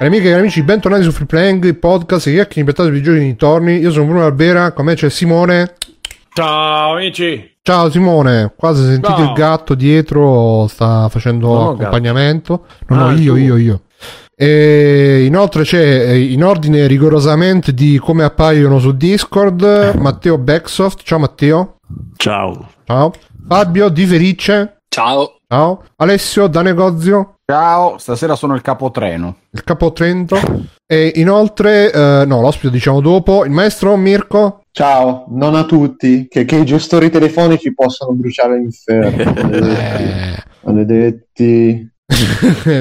Amiche e amici, bentornati su Free Playing, il podcast che impiantate sui giochi dintorni. Io sono Bruno Albera, con me c'è Simone. Ciao amici. Ciao Simone, qua se sentite il gatto dietro sta facendo accompagnamento. Io. E inoltre c'è, in ordine rigorosamente di come appaiono su Discord, Matteo Backsoft. Ciao Matteo. Ciao. Ciao. Fabio Di Felice. Ciao. Ciao. Alessio Danegozio. Ciao, stasera sono il capotreno. Il capotrento. E inoltre, no, l'ospite diciamo dopo, il maestro Mirko. Ciao, non a tutti, che i gestori telefonici possono bruciare l'inferno. Maledetti.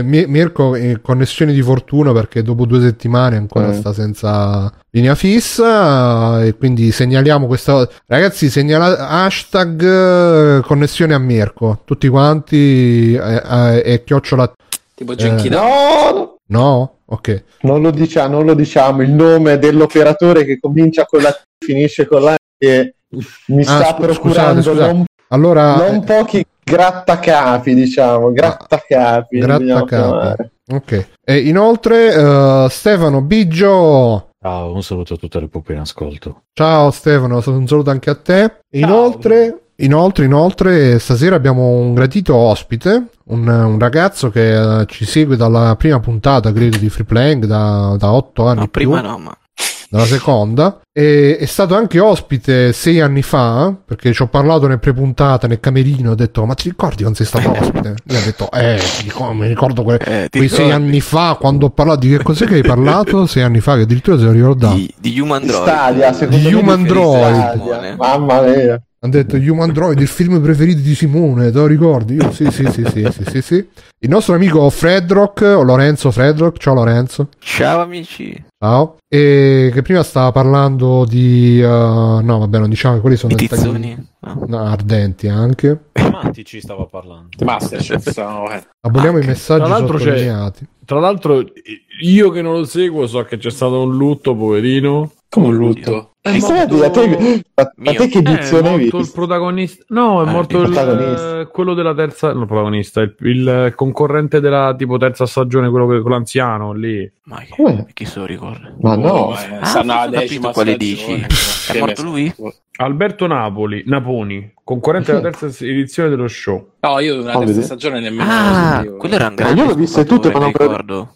Mirko in connessione di fortuna, perché dopo 2 settimane ancora sta senza linea fissa, e quindi segnaliamo questa, ragazzi, hashtag connessione a Mirko tutti quanti, e chiocciola tipo no, ok, non lo diciamo il nome dell'operatore che comincia con la T, finisce con la E. Mi sta procurando non pochi grattacapi, diciamo, grattacapi. Ok. E inoltre Stefano Biggio. Ciao, un saluto a tutta la pupa in ascolto. Ciao Stefano, un saluto anche a te. Inoltre, stasera abbiamo un gradito ospite, un ragazzo che ci segue dalla prima puntata, credo, di Free Playing, da 8 anni. No, prima più. No, ma dalla seconda, e è stato anche ospite 6 anni fa, perché ci ho parlato nel pre-puntata, nel camerino, ho detto ma ti ricordi quando sei stato ospite? Lui ha detto mi ricordo quei 6 anni fa quando ho parlato. Di che cos'è che hai parlato 6 anni fa, che addirittura se lo ricordato? Di Human Droid. Stadia, secondo me Human Droid. Mamma mia, hanno detto Human Droid, il film preferito di Simone, te lo ricordi? Io sì. Il nostro amico Fredrock, o Lorenzo Fredrock. Ciao Lorenzo. Ciao amici. Ciao. E che prima stava parlando di no vabbè, non diciamo che quelli sono i tizzoni ardenti, anche tematici stava parlando. Aboliamo i messaggi sottolineati. Tra l'altro io che non lo seguo so che c'è stato un lutto, poverino. Come un lutto? Ma te che edizione hai visto? Il protagonista. No, è morto il quello della terza. Non il protagonista, il concorrente della tipo terza stagione, quello con l'anziano lì. Ma chi se lo ricorda? Ma no, stanno alla decima quale dici? È morto lui? Alberto Naponi, concorrente della terza edizione dello show. No, io la terza stagione nemmeno. Quello era un grande. Io l'ho viste tutte, ma non ricordo.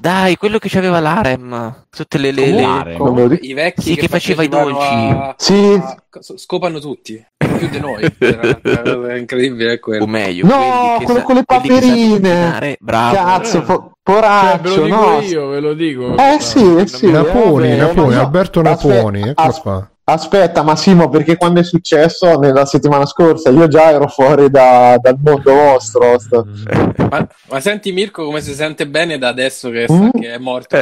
Dai, quello che c'aveva l'harem, tutte le i vecchi che faceva i dolci. Scopano tutti, più di noi. Era incredibile quello. O meglio, no, quello con le paperine. Bravo. Cazzo, poraccio, cioè, ve lo dico. Sì. Naponi, Alberto Naponi, ecco qua. Aspetta, Massimo, perché quando è successo nella settimana scorsa io già ero fuori dal mondo vostro. Ma senti Mirko come si sente bene da adesso che è morto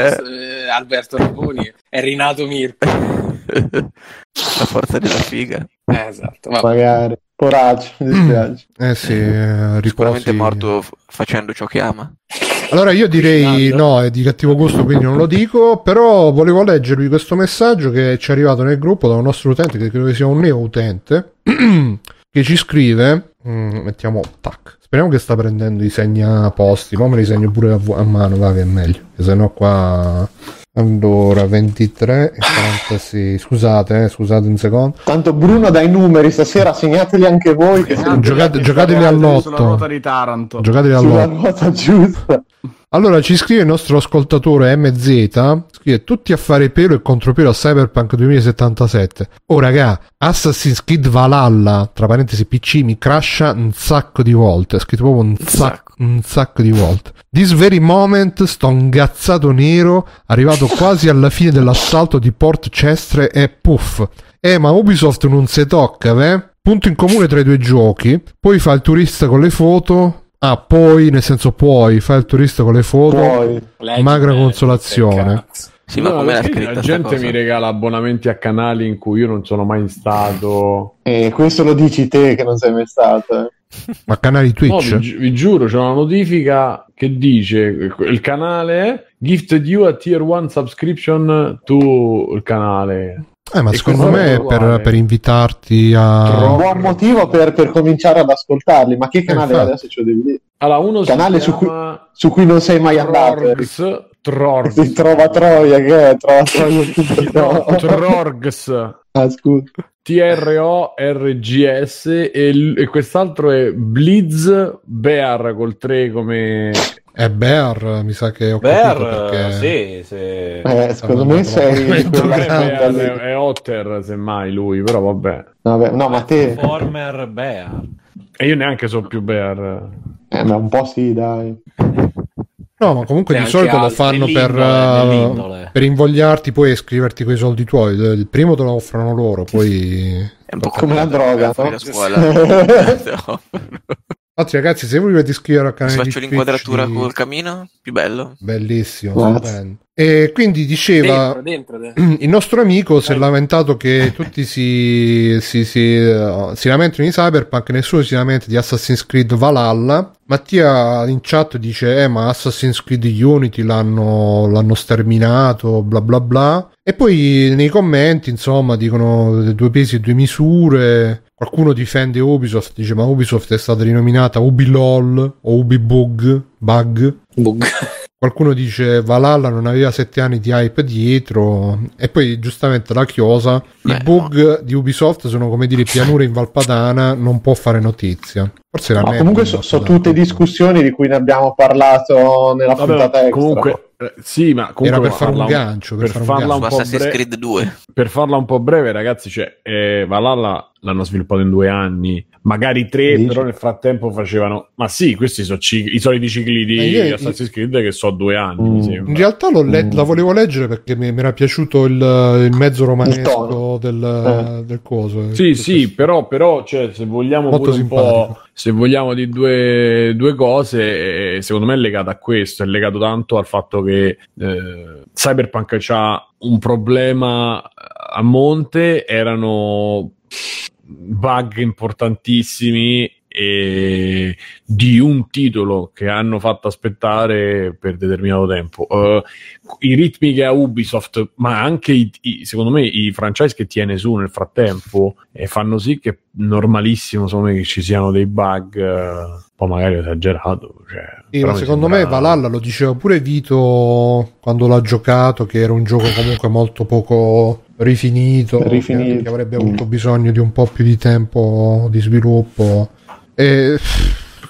Alberto Naponi, è rinato Mirko. La forza della figa. Esatto. Magari. Coraggio, mi dispiace. Sicuramente è morto facendo ciò che ama. Allora io direi no, è di cattivo gusto, quindi non lo dico, però volevo leggervi questo messaggio che ci è arrivato nel gruppo da un nostro utente, che credo che sia un neo utente, che ci scrive, mettiamo tac, speriamo che sta prendendo i segnaposti, ma me li segno pure a mano, va, che è meglio, che sennò qua. Allora, 23 e 46. Scusate un secondo. Tanto Bruno dà i numeri, stasera segnateli anche voi. Che giocateli all'otto. Sulla ruota di Taranto. Giocateli all'otto. Sulla ruota giusta. Allora, ci scrive il nostro ascoltatore MZ, scrive tutti a fare pelo e contropelo a Cyberpunk 2077. Oh raga, Assassin's Creed Valhalla, tra parentesi PC, mi crasha un sacco di volte. È scritto proprio un sacco di volte. This very moment sto ingazzato nero, arrivato quasi alla fine dell'assalto di Port Chester e puff. Ma Ubisoft non si tocca, beh? Punto in comune tra i due giochi, poi fa il turista con le foto. Poi fa il turista con le foto, poi, magra consolazione. Sì, ma come la gente cosa? Mi regala abbonamenti a canali in cui io non sono mai stato. Questo lo dici te che non sei mai stato. Ma canali Twitch? No, vi giuro, c'è una notifica che dice il canale gifted you a tier 1 subscription to il canale. Ma e secondo me è per invitarti a un buon motivo per cominciare ad ascoltarli. Ma che canale adesso ce lo devi dire? Allora, uno canale su cui non sei mai andato. Trorg. Si trova Troia, che è? Trova Troia. Trorgs. Ah, scusa. TRORGS e quest'altro è Blizz Bear col 3 come... È Bear, mi sa che ho capito perché... Sì, secondo me sei... È Otter, semmai, lui, però vabbè. No, ma te... Former Bear. E io neanche so più Bear. Ma un po' sì, dai. No, ma comunque di solito lo fanno per invogliarti poi a scriverti quei soldi tuoi. Il primo te lo offrono loro, poi... È un po' come la droga, no? Infatti, ragazzi, se volete iscrivervi al canale, faccio l'inquadratura col camino, più bello. Bellissimo. E quindi diceva dentro. Il nostro amico si è lamentato che tutti si lamentano di Cyberpunk, nessuno si lamenta di Assassin's Creed Valhalla. Mattia in chat dice ma Assassin's Creed Unity l'hanno sterminato, bla bla bla. E poi nei commenti, insomma, dicono due pesi e due misure. Qualcuno difende Ubisoft, dice ma Ubisoft è stata rinominata Ubilol o Ubibug. Qualcuno dice Valhalla non aveva 7 anni di hype dietro. E poi giustamente la chiosa, i bug di Ubisoft sono come dire pianure in Valpadana, non può fare notizia. Forse la comunque sono tutte discussioni di cui ne abbiamo parlato nella puntata extra. Comunque sì, ma comunque era per fare un gancio per farla un po' breve, ragazzi, cioè Valhalla l'hanno sviluppato in 2 anni, magari 3, dice. Però nel frattempo facevano ma sì, questi sono i soliti cicli di Assassin's Creed che so 2 anni mi sembra. In realtà la volevo leggere perché mi era piaciuto il mezzo romanesco del coso, sì, però cioè, se vogliamo pure un po', se vogliamo di due cose, secondo me è legato a questo, è legato tanto al fatto che Cyberpunk c'ha un problema a monte, erano bug importantissimi e di un titolo che hanno fatto aspettare per determinato tempo, i ritmi che ha Ubisoft, ma anche secondo me i franchise che tiene su nel frattempo fanno sì che normalissimo insomma che ci siano dei bug o magari esagerato, cioè, sì, ma secondo me Valhalla, lo diceva pure Vito quando l'ha giocato, che era un gioco comunque molto poco rifinito. Che avrebbe avuto bisogno di un po' più di tempo di sviluppo e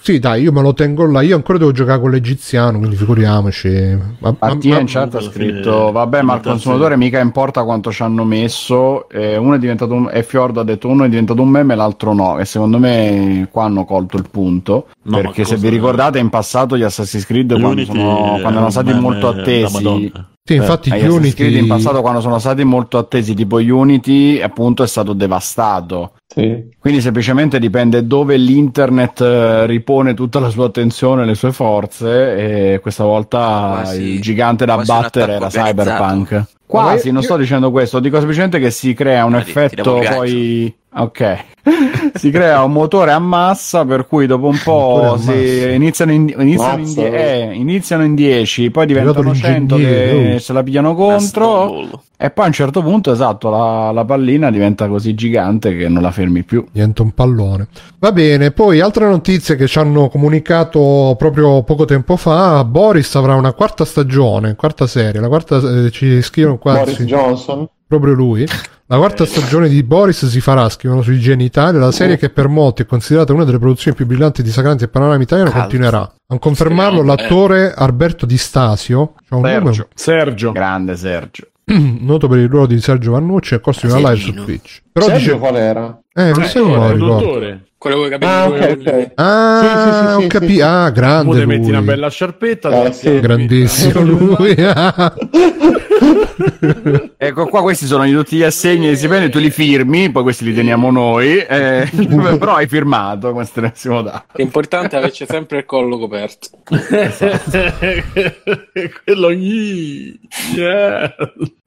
sì, dai, io me lo tengo là, io ancora devo giocare con l'egiziano, quindi figuriamoci. Mattia in chat ha scritto vabbè, ma al consumatore mica importa quanto ci hanno messo, uno è diventato e Fiordo ha detto uno è diventato un meme e l'altro no, e secondo me qua hanno colto il punto, no, perché se vi ricordate in passato gli Assassin's Creed quando erano stati molto attesi. Sì, infatti Unity in passato quando sono stati molto attesi, tipo Unity, appunto, è stato devastato. Sì. Quindi semplicemente dipende dove l'internet ripone tutta la sua attenzione e le sue forze, e questa volta il gigante da battere era Cyberpunk. Quasi, non sto dicendo questo, dico semplicemente che si crea un effetto poi... Ok, si crea un motore a massa per cui dopo un po' iniziano in 10, poi diventano 100 che se la pigliano contro e poi a un certo punto la pallina diventa così gigante che non la fermi più, diventa un pallone. Va bene, poi altre notizie che ci hanno comunicato proprio poco tempo fa: Boris avrà una 4ª stagione, 4ª serie, la 4ª, ci scrivono qua Boris Johnson, proprio lui. La 4ª stagione di Boris si farà, scrivono su IGN Italia, la serie che per molti è considerata una delle produzioni più brillanti di Sacranti e Panorama italiano continuerà. A confermarlo l'attore Alberto Di Stasio, Sergio. Grande Sergio. Noto per il ruolo di Sergio Vannucci, è corso di una live su Twitch. Però Sergio qual era? Dottore. Quello che capito. Ah, grande lui. Metti una bella sciarpetta, grandissimo lui. Ecco qua, questi sono tutti gli assegni di stipendio, tu li firmi, poi questi li teniamo noi, però hai firmato, questo ne siamo dati. L'importante è averci sempre il collo coperto. Quello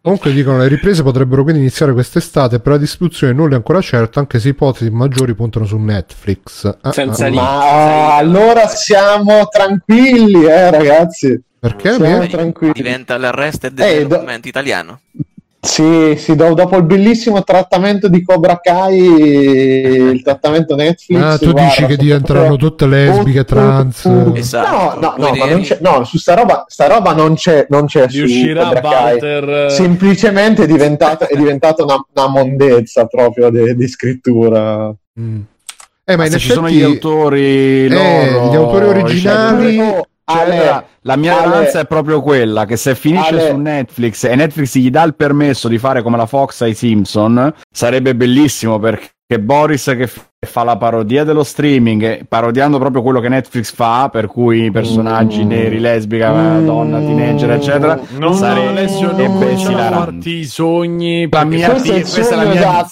Comunque dicono le riprese potrebbero quindi iniziare quest'estate, per la distribuzione nulla è ancora certo, anche se ipotesi maggiori puntano su Netflix. Allora siamo tranquilli, ragazzi. Perché? Siamo tranquilli. Diventa l'arresto del documento italiano. Sì, dopo il bellissimo trattamento di Cobra Kai, il trattamento Netflix. Ah, tu dici che diventeranno tutte lesbiche, trans. Esatto. No, ma non c'è, no, su sta roba non c'è riuscirà Cobra Kai. Semplicemente è diventata una mondezza proprio di scrittura. Ma in effetti sono gli autori loro, gli autori originali. La mia arroganza è proprio quella che se finisce su Netflix e Netflix gli dà il permesso di fare come la Fox ai Simpson, sarebbe bellissimo, perché Boris che fa la parodia dello streaming, parodiando proprio quello che Netflix fa, per cui personaggi neri, lesbica, donna, teenager, eccetera. Non i sogni. Questo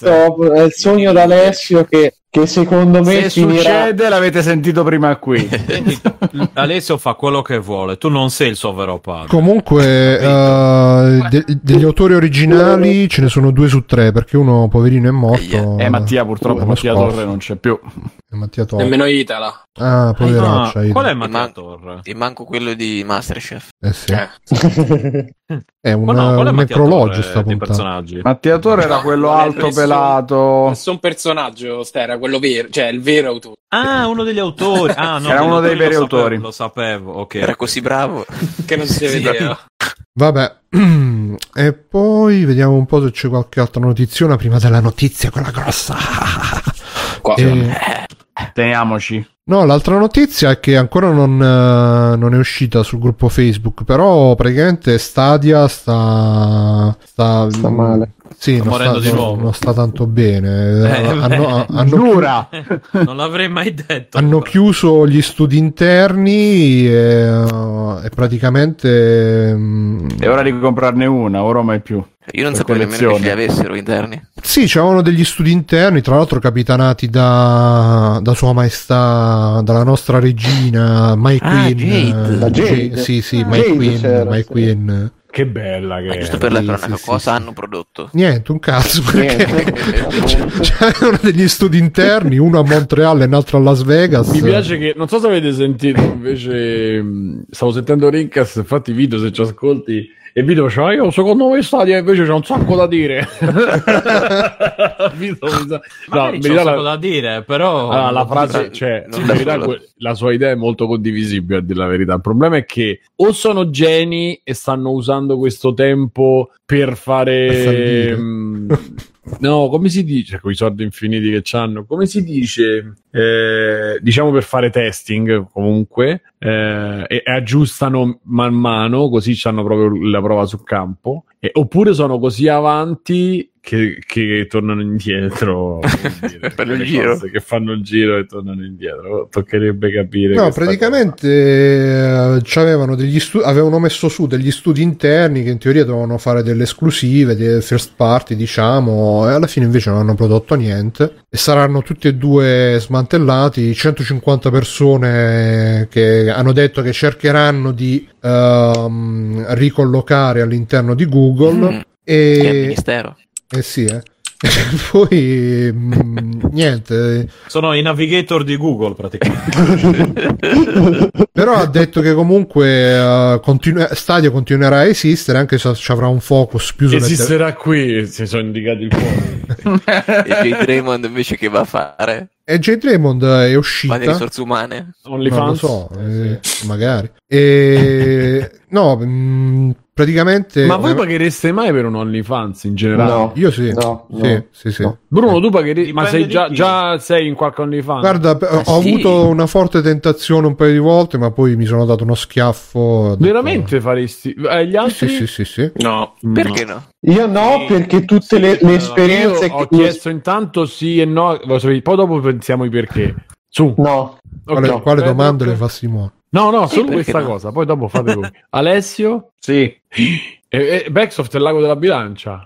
è il sogno d'Alessio che secondo me succede, l'avete sentito prima qui. Alessio fa quello che vuole, tu non sei il suo vero padre. Comunque degli autori originali ce ne sono 2 su 3, perché uno poverino è morto. Mattia purtroppo Mattia Torre non c'è più. Mattia Torre. Nemmeno Itala. Ah, poveraccia. No. Qual è Mattia Torre? E manco quello di MasterChef. È un necrologista di personaggi. Mattia Torre era quello alto pelato. Nessun personaggio, era quello vero, cioè il vero autore. Ah, uno degli autori. Ah, no, era uno dei veri autori. Lo sapevo, ok. Era così bravo che non si vedeva. Vabbè, e poi vediamo un po' se c'è qualche altra notiziona prima della notizia, quella grossa. Teniamoci. No, l'altra notizia è che ancora non è uscita sul gruppo Facebook, però praticamente Stadia sta male. Sì, non sta tanto bene. Giura! Non l'avrei mai detto. Hanno chiuso gli studi interni e praticamente... È ora di comprarne una, ora mai più. Io non sapevo nemmeno che li avessero interni. Sì, c'erano degli studi interni, tra l'altro capitanati da Sua Maestà, dalla nostra regina, My Queen. Jade. Jade. Sì, My Queen. Che bella che è. Giusto per la cronaca, cosa hanno prodotto? Niente, un cazzo, perché c'erano degli studi interni, uno a Montreal e un altro a Las Vegas. Mi piace che, non so se avete sentito, invece stavo sentendo Rincas, fatti video se ci ascolti, e il video faceva, io secondo me Stadia invece c'è un sacco da dire. C'è un sacco da dire, però... Allora, la frase, la sua idea è molto condivisibile, a dire la verità. Il problema è che o sono geni e stanno usando questo tempo per fare... No, come si dice? Con i soldi infiniti che c'hanno, come si dice? Diciamo per fare testing comunque, e aggiustano man mano, così c'hanno proprio la prova sul campo, oppure sono così avanti che tornano indietro che fanno il giro e tornano indietro. Toccherebbe capire. No, praticamente avevano messo su degli studi interni che in teoria dovevano fare delle esclusive, delle first party, diciamo, e alla fine invece non hanno prodotto niente e saranno tutti e 2 smantellati. 150 persone che hanno detto che cercheranno di ricollocare all'interno di Google e il ministero. Poi niente, sono i navigator di Google praticamente. Però ha detto che comunque Stadia continuerà a esistere, anche se ci avrà un focus più esisterà qui, si sono indicati il cuore. E Jade Raymond invece che va a fare? E Jade Raymond è uscita. Ma le risorse umane? Non lo so, magari. Praticamente. Ma voi paghereste mai per un OnlyFans in generale? No, io sì. No. Bruno, tu pagheresti? Ma sei già sei in qualche OnlyFans? Guarda, ho avuto una forte tentazione un paio di volte, ma poi mi sono dato uno schiaffo. Veramente faresti? Gli altri? Sì. No. Perché no? Io no, perché tutte le esperienze che ho chiesto intanto sì e no, poi dopo pensiamo i perché. Su. No. Okay. Quale domande le fa Simone? No, solo questa cosa, poi dopo fate voi. Alessio? Sì. Backsoft è il lago della bilancia.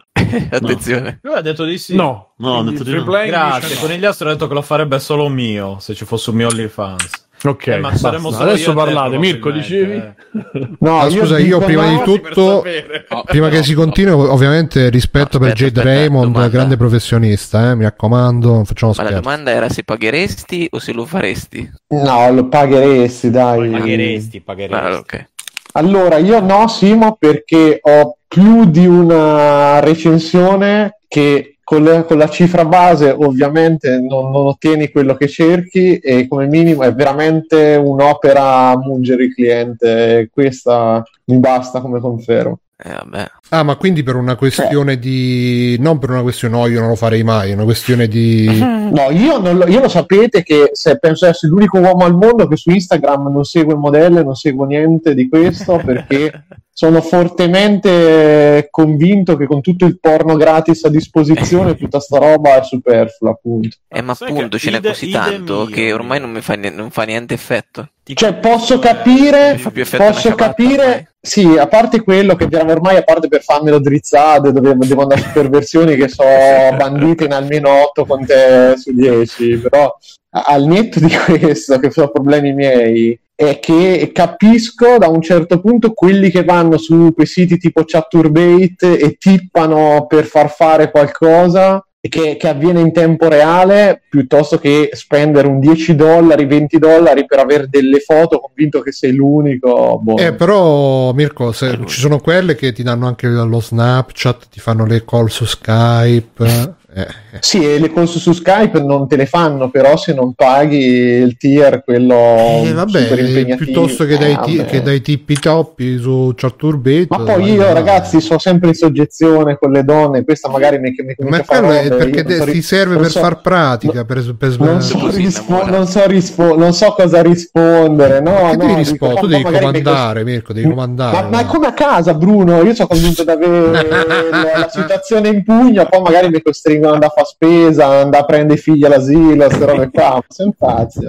Attenzione. Lui ha detto di sì. No, ha detto di no. Grazie, no. Con il nostro ha detto che lo farebbe solo mio, se ci fosse un mio OnlyFans. Ok, ma adesso parlate. Mirko, dicevi? No, scusa, io prima di tutto, prima che si continui, ovviamente rispetto per Jade Raymond, grande professionista, mi raccomando, facciamo scherzo. Ma la domanda era se pagheresti o se lo faresti? No, lo pagheresti, dai. Pagheresti. Allora, io no, Simo, perché ho più di una recensione che con la cifra base ovviamente non ottieni quello che cerchi, e come minimo è veramente un'opera a mungere il cliente. Questa mi basta come conferma. Vabbè. Ah, ma quindi per una questione di... non per una questione, no, io non lo farei mai, è una questione di... No, io lo sapete che se penso di essere l'unico uomo al mondo che su Instagram non segue modelle, non seguo niente di questo, perché sono fortemente convinto che con tutto il porno gratis a disposizione tutta sta roba è superflua, appunto. Ma appunto ce n'è così tanto che ormai non fa niente effetto. Cioè, posso capire, sì, a parte quello che ormai, a parte per farmelo drizzare, devo andare su perversioni che so bandite in almeno 8 con te su 10, però al netto di questo, che sono problemi miei, è che capisco da un certo punto quelli che vanno su quei siti tipo Chaturbate e tippano per far fare qualcosa che avviene in tempo reale, piuttosto che spendere un $10, $20 per avere delle foto convinto che sei l'unico. Boh. Però Mirko, se ci sono quelle che ti danno anche lo Snapchat, ti fanno le call su Skype. Sì, e le call su Skype non te le fanno, però se non paghi il tier quello super impegnativo, piuttosto che dai tippi toppi su Chaturbate. Ma poi io ragazzi sono sempre in soggezione con le donne, questa magari mi farà, perché ti serve per far pratica, per non so cosa rispondere. No, devi rispondere, tu devi comandare, Mirko, devi comandare. Ma è come a casa, Bruno, io sono convinto di avere la situazione in pugno, poi magari mi costringo andare a fare spesa, andare a prendere i figli all'asilo, queste robe qua, sono pazzi.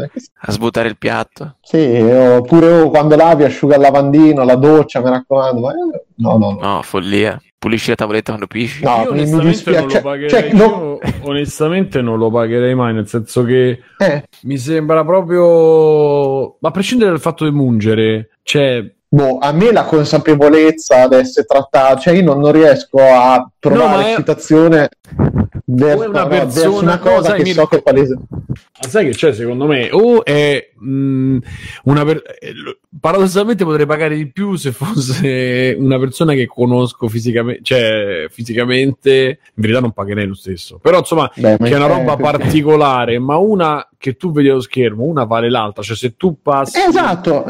A svuotare il piatto. Sì, oppure quando lavi asciuga il lavandino, la doccia, mi raccomando. Ma no, follia. Pulisci la tavoletta quando pisci. No, io onestamente non lo pagherei, onestamente non lo pagherei mai, nel senso che mi sembra proprio... Ma a prescindere dal fatto di mungere, cioè... Boh, a me la consapevolezza ad essere trattata, cioè io non riesco a provare eccitazione verso una cosa che so che è palese. Ma sai che c'è, secondo me, paradossalmente potrei pagare di più se fosse una persona che conosco fisicamente, cioè in verità non pagherei lo stesso, però insomma c'è una roba particolare, ma una che tu vedi allo schermo, una vale l'altra, cioè se tu passi esatto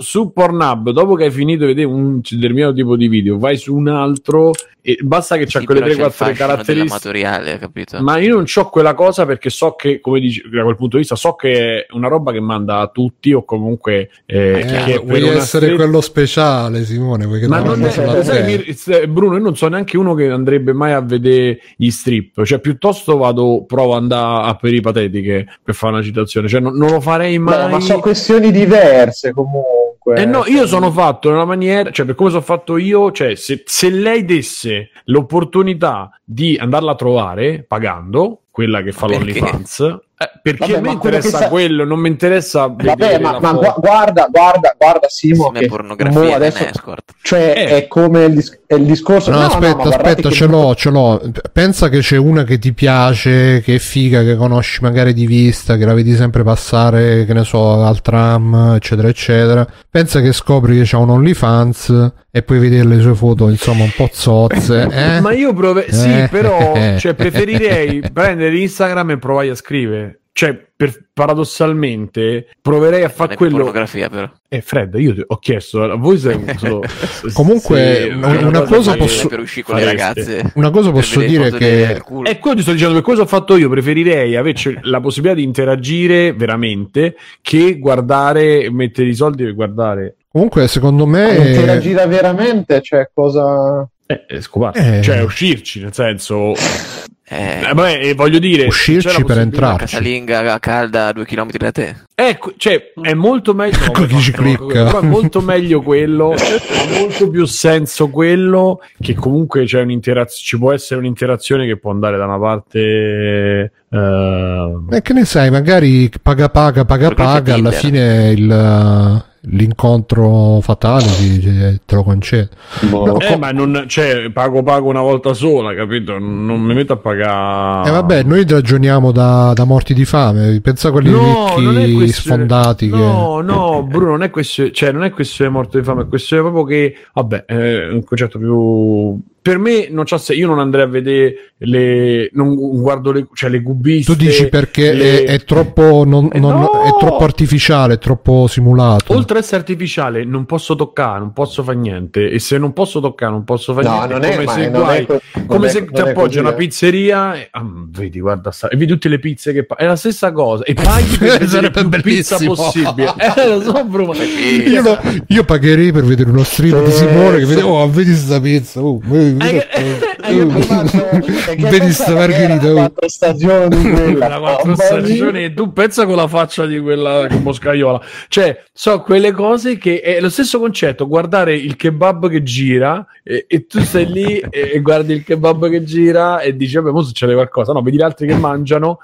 su Pornhub, dopo che hai finito di vedere un determinato tipo di video, vai su un altro e basta che c'ha quelle 3-4 caratteristiche, capito? Ma io non c'ho quella cosa, perché so che, come dici, da quel punto di vista so che è una roba che manda a tutti, o comunque che vuoi essere quello speciale, Simone, ma non è, sai, Bruno, io non so neanche uno che andrebbe mai a vedere gli strip, cioè piuttosto provo ad andare a per i patenti per fare una citazione, cioè non lo farei mai. Ma sono questioni diverse comunque. No, io sono fatto in una maniera, cioè per come sono fatto io, cioè se lei desse l'opportunità di andarla a trovare pagando, quella che fa l'OnlyFans, perché a me interessa quello, non mi interessa. Guarda Simo, che pornografia adesso, cioè è come il discorso. No, aspetta, ce l'ho. Pensa che c'è una che ti piace, che è figa, che conosci magari di vista, che la vedi sempre passare, che ne so, al tram, eccetera, eccetera. Pensa che scopri che c'ha un OnlyFans e puoi vedere le sue foto, insomma, un po' zozze. Ma io sì, però cioè, preferirei prendere Instagram e provare a scrivere. Cioè, paradossalmente proverei a fare quello. Pornografia, però. Fred, io ho chiesto a voi comunque una cosa posso per uscire con le ragazze. Una cosa posso dire che e quello ti sto dicendo, per cosa ho fatto io, preferirei averci la possibilità di interagire veramente che guardare, mettere i soldi per guardare. Comunque secondo me interagire veramente, cioè cosa cioè uscirci, nel senso vabbè, voglio dire, uscirci per entrare, casalinga calda a 2 chilometri da te, ecco, cioè è molto meglio però è molto meglio quello, ha molto più senso quello, che comunque c'è ci può essere un'interazione che può andare da una parte. E che ne sai, magari paga alla fine il l'incontro fatale te lo concedo. Ma non, cioè, pago una volta sola, capito? Non mi metto a pagare. Vabbè, noi ragioniamo da morti di fame. Pensa a quelli ricchi sfondati. No, Bruno, non è questo, cioè non è questo di morto di fame, questo è proprio che, vabbè, è un concetto più. Per me non c'è, io non andrei a vedere non guardo le cubiste. Tu dici perché è troppo è troppo artificiale, è troppo simulato. Oltre a essere artificiale non posso toccare, non posso fare niente, e se non posso toccare non posso fare niente. Non come se guai, come se ti appoggi a una pizzeria e, vedi, guarda, e vedi tutte le pizze che è la stessa cosa, e paghi per vedere più pizza possibile. Lo so, Bruno, io pagherei per vedere uno stream di Simone che vede, vedi sta pizza, benissimo, Margherita, 4 stagioni quella, 4 stagioni, e tu pensa con la faccia di quella moscaiola, cioè so quelle cose che è lo stesso concetto, guardare il kebab che gira e tu stai lì e guardi il kebab che gira e dici vabbè, mo succede qualcosa, no, vedi gli altri che mangiano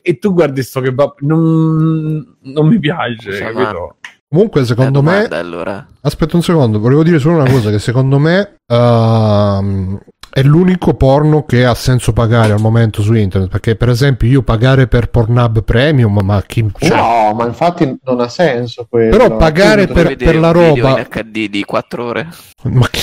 e tu guardi sto kebab, non mi piace, capito? Comunque, secondo me, allora, aspetta un secondo, volevo dire solo una cosa, che secondo me è l'unico porno che ha senso pagare al momento su internet, perché per esempio io pagare per Pornhub Premium, ma chi, cioè, no, ma infatti non ha senso quello. Però pagare per la roba in HD di 4 ore. Ma che...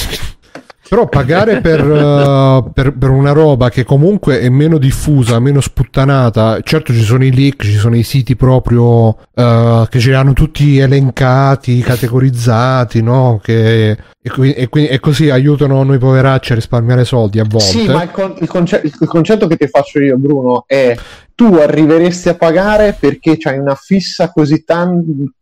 Però pagare per una roba che comunque è meno diffusa, meno sputtanata, certo ci sono i leak, ci sono i siti proprio che ce li hanno tutti elencati, categorizzati, no? Che, e così aiutano noi poveracci a risparmiare soldi a volte. Sì, ma il concetto che ti faccio io, Bruno, è... Tu arriveresti a pagare perché c'hai una fissa così tale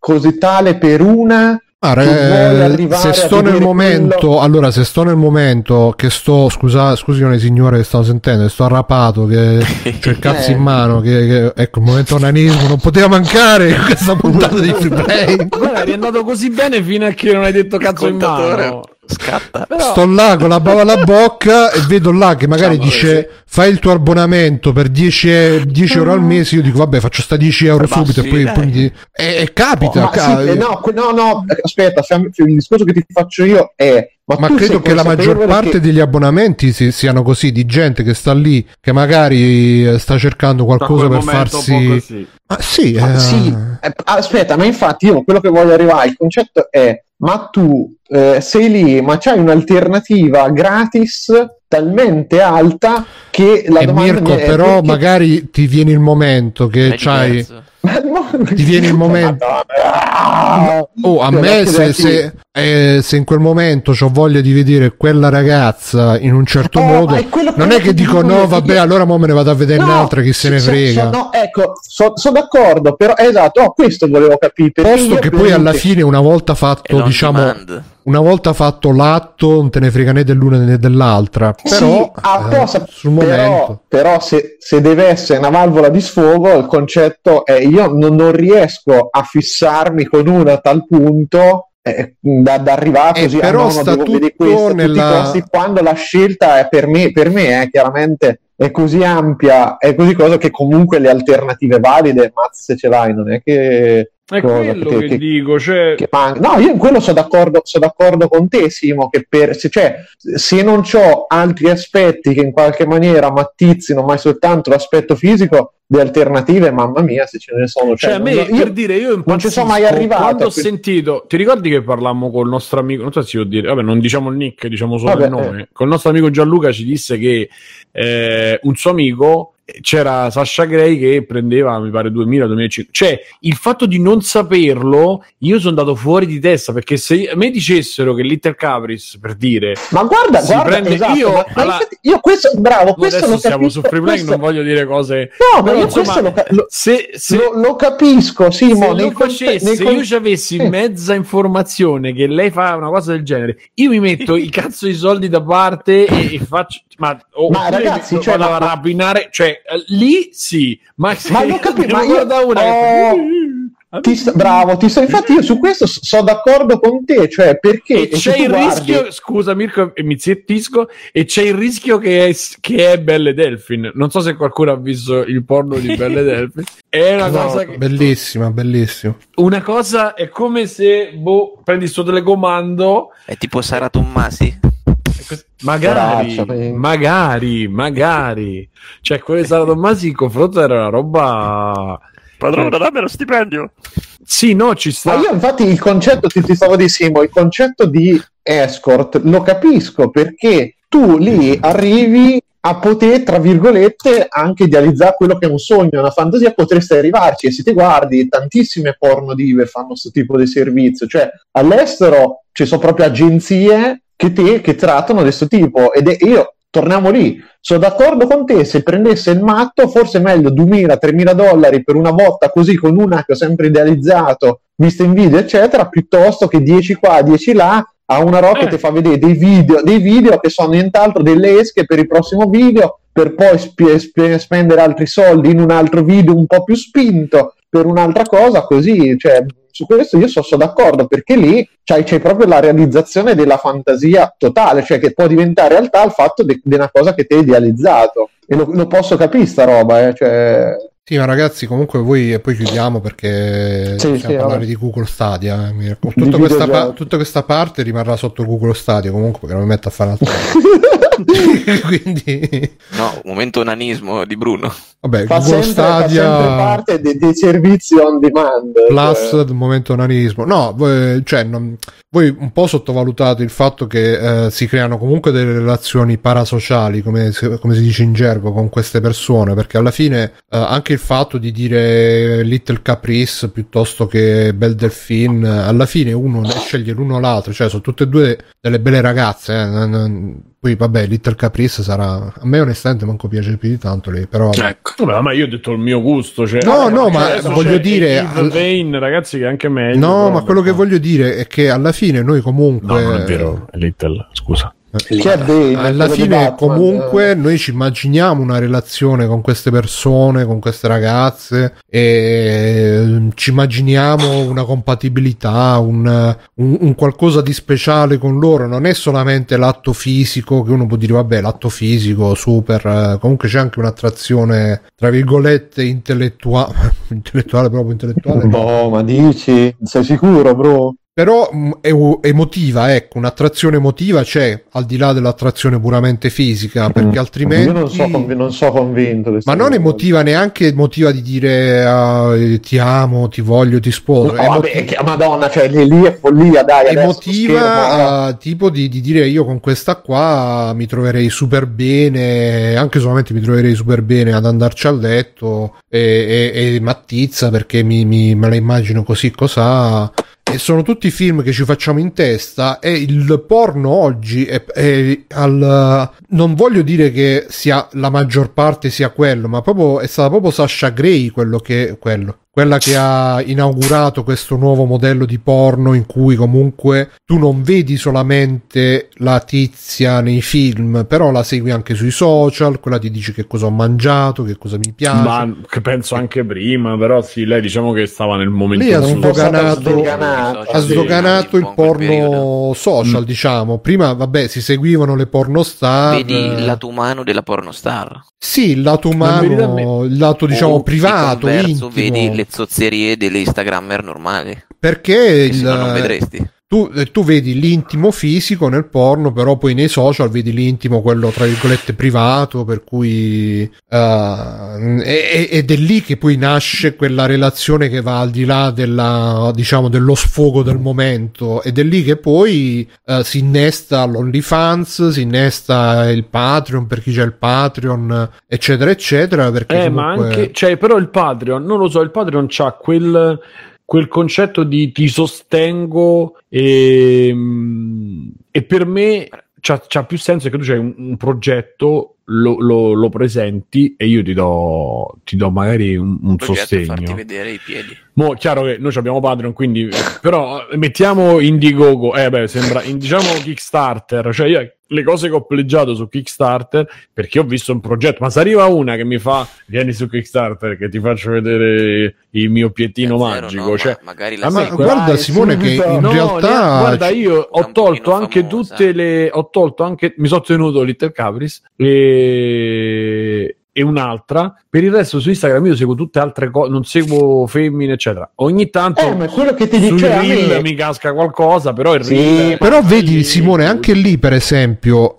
per una... se sto nel momento quello... Allora, se sto nel momento che sto, scusi le signore che stavo sentendo, sto arrapato che c'ho il cazzo in mano, che ecco, il momento onanismo non poteva mancare in questa puntata di Free Play. Guarda, è andato così bene fino a che non hai detto cazzo in mano. Scatta. Però... Sto là con la bava alla bocca e vedo là che magari dice fai il tuo abbonamento per 10 euro al mese, io dico vabbè, faccio sta 10 euro subito, sì, e poi mi... capita. Sì, no, aspetta, il discorso che ti faccio io è ma credo che la maggior parte degli abbonamenti siano così, di gente che sta lì, che magari sta cercando qualcosa per farsi... Aspetta, ma infatti io quello che voglio arrivare, il concetto è ma tu sei lì, ma c'hai un'alternativa gratis talmente alta che la domanda Mirko, è, però perché... magari ti viene il momento che c'hai ti viene il momento a me se in quel momento c'ho voglia di vedere quella ragazza in un certo modo, non è che dico no vabbè allora mo me ne vado a vedere un'altra, chi se ne frega. No, ecco, sono d'accordo, però esatto, questo volevo capire, posto che poi alla fine una volta fatto, diciamo, una volta fatto l'atto non te ne frega né dell'una né dell'altra, però, sì, sul momento. Però se deve essere una valvola di sfogo, il concetto è io non riesco a fissarmi con una a tal punto da arrivare così, però sta tutto nella... quando la scelta è per me chiaramente è così ampia, è così cosa che comunque le alternative valide, ma se ce l'hai non è che... È quello che dico, cioè... No, io in quello sono d'accordo con te, Simo, che se non c'ho altri aspetti che in qualche maniera mattizzino, mai soltanto l'aspetto fisico, di alternative, mamma mia, se ce ne sono. Io non ci sono mai arrivato. Quando ho sentito, ti ricordi che parlammo col nostro amico, non so se io dire, vabbè, non diciamo il nick, diciamo solo il nome. Col nostro amico Gianluca ci disse che un suo amico, c'era Sasha Grey che prendeva mi pare 2000-2005, cioè il fatto di non saperlo, io sono andato fuori di testa, perché se a me dicessero che Little Caprice, per dire, ma guarda prende, esatto, io questo bravo, questo adesso lo siamo capisco, su Free Play, questo... non voglio dire cose, no, ma io insomma, questo lo capisco, sì, se lo facesse, se io ci avessi mezza informazione che lei fa una cosa del genere, io mi metto i cazzo di soldi da parte e faccio, ma ragazzi, cioè, vado a rapinare, cioè lì sì, ma lo capisco, ma io da una Bravo, infatti io su questo sono d'accordo con te, cioè perché e c'è il guardi... rischio, scusa Mirko, mi zittisco, e c'è il rischio che è Belle Delphine. Non so se qualcuno ha visto il porno di Belle Delphine, è una cosa che... bellissima. Una cosa è come se prendi il suo telecomando, è tipo Sara Tommasi. Magari, cioè quelle Sara Tommasi in confronto era una roba. Padrone, dammi lo stipendio. Sì, no, ci sta. Ma io infatti il concetto, ti stavo dicendo, il concetto di escort lo capisco, perché tu lì arrivi a poter, tra virgolette, anche idealizzare quello che è un sogno, una fantasia, potresti arrivarci. E se ti guardi, tantissime porno dive fanno questo tipo di servizio, cioè all'estero ci sono proprio agenzie che trattano questo tipo, ed io torniamo lì, sono d'accordo con te, se prendesse il matto forse è meglio $2,000-$3,000 per una botta così, con una che ho sempre idealizzato, vista in video eccetera, piuttosto che 10 qua, 10 là, a una roba che ti fa vedere dei video che sono nient'altro delle esche per il prossimo video, per poi spendere altri soldi in un altro video un po' più spinto per un'altra cosa, così, cioè su questo io sono d'accordo, perché lì c'è proprio la realizzazione della fantasia totale, cioè che può diventare realtà il fatto di una cosa che ti hai idealizzato, e lo posso capire sta roba, cioè... Sì, ma ragazzi, comunque voi, e poi chiudiamo perché parlare di Google Stadia, Mirko. Tutta questa parte rimarrà sotto Google Stadia comunque, perché non mi metto a fare altro. Quindi... No, momento nanismo di Bruno. Vabbè, Google Stadia fa sempre parte dei servizi on demand. Plus il momento nanismo. No, voi un po' sottovalutate il fatto che si creano comunque delle relazioni parasociali, come si dice in gergo, con queste persone, perché alla fine anche il fatto di dire Little Caprice piuttosto che Belle Delphine, alla fine uno ne sceglie l'uno o l'altro, cioè sono tutte e due delle belle ragazze, Poi vabbè, Little Caprice sarà, a me onestamente manco piace più di tanto lei, però ecco. Vabbè, ma io ho detto il mio gusto, cioè no, ma voglio dire Vein, ragazzi, che è anche meglio. No, ma quello che voglio dire è che alla fine noi comunque no, non è vero, è Little, scusa. Alla fine comunque noi ci immaginiamo una relazione con queste persone, con queste ragazze, e ci immaginiamo una compatibilità, un qualcosa di speciale con loro. Non è solamente l'atto fisico, che uno può dire vabbè, l'atto fisico super, comunque c'è anche un'attrazione tra virgolette intellettuale. No, ma dici, sei sicuro, bro? Però emotiva, ecco, un'attrazione emotiva c'è, al di là dell'attrazione puramente fisica, perché altrimenti... Io non so convinto. Ma non emotiva, neanche emotiva di dire ti amo, ti voglio, ti sposo. No, vabbè, madonna, cioè lì è follia, dai. Emotiva, tipo di dire io con questa qua mi troverei super bene, anche solamente mi troverei super bene ad andarci a letto, e mattizza, perché me la immagino così, cos'ha... E sono tutti i film che ci facciamo in testa, e il porno oggi non voglio dire che sia la maggior parte sia quello, ma proprio è stata proprio Sasha Grey quella che ha inaugurato questo nuovo modello di porno, in cui comunque tu non vedi solamente la tizia nei film, però la segui anche sui social, quella ti dice che cosa ho mangiato, che cosa mi piace, ma che penso anche prima, però sì, lei diciamo che stava nel momento lì, ha sdoganato il porno social, diciamo. Prima vabbè, si seguivano le pornostar, vedi il lato umano della pornostar, sì, il lato umano, il lato diciamo privato, intimo, vedi le zozzerie delle Instagrammer normali, perché se no non vedresti. Tu vedi l'intimo fisico nel porno, però poi nei social vedi l'intimo, quello tra virgolette privato, per cui ed è lì che poi nasce quella relazione che va al di là dello sfogo del momento, ed è lì che poi si innesta l'OnlyFans, si innesta il Patreon, per chi c'è il Patreon, eccetera eccetera, perché comunque... ma anche, cioè, però il Patreon, non lo so, il Patreon c'ha quel concetto di ti sostengo, e per me c'ha più senso che tu c'hai un progetto, lo presenti e io ti do magari un sostegno. Farti vedere i piedi. Mo' chiaro che noi abbiamo Patreon, quindi però mettiamo Indiegogo, sembra diciamo Kickstarter, cioè io le cose che ho pleggiato su Kickstarter perché ho visto un progetto, ma se arriva una che mi fa vieni su Kickstarter che ti faccio vedere il mio piedino magico, no, cioè magari guarda Simone che in realtà guarda io ho tolto anche famosa. Mi sono tenuto Little Caprice e un'altra, per il resto su Instagram io seguo tutte altre cose, non seguo femmine eccetera, ogni tanto ma quello che ti dice a me mi casca qualcosa, però il reel, però vedi Simone anche lì per esempio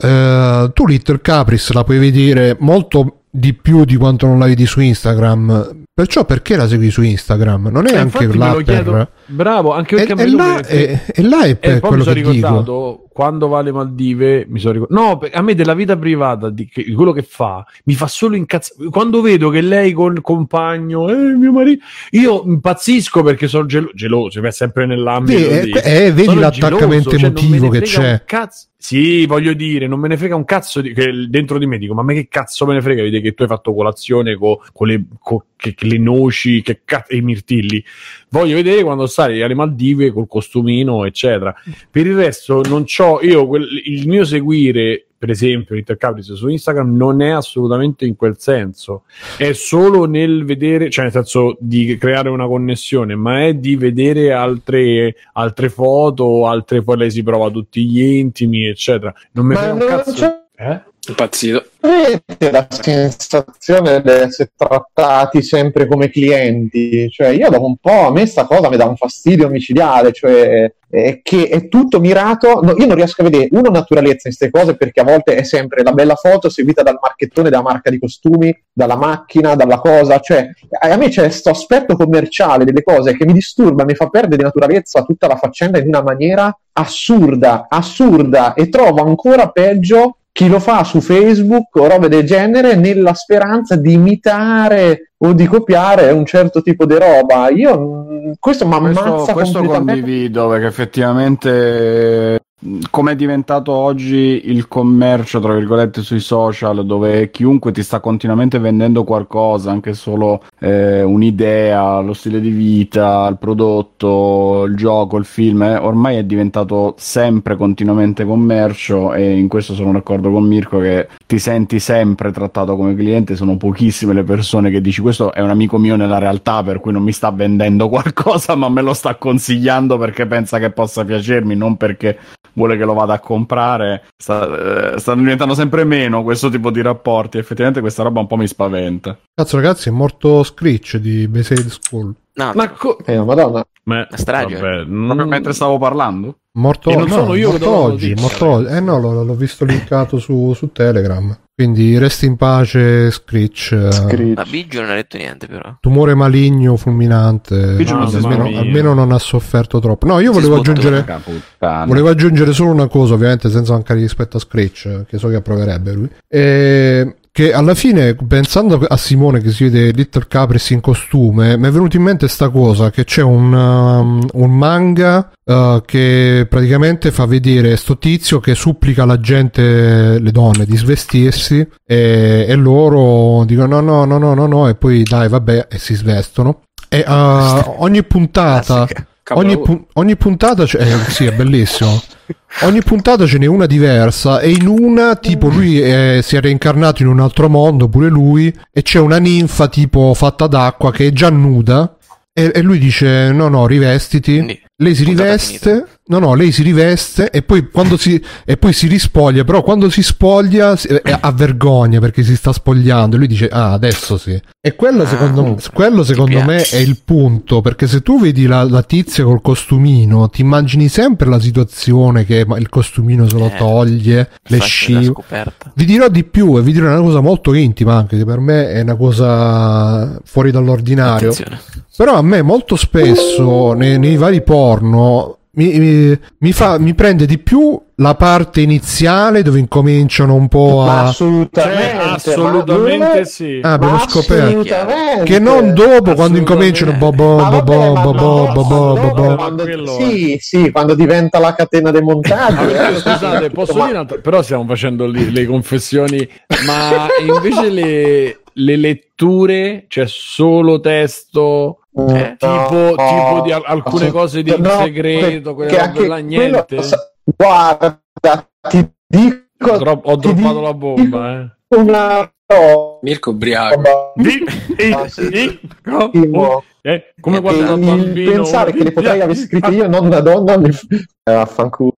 tu Little Caprice la puoi vedere molto di più di quanto non la vedi su Instagram, perciò perché la segui su Instagram? Non è anche là per... bravo, anche perché là è per quello che dico. Quando va alle Maldive mi sono ricordato, no, a me della vita privata di quello che fa mi fa solo incazzare. Quando vedo che lei col compagno mio marito, io impazzisco perché sono geloso, è sempre nell'ambito vedi l'attaccamento emotivo che c'è. Sì, voglio dire, non me ne frega un cazzo che dentro di me dico, ma a me che cazzo me ne frega, vedi che tu hai fatto colazione con le noci e i mirtilli. Voglio vedere quando stai alle Maldive col costumino, eccetera. Per il resto non c'ho io il mio seguire, per esempio, Little Caprice su Instagram non è assolutamente in quel senso, è solo nel vedere, cioè nel senso di creare una connessione, ma è di vedere altre foto, altre, poi lei si prova tutti gli intimi, eccetera. Non mi frega un cazzo. Impazzito. Avete la sensazione di essere trattati sempre come clienti, cioè io dopo un po' a me sta cosa mi dà un fastidio micidiale, cioè che è tutto mirato, no, io non riesco a vedere una naturalezza in queste cose perché a volte è sempre la bella foto seguita dal marchettone della marca di costumi, dalla macchina, dalla cosa, cioè a me c'è questo aspetto commerciale delle cose che mi disturba, mi fa perdere di naturalezza tutta la faccenda in una maniera assurda e trovo ancora peggio chi lo fa su Facebook o robe del genere nella speranza di imitare o di copiare un certo tipo di roba. Io questo mi ammazza completamente. Questo condivido, perché effettivamente come è diventato oggi il commercio tra virgolette sui social, dove chiunque ti sta continuamente vendendo qualcosa, anche solo un'idea, lo stile di vita, il prodotto, il gioco, il film, ormai è diventato sempre continuamente commercio, e in questo sono d'accordo con Mirko che ti senti sempre trattato come cliente. Sono pochissime le persone che dici questo è un amico mio nella realtà, per cui non mi sta vendendo qualcosa ma me lo sta consigliando perché pensa che possa piacermi, non perché vuole che lo vada a comprare. Stanno diventando sempre meno questo tipo di rapporti. Effettivamente questa roba un po' mi spaventa. Cazzo ragazzi, è morto Screech di Beside School. No, madonna. Strage. Vabbè, proprio mentre stavo parlando. Morto, non no, sono io morto oggi. No, l'ho visto linkato su Telegram. Quindi resti in pace Screech. Ma Biggio non ha detto niente però. Tumore maligno fulminante. Almeno non ha sofferto troppo. No, io volevo aggiungere solo una cosa, ovviamente senza mancare rispetto a Screech, che so che approverebbe lui. Che alla fine, pensando a Simone che si vede Little Caprice in costume, mi è venuto in mente sta cosa, che c'è un manga che praticamente fa vedere sto tizio che supplica la gente, le donne, di svestirsi e loro dicono no e poi dai vabbè e si svestono, e ogni puntata sì è bellissimo. Ogni puntata ce n'è una diversa, e in una tipo lui si è reincarnato in un altro mondo pure lui, e c'è una ninfa tipo fatta d'acqua che è già nuda e lui dice no rivestiti. Lei si riveste, lei si riveste e poi si rispoglia, però quando si spoglia ha vergogna perché si sta spogliando e lui dice adesso sì. E quello secondo me è il punto, perché se tu vedi la tizia col costumino ti immagini sempre la situazione che il costumino se lo toglie, le scivola. Vi dirò di più, e vi dirò una cosa molto intima anche, che per me è una cosa fuori dall'ordinario. Attenzione. Però a me molto spesso nei vari porno mi prende di più la parte iniziale dove incominciano un po' a assolutamente sì, abbiamo scoperto che non dopo quando incominciano sì quando diventa la catena dei montaggi. Scusate, posso dire altro? Però stiamo facendo le confessioni, ma invece le letture c'è solo testo. Tipo di alcune cose di segreto, niente. Guarda, ti dico, ho droppato la bomba, Una Mirko ubriaco. Come quando pensare che le potrei aver scritte io, non una donna, vaffanculo.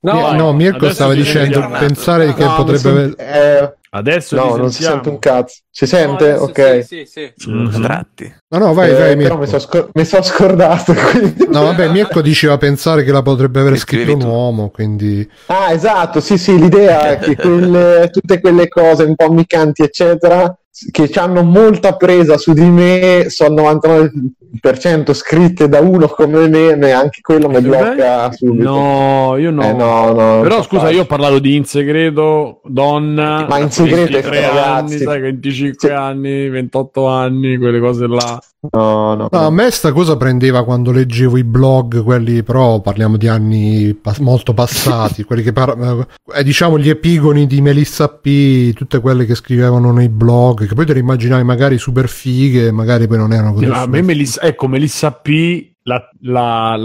No, Mirko stava dicendo pensare che potrebbe aver. Adesso no, non si sente un cazzo. Si sente? No, ok. Sì. No, vai Mirko. Però mi sono scordato. Quindi... No, vabbè, Mirko diceva pensare che la potrebbe aver scritto un uomo, quindi... Ah, esatto, sì, l'idea è che tutte quelle cose un po' ammicanti, eccetera, che ci hanno molta presa su di me, sono 99% scritte da uno come me, anche quello mi blocca subito. No, io no. No però scusa, io ho parlato di in segreto, donna, ma in segreto 23 anni, sai, 25 anni, 28 anni, quelle cose là. No. A me sta cosa prendeva quando leggevo i blog, quelli però parliamo di anni molto passati, quelli che diciamo gli epigoni di Melissa P, tutte quelle che scrivevano nei blog, che poi te le immaginavi magari super fighe, magari poi non erano così. No, a me Melissa P, la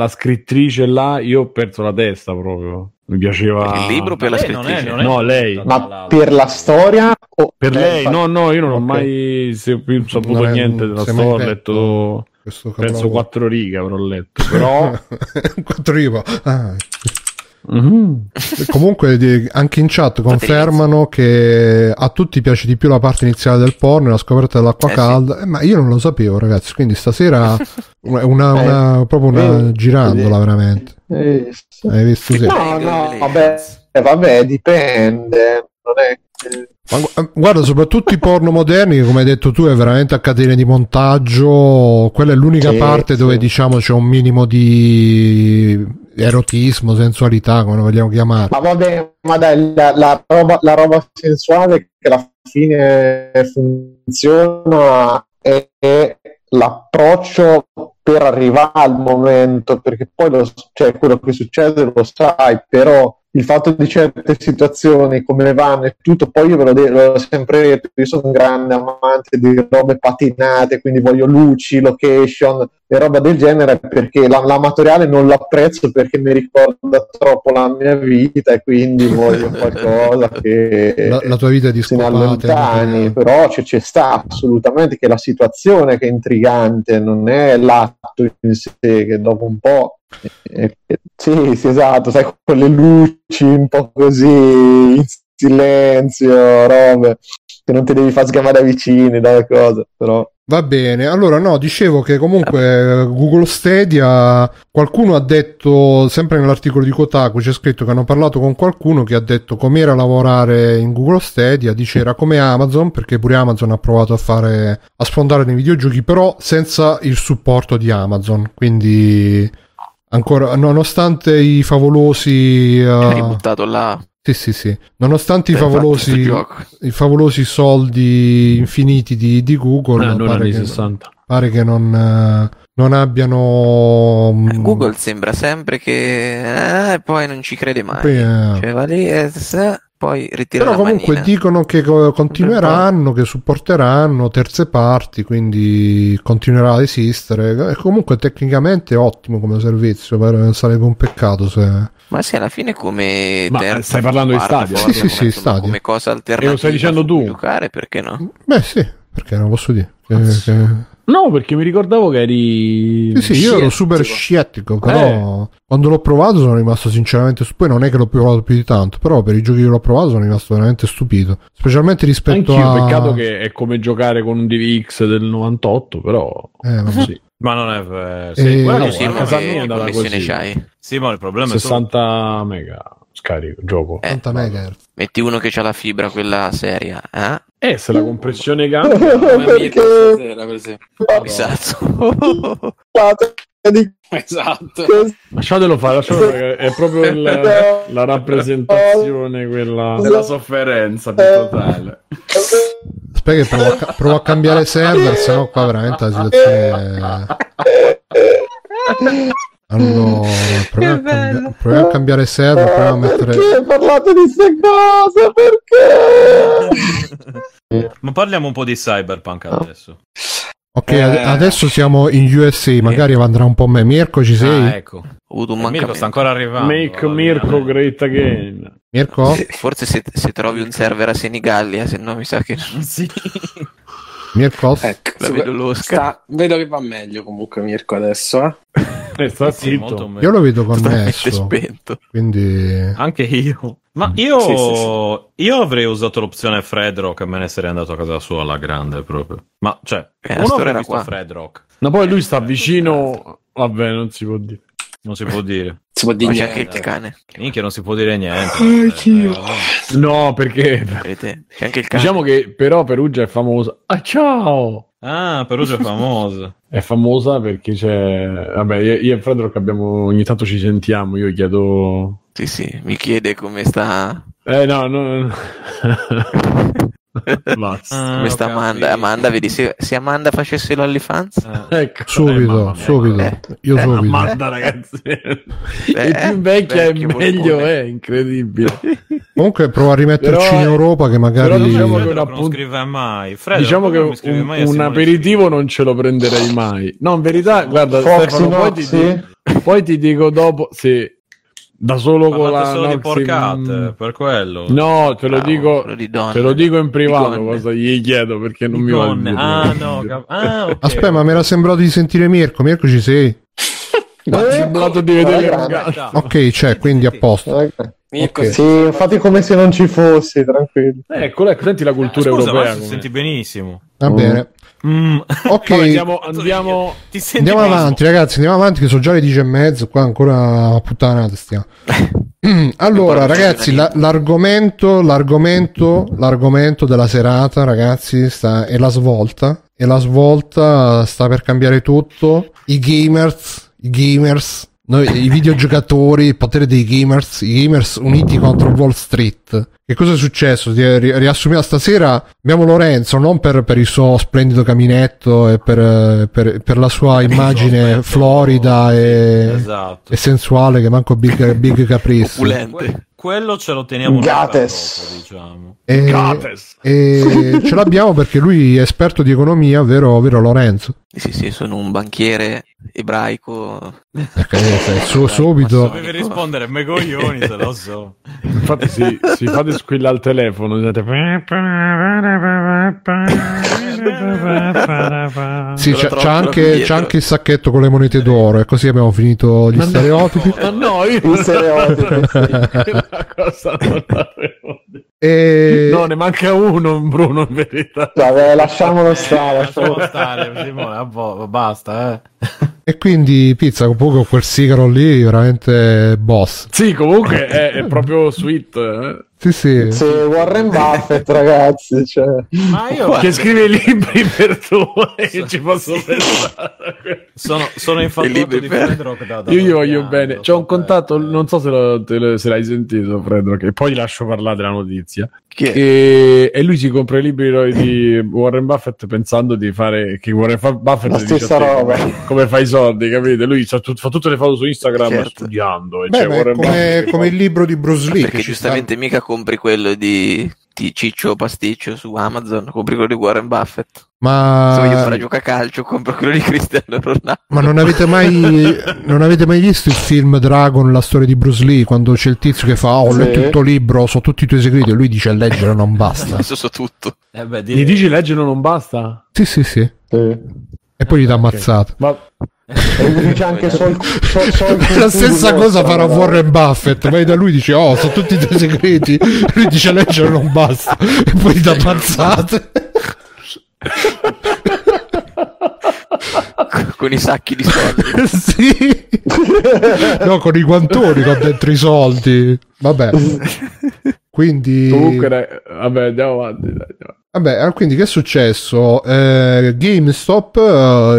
scrittrice là, io ho perso la testa proprio. Mi piaceva il libro per la scrittrice, non è lei, ma per la storia o per lei? No, io non ho mai saputo niente della storia. Ho letto penso 4 righe, avrò letto, però 4 righe. Mm-hmm. Comunque anche in chat confermano che a tutti piace di più la parte iniziale del porno e la scoperta dell'acqua calda, ma io non lo sapevo, ragazzi, quindi stasera una girandola veramente. Hai visto? Sì. No, vabbè, dipende, non è... Ma guarda, soprattutto i porno moderni, come hai detto tu, è veramente a catene di montaggio. Quella è l'unica parte dove diciamo c'è un minimo di erotismo, sensualità, come lo vogliamo chiamare. Ma vabbè, ma dai, la roba sensuale che alla fine funziona è l'approccio per arrivare al momento, perché poi quello che succede lo sai, però il fatto di certe situazioni, come le vanno e tutto, poi io ve l'ho sempre detto, io sono un grande amante di robe patinate, quindi voglio luci, location e roba del genere, perché l'amatoriale non l'apprezzo, perché mi ricorda troppo la mia vita e quindi voglio qualcosa che la tua vita è di lontani, però ci sta assolutamente, che la situazione che è intrigante, non è l'atto in sé, che dopo un po' sì esatto, sai, con le luci un po' così in silenzio, robe che non ti devi far sgamare da vicini, dalle cose, però va bene. Allora no, dicevo che comunque Google Stadia, qualcuno ha detto, sempre nell'articolo di Kotaku c'è scritto che hanno parlato con qualcuno che ha detto com'era lavorare in Google Stadia, dice era come Amazon, perché pure Amazon ha provato a sfondare nei videogiochi, però senza il supporto di Amazon, quindi ancora nonostante i favolosi hai buttato là. Sì. Nonostante i favolosi soldi infiniti di Google, pare che non abbiano. Google sembra sempre che poi non ci crede mai. Cioè, poi ritira. Però comunque dicono che continueranno, che supporteranno terze parti, quindi continuerà ad esistere. E comunque tecnicamente ottimo come servizio, sarebbe un peccato se... Ma sì, alla fine come... Ma stai parlando di Stadia? Sì, Stadia. Come cosa alternativa. E lo stai dicendo tu? Giocare, perché no? Beh sì, perché non posso dire. No, perché mi ricordavo che eri... Sì, io ero super scettico, però quando l'ho provato sono rimasto sinceramente stupito. Poi non è che l'ho provato più di tanto, però per i giochi che l'ho provato sono rimasto veramente stupito. Specialmente rispetto peccato che è come giocare con un DVX del 98, però... Sì. Ma non è... a casa mia è andata così. Sì, ma il problema è 60 mega scarico gioco. 60 mega. Metti uno che c'ha la fibra quella seria, eh? Se la compressione cambia. Perché... Stasera, per esempio. di... Esatto. Lasciatelo fare, lasciatelo fare. È proprio la rappresentazione quella della sofferenza più totale. Aspetta che provo a cambiare server, sennò qua veramente la situazione è... Allora, proviamo a cambiare server, proviamo a mettere... Perché parlate di queste cose? Perché? Ma parliamo un po' di Cyberpunk adesso. Ok, adesso siamo in USA, magari andrà un po' me. Mirko, ci sei? Ah, ecco. Mirko sta ancora arrivando. Make Mirko great again. Mirko? Forse se trovi un server a Senigallia, se no mi sa che non si... Mirko? Ecco, vedo che va meglio comunque Mirko adesso, sta zitto. Io lo vedo connesso, spento. Quindi... Anche io. Ma io io avrei usato l'opzione Fredrock e me ne sarei andato a casa sua alla grande proprio. Ma cioè, uno avrei visto Fredrock. Ma poi lui sta vicino, vabbè, non si può dire. Non si può dire. Si può dire niente. Anche il cane. Minchia, non si può dire niente. No, perché c'è anche il cane. Diciamo che però Perugia è famosa. Ah, ciao! Ah, Perugia è famosa. È famosa perché c'è... Vabbè, io e Fredrock ogni tanto ci sentiamo, io chiedo... Sì, mi chiede come sta... No. Questa Amanda, vedi se Amanda facesse l'OnlyFans ecco, subito io subito Amanda, ragazzi e più vecchia è meglio, è incredibile. Comunque prova a rimetterci in Europa, che magari diciamo che non scrive mai Fred, diciamo che un aperitivo non ce lo prenderei mai, no, in verità. Guarda Stefano, poi ti dico dopo sì. Da solo con la solo di porcate, per quello. No, te lo dico, te lo dico in privato cosa gli chiedo, perché non mi va. Okay. Aspetta, ma mi era sembrato di sentire Mirko. Mirko, ci sei? Mi sembrato di vedere ok, cioè, quindi a posto. Mirko, okay. Sì, infatti come se non ci fossi, tranquillo. Ecco, senti la cultura europea. Ma senti benissimo. Va bene. Ok, andiamo avanti, ragazzi. Andiamo avanti, che sono già le 10:30. Qua ancora puttanate stiamo. Allora, ragazzi, l'argomento della serata, ragazzi, è la svolta. E la svolta sta per cambiare tutto. I gamers. Noi, i videogiocatori, il potere dei gamers, i gamers uniti contro Wall Street. Che cosa è successo? Riassumiamo, stasera abbiamo Lorenzo, non per il suo splendido caminetto e per la sua immagine florida e sensuale, che manco Big Caprice. Opulente. Quello ce lo teniamo diciamo. E ce l'abbiamo perché lui è esperto di economia, vero Lorenzo? Sì, sono un banchiere ebraico. Subito. Dovevi rispondere, me coglioni, se lo so. Infatti si fate squilla al telefono. Sì, c'è anche il sacchetto con le monete d'oro, e così abbiamo finito gli stereotipi. Gli stereotipi. Cosa no, ne manca uno, Bruno, in verità. Vabbè, lasciamolo stare. Simone, basta. E quindi pizza un po' con quel sigaro lì, veramente boss. Sì, comunque è proprio sweet. Sì, Warren Buffett, ragazzi, cioè. Ma io che scrive libri per tu ci posso pensare. Sono infatuato di Fredrock da io gli voglio bene. C'ho un contatto, non so se l'hai sentito Fredrock, e poi lascio parlare della notizia. E lui si compra i libri di Warren Buffett pensando di fare che Warren Buffett dice come fai i soldi, capite? Lui fa tutte le foto su Instagram studiando. E come il libro di Bruce Lee, perché giustamente mica compri quello di Ciccio Pasticcio su Amazon, compri quello di Warren Buffett. Ma se io farò giocare a calcio, compro quello di Cristiano Ronaldo. Ma non avete mai visto il film Dragon, la storia di Bruce Lee, quando c'è il tizio che fa ho letto tutto il libro, so tutti i tuoi segreti, e lui dice leggere non basta. Adesso so tutto. Gli dici leggere non basta? Sì. E poi gli dà ammazzato. Ma dice anche la stessa cosa farà Warren Buffett. Vai da lui, dice sono tutti i tuoi segreti, lui dice leggere non basta, e poi gli dà ammazzate. Con i sacchi di soldi. Sì. No, con i guantoni con dentro i soldi. Vabbè. Quindi comunque, vabbè, andiamo avanti. Vabbè, quindi che è successo? GameStop,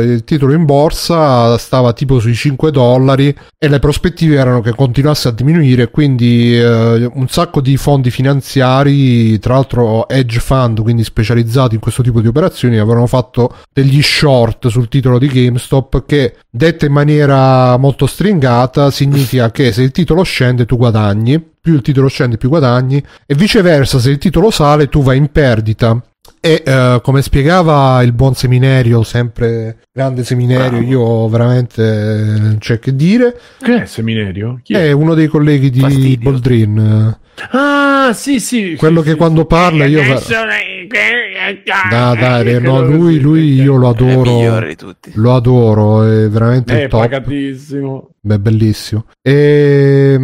il titolo in borsa stava tipo sui $5 e le prospettive erano che continuasse a diminuire, quindi un sacco di fondi finanziari, tra l'altro hedge fund, quindi specializzati in questo tipo di operazioni, avevano fatto degli short sul titolo di GameStop che, detta in maniera molto stringata, significa che se il titolo scende tu guadagni, più il titolo scende più guadagni, e viceversa se il titolo sale tu vai in perdita. E come spiegava il buon Seminerio, sempre grande Seminerio, io veramente c'è che dire. Che è Seminerio? Chi è? È uno dei colleghi di Fastidio. Boldrin. Ah, sì, sì. Quello sì, che sì, quando sì, parla io... Dai, no, lui io lo adoro. Lo adoro, è veramente top. È pagatissimo. Beh, bellissimo. E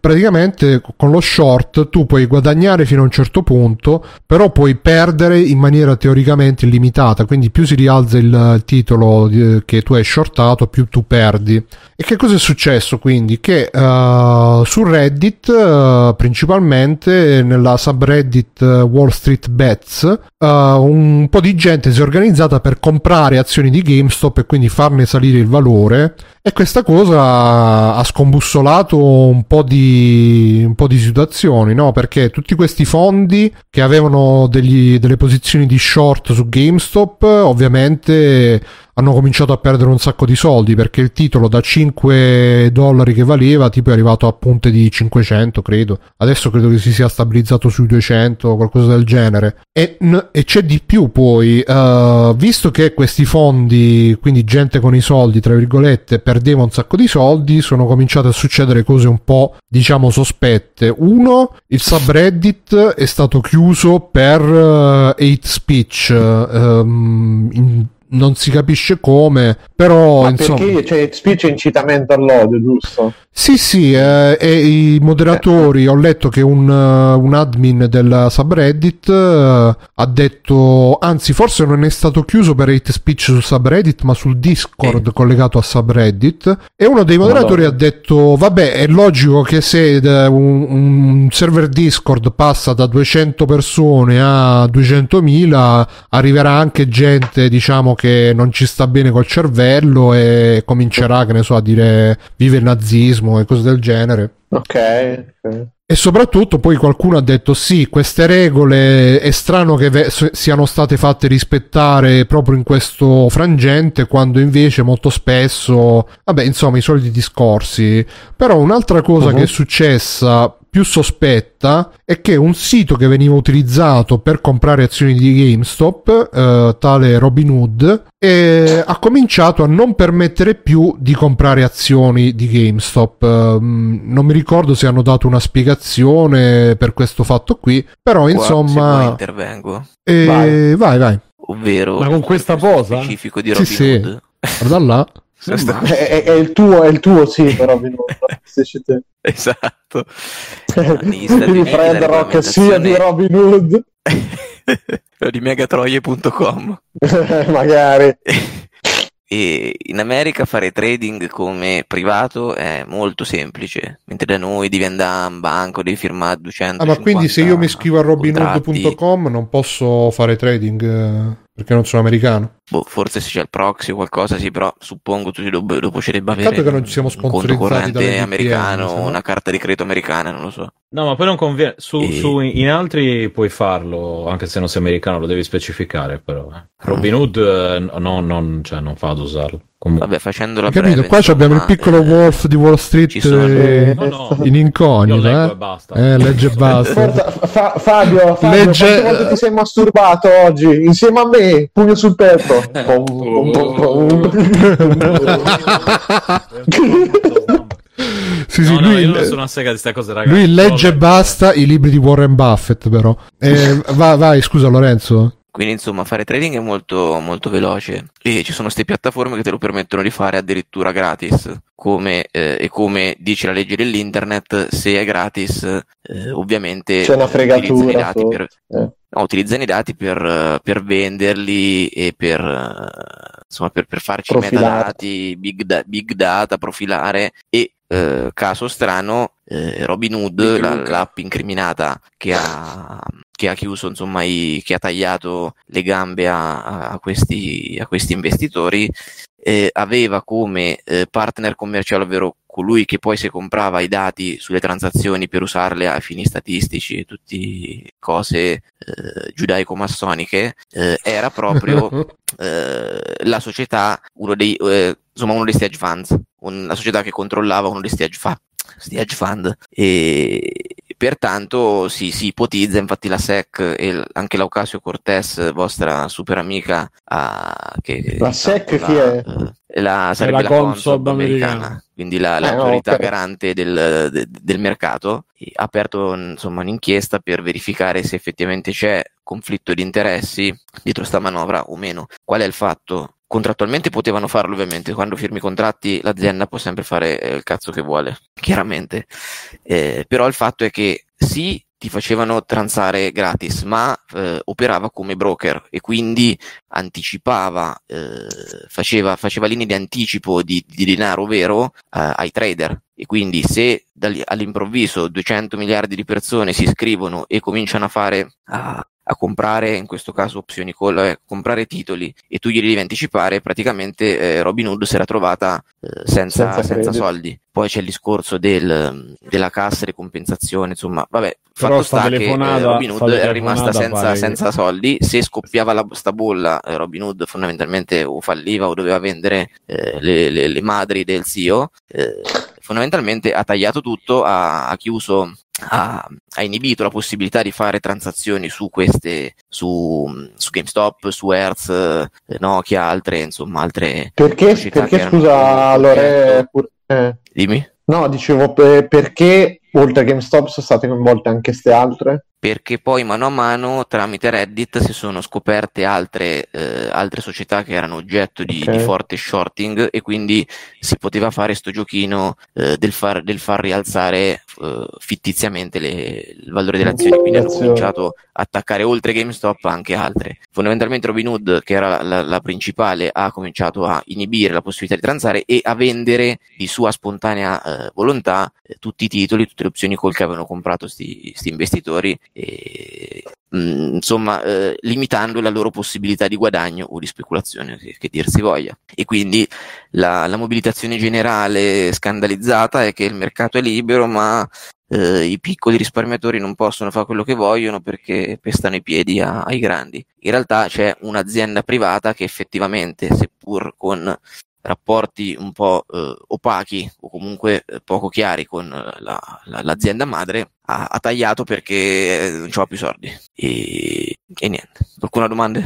praticamente con lo short tu puoi guadagnare fino a un certo punto, però puoi perdere in maniera teoricamente illimitata, quindi più si rialza il titolo che tu hai shortato, più tu perdi. E che cosa è successo quindi? Che su Reddit, principalmente nella subreddit Wall Street Bets, un po' di gente si è organizzata per comprare azioni di GameStop e quindi farne salire il valore, e questa cosa ha scombussolato un po' di situazioni, no? Perché tutti questi fondi che avevano delle posizioni di short su GameStop ovviamente hanno cominciato a perdere un sacco di soldi, perché il titolo da $5 che valeva tipo è arrivato a punte di 500, credo. Adesso credo che si sia stabilizzato sui 200 o qualcosa del genere. E c'è di più poi, visto che questi fondi, quindi gente con i soldi tra virgolette, perdeva un sacco di soldi, sono cominciate a succedere cose un po' diciamo sospette. Uno, il subreddit è stato chiuso per hate speech, non si capisce come, però ma insomma, perché cioè, speech è incitamento all'odio, giusto? Sì, e i moderatori, ho letto che un admin del subreddit ha detto, anzi forse non è stato chiuso per hate speech sul subreddit ma sul Discord collegato a subreddit, e uno dei moderatori ha detto vabbè, è logico che se un server Discord passa da 200 persone a 200.000 arriverà anche gente diciamo che non ci sta bene col cervello e comincerà, che ne so, a dire vive il nazismo e cose del genere. Ok. E soprattutto poi qualcuno ha detto sì, queste regole è strano che siano state fatte rispettare proprio in questo frangente, quando invece molto spesso, vabbè, insomma, i soliti discorsi. Però un'altra cosa che è successa più sospetta è che un sito che veniva utilizzato per comprare azioni di GameStop, tale Robinhood, ha cominciato a non permettere più di comprare azioni di GameStop. Non mi ricordo se hanno dato una spiegazione per questo fatto qui, però qua, insomma, se intervengo. Vai. Ovvero, ma con questa cosa specifico di Robinhood. Sì. Guarda là. È il tuo sì, però esatto. Riprenderò che sia di Robin Hood o di megatroie.com magari. E in America fare trading come privato è molto semplice, mentre da noi devi andare a un banco, devi firmare 200. Ma quindi se io mi iscrivo a robinhood.com non posso fare trading perché non sono americano? Forse se c'è il proxy o qualcosa, sì, però suppongo tu dopo ci debba avere che non ci siamo un conto corrente americano, una carta di credito americana, non lo so. No, ma poi non conviene, su in altri puoi farlo, anche se non sei americano lo devi specificare, però. Robinhood non fa ad usarlo. Comunque. Vabbè, facendo la breve, capito, qua abbiamo il piccolo Wolf di Wall Street in incognita. Legge e basta. Fabio, quante volte ti sei masturbato oggi? Insieme a me, pugno sul petto. Sì, lui, io non sono una sega di sta cosa, ragazzi. Lui legge e basta i libri di Warren Buffett, però. Vai, scusa Lorenzo. Quindi insomma fare trading è molto molto veloce e ci sono queste piattaforme che te lo permettono di fare addirittura gratis, come dice la legge dell'internet, se è gratis ovviamente c'è una fregatura, utilizzano i dati per venderli e per farci metadati, big data, profilare. E caso strano, Robinhood, l'app incriminata che ha che ha chiuso, insomma, che ha tagliato le gambe a questi investitori, aveva come partner commerciale, ovvero colui che poi si comprava i dati sulle transazioni per usarle a fini statistici e tutte cose giudaico-massoniche, era proprio la società, uno dei hedge funds, la società che controllava uno dei hedge fund, e pertanto si ipotizza, infatti la SEC e anche l'Ocasio Cortez, vostra super amica, la SEC chi è? Sarebbe la Consob americana, quindi l'autorità garante del mercato, ha aperto, insomma, un'inchiesta per verificare se effettivamente c'è conflitto di interessi dietro sta manovra o meno. Qual è il fatto? Contrattualmente potevano farlo, ovviamente, quando firmi contratti l'azienda può sempre fare il cazzo che vuole, chiaramente, però il fatto è che sì, ti facevano transare gratis, ma operava come broker e quindi anticipava, faceva linee di anticipo di denaro vero ai trader, e quindi se all'improvviso 200 miliardi di persone si iscrivono e cominciano a comprare, in questo caso opzioni call, comprare titoli, e tu glieli devi anticipare, praticamente Robinhood si era trovata senza soldi. Poi c'è il discorso della cassa di compensazione, insomma, vabbè, però fatto sta che Robinhood era rimasta senza soldi. Se scoppiava sta bolla, Robinhood fondamentalmente o falliva o doveva vendere le madri del CEO, fondamentalmente ha tagliato tutto, ha chiuso, ha inibito la possibilità di fare transazioni su GameStop, su Hertz, Nokia, altre perché scusa, allora dimmi. No, dicevo perché oltre a GameStop sono state coinvolte anche queste altre? Perché poi mano a mano tramite Reddit si sono scoperte altre società che erano oggetto di forte shorting, e quindi si poteva fare sto giochino del far rialzare fittiziamente il valore delle azioni, quindi hanno cominciato a attaccare oltre GameStop anche altre. Fondamentalmente Robinhood, che era la principale, ha cominciato a inibire la possibilità di transare e a vendere di sua spontanea volontà tutti i titoli, tutte le opzioni call che avevano comprato sti investitori, e insomma limitando la loro possibilità di guadagno o di speculazione, che dir si voglia. E quindi la mobilitazione generale scandalizzata è che il mercato è libero, ma i piccoli risparmiatori non possono fare quello che vogliono perché pestano i piedi ai grandi. In realtà c'è un'azienda privata che effettivamente, seppur con rapporti un po' opachi o comunque poco chiari con l'azienda madre, ha tagliato perché non c'aveva più soldi e niente. Alcuna domanda?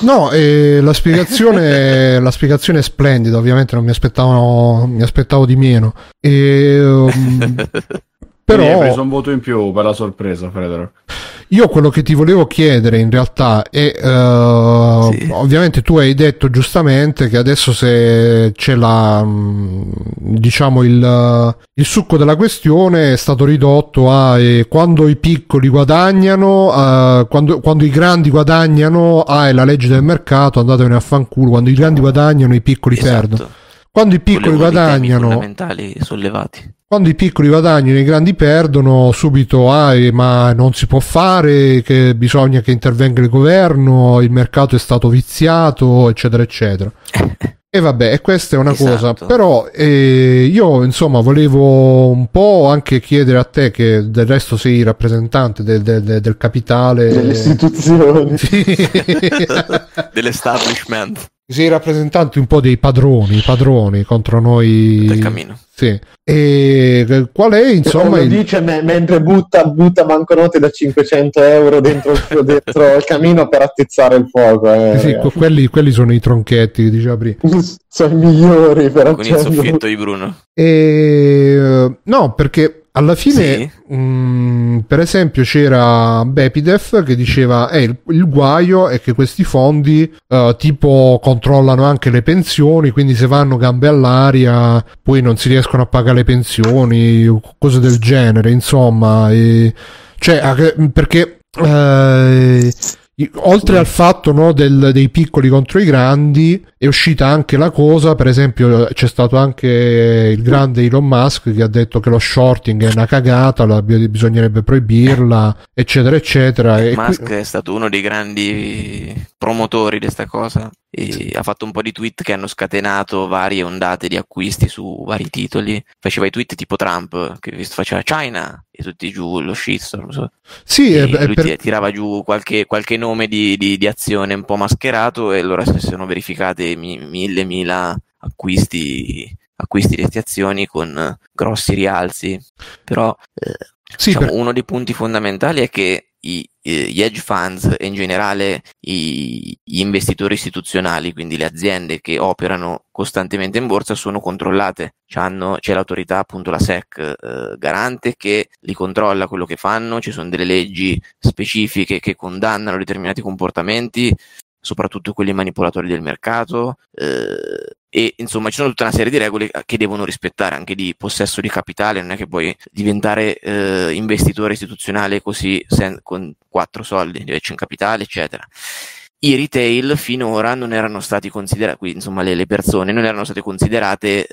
No, la spiegazione è splendida, ovviamente non mi aspettavo di meno, però hai preso un voto in più per la sorpresa, Fredrock. Io quello che ti volevo chiedere in realtà è, sì, ovviamente tu hai detto giustamente che adesso se c'è diciamo il succo della questione è stato ridotto a quando i piccoli guadagnano, quando i grandi guadagnano, è la legge del mercato, andatevene a fanculo, quando i grandi guadagnano i piccoli perdono. Quando i piccoli guadagnano, fondamentali sollevati. Quando i piccoli guadagnano e i grandi perdono, subito ma non si può fare, che bisogna che intervenga il governo, il mercato è stato viziato, eccetera, eccetera. E vabbè, e questa è una cosa, però io insomma volevo un po' anche chiedere a te, che del resto sei rappresentante del capitale, delle istituzioni, sì, dell'establishment. Sei rappresentante un po' dei padroni contro noi del cammino. Sì. E qual è, insomma, dice mentre butta banconote da 500 euro dentro il camino per attizzare il fuoco, sì, quelli sono i tronchetti che diceva prima. Sono i migliori per con il soffietto di Bruno. No, perché alla fine, sì, per esempio, c'era Bepidef che diceva il guaio è che questi fondi tipo controllano anche le pensioni, quindi se vanno gambe all'aria poi non si riescono a pagare le pensioni o cose del genere, insomma. Perché oltre al fatto, no, dei piccoli contro i grandi, è uscita anche la cosa, per esempio c'è stato anche il grande Elon Musk che ha detto che lo shorting è una cagata, bisognerebbe proibirla, eccetera eccetera. E Musk è stato uno dei grandi promotori di questa cosa e ha fatto un po' di tweet che hanno scatenato varie ondate di acquisti su vari titoli. Faceva i tweet tipo Trump che faceva China e tutti giù lo shitstorm, so. Sì, lui tirava giù qualche nome di azione un po' mascherato e allora si sono verificate mille acquisti di queste azioni con grossi rialzi. Però sì, diciamo, uno dei punti fondamentali è che gli hedge funds e in generale gli investitori istituzionali, quindi le aziende che operano costantemente in borsa, sono controllate. C'è l'autorità, appunto la SEC garante, che li controlla quello che fanno. Ci sono delle leggi specifiche che condannano determinati comportamenti, soprattutto quelli manipolatori del mercato, e insomma ci sono tutta una serie di regole che devono rispettare, anche di possesso di capitale. Non è che puoi diventare investitore istituzionale così con 4 soldi, devi avere un capitale, eccetera. I retail finora non erano stati considerati, quindi insomma le persone non erano state considerate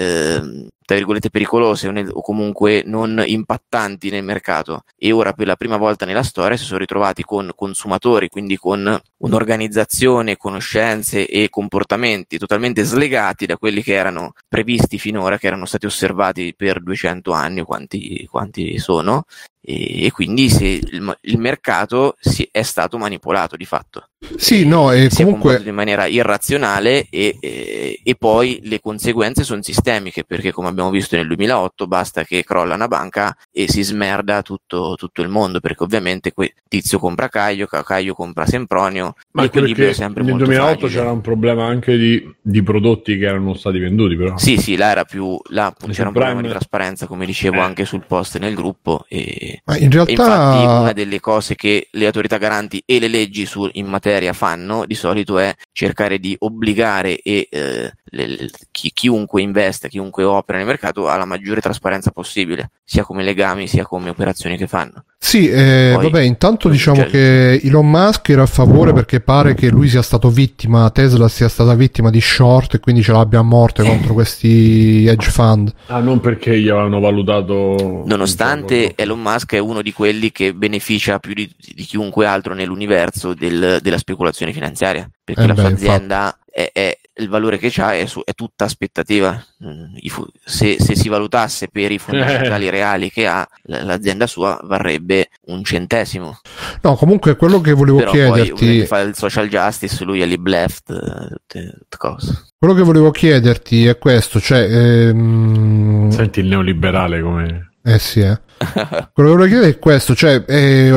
tra virgolette pericolose o comunque non impattanti nel mercato, e ora per la prima volta nella storia si sono ritrovati con consumatori, quindi con un'organizzazione, conoscenze e comportamenti totalmente slegati da quelli che erano previsti finora, che erano stati osservati per 200 anni o quanti sono. E quindi il mercato è stato manipolato di fatto. Sì, no, e si comunque è in maniera irrazionale e poi le conseguenze sono sistemiche, perché come abbiamo visto nel 2008 basta che crolla una banca e si smerda tutto il mondo, perché ovviamente tizio compra Caio compra Sempronio, ma l'equilibrio è sempre molto fragile. Nel 2008 c'era un problema anche di prodotti che erano stati venduti, però sì, là era più c'era un problema di trasparenza, come dicevo anche sul post nel gruppo. Ma in realtà, infatti, una delle cose che le autorità garanti e le leggi in materia fanno di solito è cercare di obbligare chiunque investe, chiunque opera nel mercato, alla maggiore trasparenza possibile, sia come legami sia come operazioni che fanno. Sì, poi, vabbè, intanto diciamo che Elon Musk era a favore perché pare che lui sia stato vittima, Tesla sia stata vittima di short e quindi ce l'abbia a morte contro questi hedge fund. Ah, non perché gli avevano valutato. Nonostante Elon Musk è uno di quelli che beneficia più di chiunque altro nell'universo della speculazione finanziaria, perché la sua azienda è il valore che c'ha è tutta aspettativa. Se si valutasse per i fondamentali reali che ha, l'azienda sua varrebbe 1 centesimo. No, comunque quello che volevo chiederti, poi fa il social justice, lui è lì bluff, tutte cose. Quello che volevo chiederti è questo, cioè senti il neoliberale come quello che volevo chiedere è questo, cioè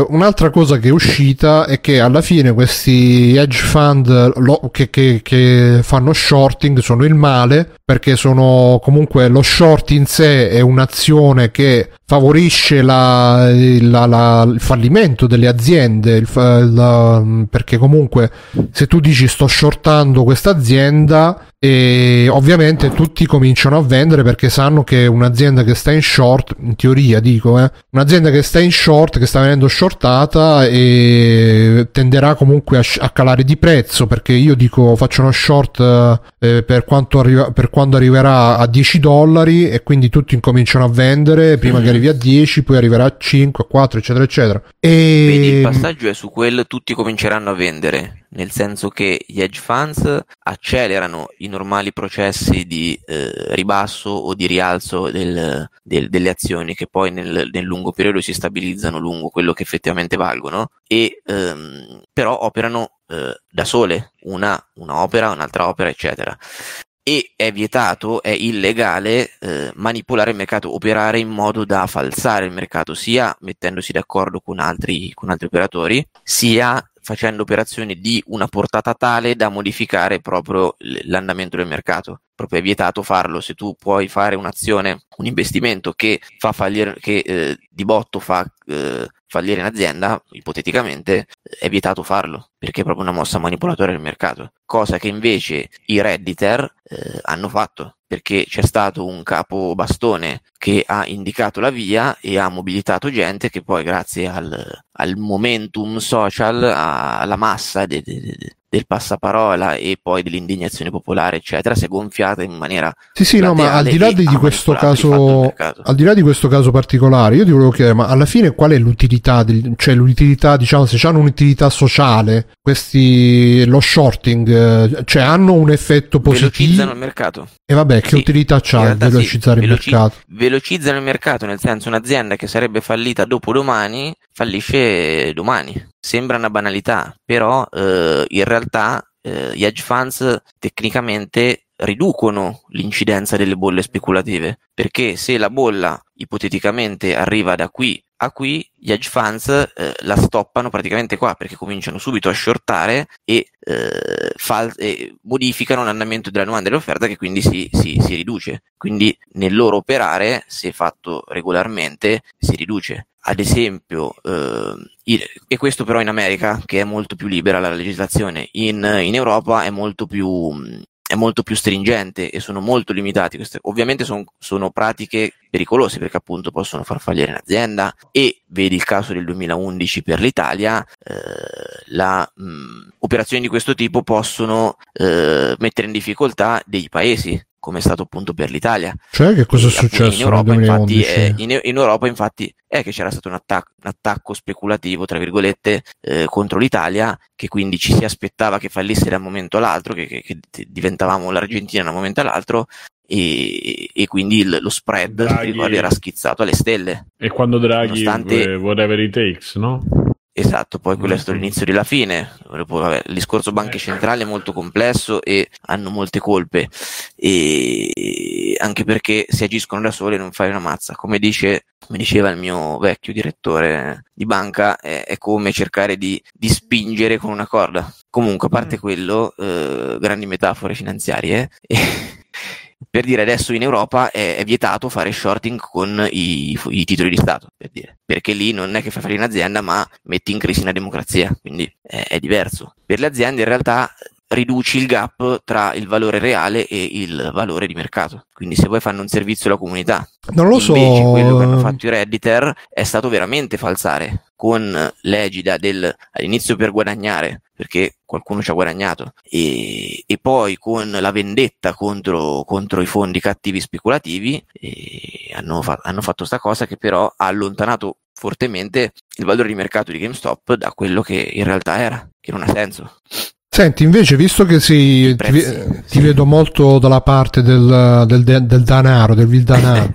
un'altra cosa che è uscita è che alla fine questi hedge fund che fanno shorting sono il male, perché sono comunque, lo short in sé è un'azione che favorisce il fallimento delle aziende, perché comunque se tu dici sto shortando questa azienda, e ovviamente tutti cominciano a vendere perché sanno che un'azienda che sta in short, in teoria dico, un'azienda che sta in short, che sta venendo shortata, e tenderà comunque a calare di prezzo, perché io dico faccio uno short per quando arriverà a $10 e quindi tutti incominciano a vendere prima che arrivi a 10, poi arriverà a 5, a 4, eccetera eccetera. Quindi il passaggio è su quel tutti cominceranno a vendere, nel senso che gli hedge funds accelerano i normali processi di ribasso o di rialzo delle azioni, che poi nel lungo periodo si stabilizzano lungo quello che effettivamente valgono, e però operano da sole, una opera, un'altra opera, eccetera. E è vietato, è illegale manipolare il mercato, operare in modo da falsare il mercato, sia mettendosi d'accordo con altri operatori, sia facendo operazioni di una portata tale da modificare proprio l'andamento del mercato. Proprio è vietato farlo. Se tu puoi fare un'azione, un investimento che fa fallire, che di botto fa fallire in azienda, ipoteticamente è vietato farlo, perché è proprio una mossa manipolatoria del mercato, cosa che invece i Redditer hanno fatto, perché c'è stato un capo bastone che ha indicato la via e ha mobilitato gente che poi grazie al al momentum social, alla massa del passaparola e poi dell'indignazione popolare, eccetera, si è gonfiata in maniera ma al di là di questo caso, al di là di questo caso particolare, io ti volevo chiedere, ma alla fine qual è l'utilità cioè l'utilità, diciamo, se c'hanno un'utilità sociale questi, lo shorting, cioè hanno un effetto positivo, velocizzano il mercato. E vabbè, che utilità c'ha velocizzare il mercato? Velocizzano il mercato, nel senso, un'azienda che sarebbe fallita dopodomani fallisce domani. Sembra una banalità, però in realtà gli hedge funds tecnicamente riducono l'incidenza delle bolle speculative, perché se la bolla ipoteticamente arriva da qui a qui, gli hedge funds la stoppano praticamente qua, perché cominciano subito a shortare e modificano l'andamento della domanda e dell'offerta, che quindi si riduce. Quindi nel loro operare, se fatto regolarmente, si riduce. Ad esempio, e questo però in America, che è molto più libera la legislazione, in Europa è molto più stringente e sono molto limitati. Queste, ovviamente, sono pratiche pericolose, perché appunto possono far fallire un'azienda, e vedi il caso del 2011 per l'Italia, operazioni di questo tipo possono mettere in difficoltà dei paesi, come è stato appunto per l'Italia. Cioè, che cosa è successo in Europa? Nel 2011? Infatti, in Europa infatti è che c'era stato un attacco speculativo, tra virgolette, contro l'Italia, che quindi ci si aspettava che fallisse da un momento all'altro, che diventavamo l'Argentina da un momento all'altro, e quindi lo spread era schizzato alle stelle. E quando Draghi, whatever it takes, no? Esatto, poi quello è stato l'inizio della fine. Vabbè, il discorso banche centrali è molto complesso e hanno molte colpe, e anche perché se agiscono da sole non fai una mazza. Come diceva il mio vecchio direttore di banca, è come cercare di spingere con una corda. Comunque, a parte quello, grandi metafore finanziarie. Per dire, adesso in Europa è vietato fare shorting con i titoli di Stato, per dire, perché lì non è che fai fallire un'azienda, ma metti in crisi una democrazia, quindi è diverso. Per le aziende in realtà riduci il gap tra il valore reale e il valore di mercato, quindi se vuoi fanno un servizio alla comunità. Non lo so, invece quello che hanno fatto i Redditor è stato veramente falsare, con l'egida all'inizio per guadagnare, perché qualcuno ci ha guadagnato, e poi con la vendetta contro i fondi cattivi speculativi, e hanno fatto sta cosa che però ha allontanato fortemente il valore di mercato di GameStop da quello che in realtà era, che non ha senso. Senti, invece, visto che ti vedo molto dalla parte del danaro, del vil danaro,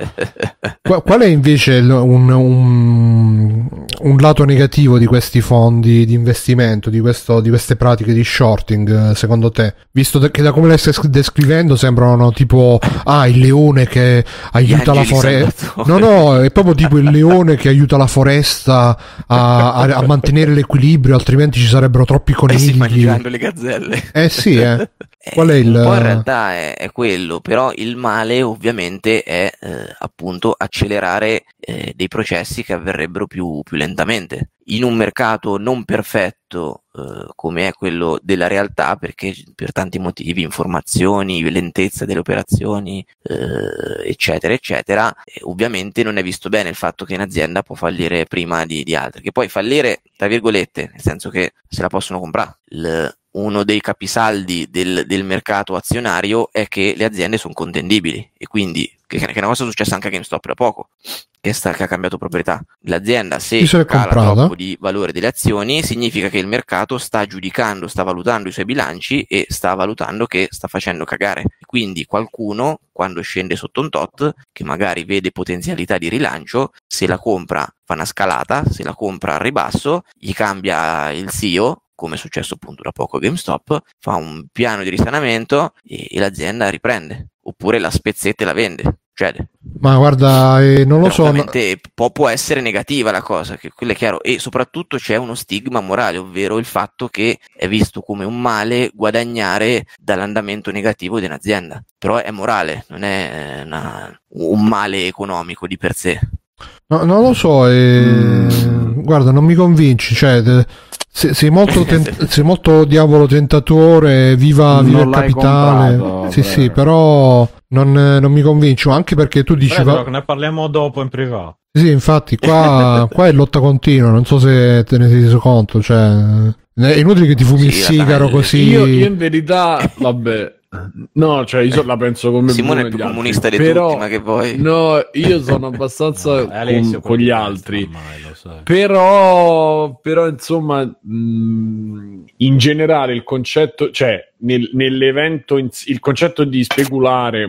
qual è invece un lato negativo di questi fondi di investimento, di queste pratiche di shorting, secondo te? Visto che da come le stai descrivendo sembrano tipo il leone che aiuta la foresta. No, è proprio tipo il leone che aiuta la foresta a mantenere l'equilibrio, altrimenti ci sarebbero troppi conigli. Qual è il... Poi in realtà è quello, però il male ovviamente è appunto accelerare dei processi che avverrebbero più lentamente in un mercato non perfetto come è quello della realtà, perché per tanti motivi, informazioni, lentezza delle operazioni, eccetera eccetera, ovviamente non è visto bene il fatto che un'azienda può fallire prima di altre, che poi fallire tra virgolette, nel senso che se la possono comprare. Uno dei capisaldi del mercato azionario è che le aziende sono contendibili, e quindi che una cosa è successa anche a GameStop da poco, che ha cambiato proprietà. L'azienda, se cala troppo di valore delle azioni, significa che il mercato sta giudicando, sta valutando i suoi bilanci e sta valutando che sta facendo cagare. Quindi qualcuno, quando scende sotto un tot, che magari vede potenzialità di rilancio, se la compra fa una scalata, se la compra al ribasso, gli cambia il CEO, come è successo appunto da poco a GameStop, fa un piano di risanamento e l'azienda riprende, oppure la spezzetta e la vende. Cioè, ma guarda, non lo so, ovviamente può essere negativa la cosa, che quello è chiaro, e soprattutto c'è uno stigma morale, ovvero il fatto che è visto come un male guadagnare dall'andamento negativo di un'azienda, però è morale, non è un male economico di per sé. No, non lo so, guarda, non mi convinci, cioè sei molto sei molto diavolo tentatore, viva il capitale, comprato, sì, però non mi convinci, anche perché tu dici, ne parliamo dopo in privato. Sì, infatti qua è lotta continua, non so se te ne sei reso conto, cioè è inutile che ti fumi il sigaro così. Io in verità, vabbè, no, cioè io la penso come Simone è più comunista di però, tutti, ma che vuoi? No, io sono abbastanza con gli altri, però insomma in generale il concetto, cioè nell'evento il concetto di speculare,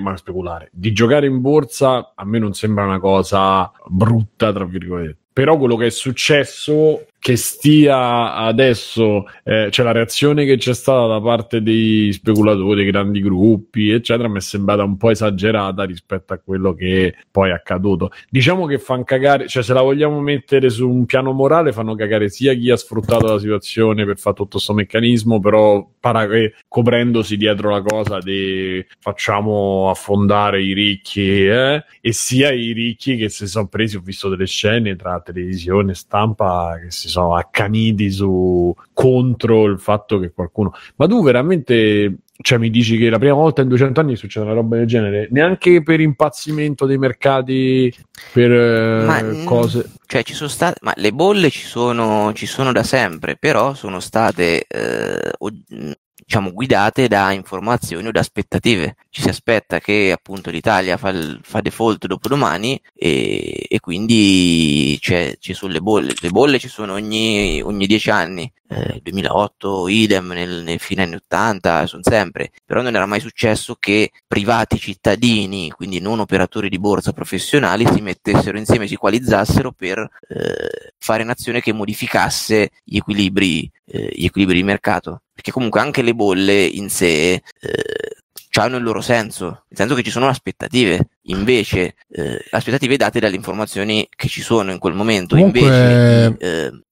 di giocare in borsa a me non sembra una cosa brutta, tra virgolette. Però quello che è successo, che stia adesso, cioè la reazione che c'è stata da parte dei speculatori, dei grandi gruppi, eccetera, mi è sembrata un po' esagerata rispetto a quello che poi è accaduto. Diciamo che fanno cagare, cioè se la vogliamo mettere su un piano morale, fanno cagare sia chi ha sfruttato la situazione per fare tutto questo meccanismo, però coprendosi dietro la cosa di facciamo affondare i ricchi, e sia i ricchi che si sono presi, ho visto delle scene tra televisione e stampa che si sono accaniti su contro il fatto che qualcuno, ma tu veramente, cioè mi dici che la prima volta in 200 anni succede una roba del genere, neanche per impazzimento dei mercati, per cose, cioè ci sono state, ma le bolle ci sono da sempre, però sono state diciamo guidate da informazioni o da aspettative. Ci si aspetta che appunto l'Italia fa default dopodomani e quindi ci sono le bolle ci sono ogni 10 anni, 2008 idem, nel fine anni 80 sono sempre, però non era mai successo che privati cittadini, quindi non operatori di borsa professionali, si mettessero insieme, si coalizzassero per fare un'azione che modificasse gli equilibri di mercato, perché comunque anche le bolle in sé hanno il loro senso, nel senso che ci sono aspettative, invece aspettative date dalle informazioni che ci sono in quel momento. Comunque, invece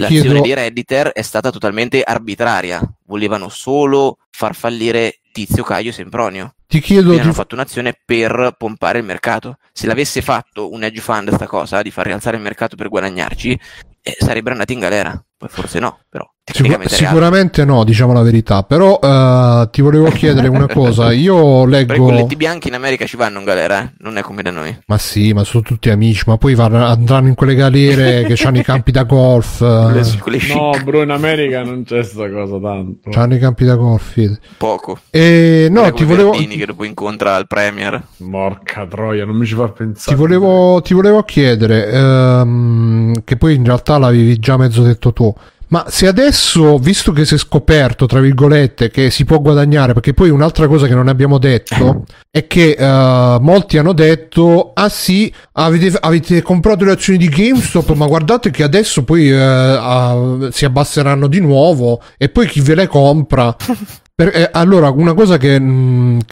l'azione di Redditor è stata totalmente arbitraria, volevano solo far fallire Tizio, Caio e Sempronio. Hanno fatto un'azione per pompare il mercato. Se l'avesse fatto un hedge fund sta cosa di far rialzare il mercato per guadagnarci, sarebbero andati in galera. Poi forse no, però sicuramente no, diciamo la verità. Però ti volevo chiedere una cosa. Io leggo, i colletti bianchi in America ci vanno in galera, eh? Non è come da noi. Ma sì, ma sono tutti amici, ma poi andranno in quelle galere che hanno i campi da golf. No, bro, in America non c'è sta cosa tanto. C'hanno i campi da golf. Poco. E no, ti volevo che dopo incontra al Premier. Morca troia, non mi ci fa pensare. Ti volevo chiedere che poi in realtà l'avevi già mezzo detto tu. Ma se adesso, visto che si è scoperto, tra virgolette, che si può guadagnare, perché poi un'altra cosa che non abbiamo detto è che molti hanno detto, ah sì, avete comprato le azioni di GameStop, ma guardate che adesso poi si abbasseranno di nuovo e poi chi ve le compra? Allora, una cosa che non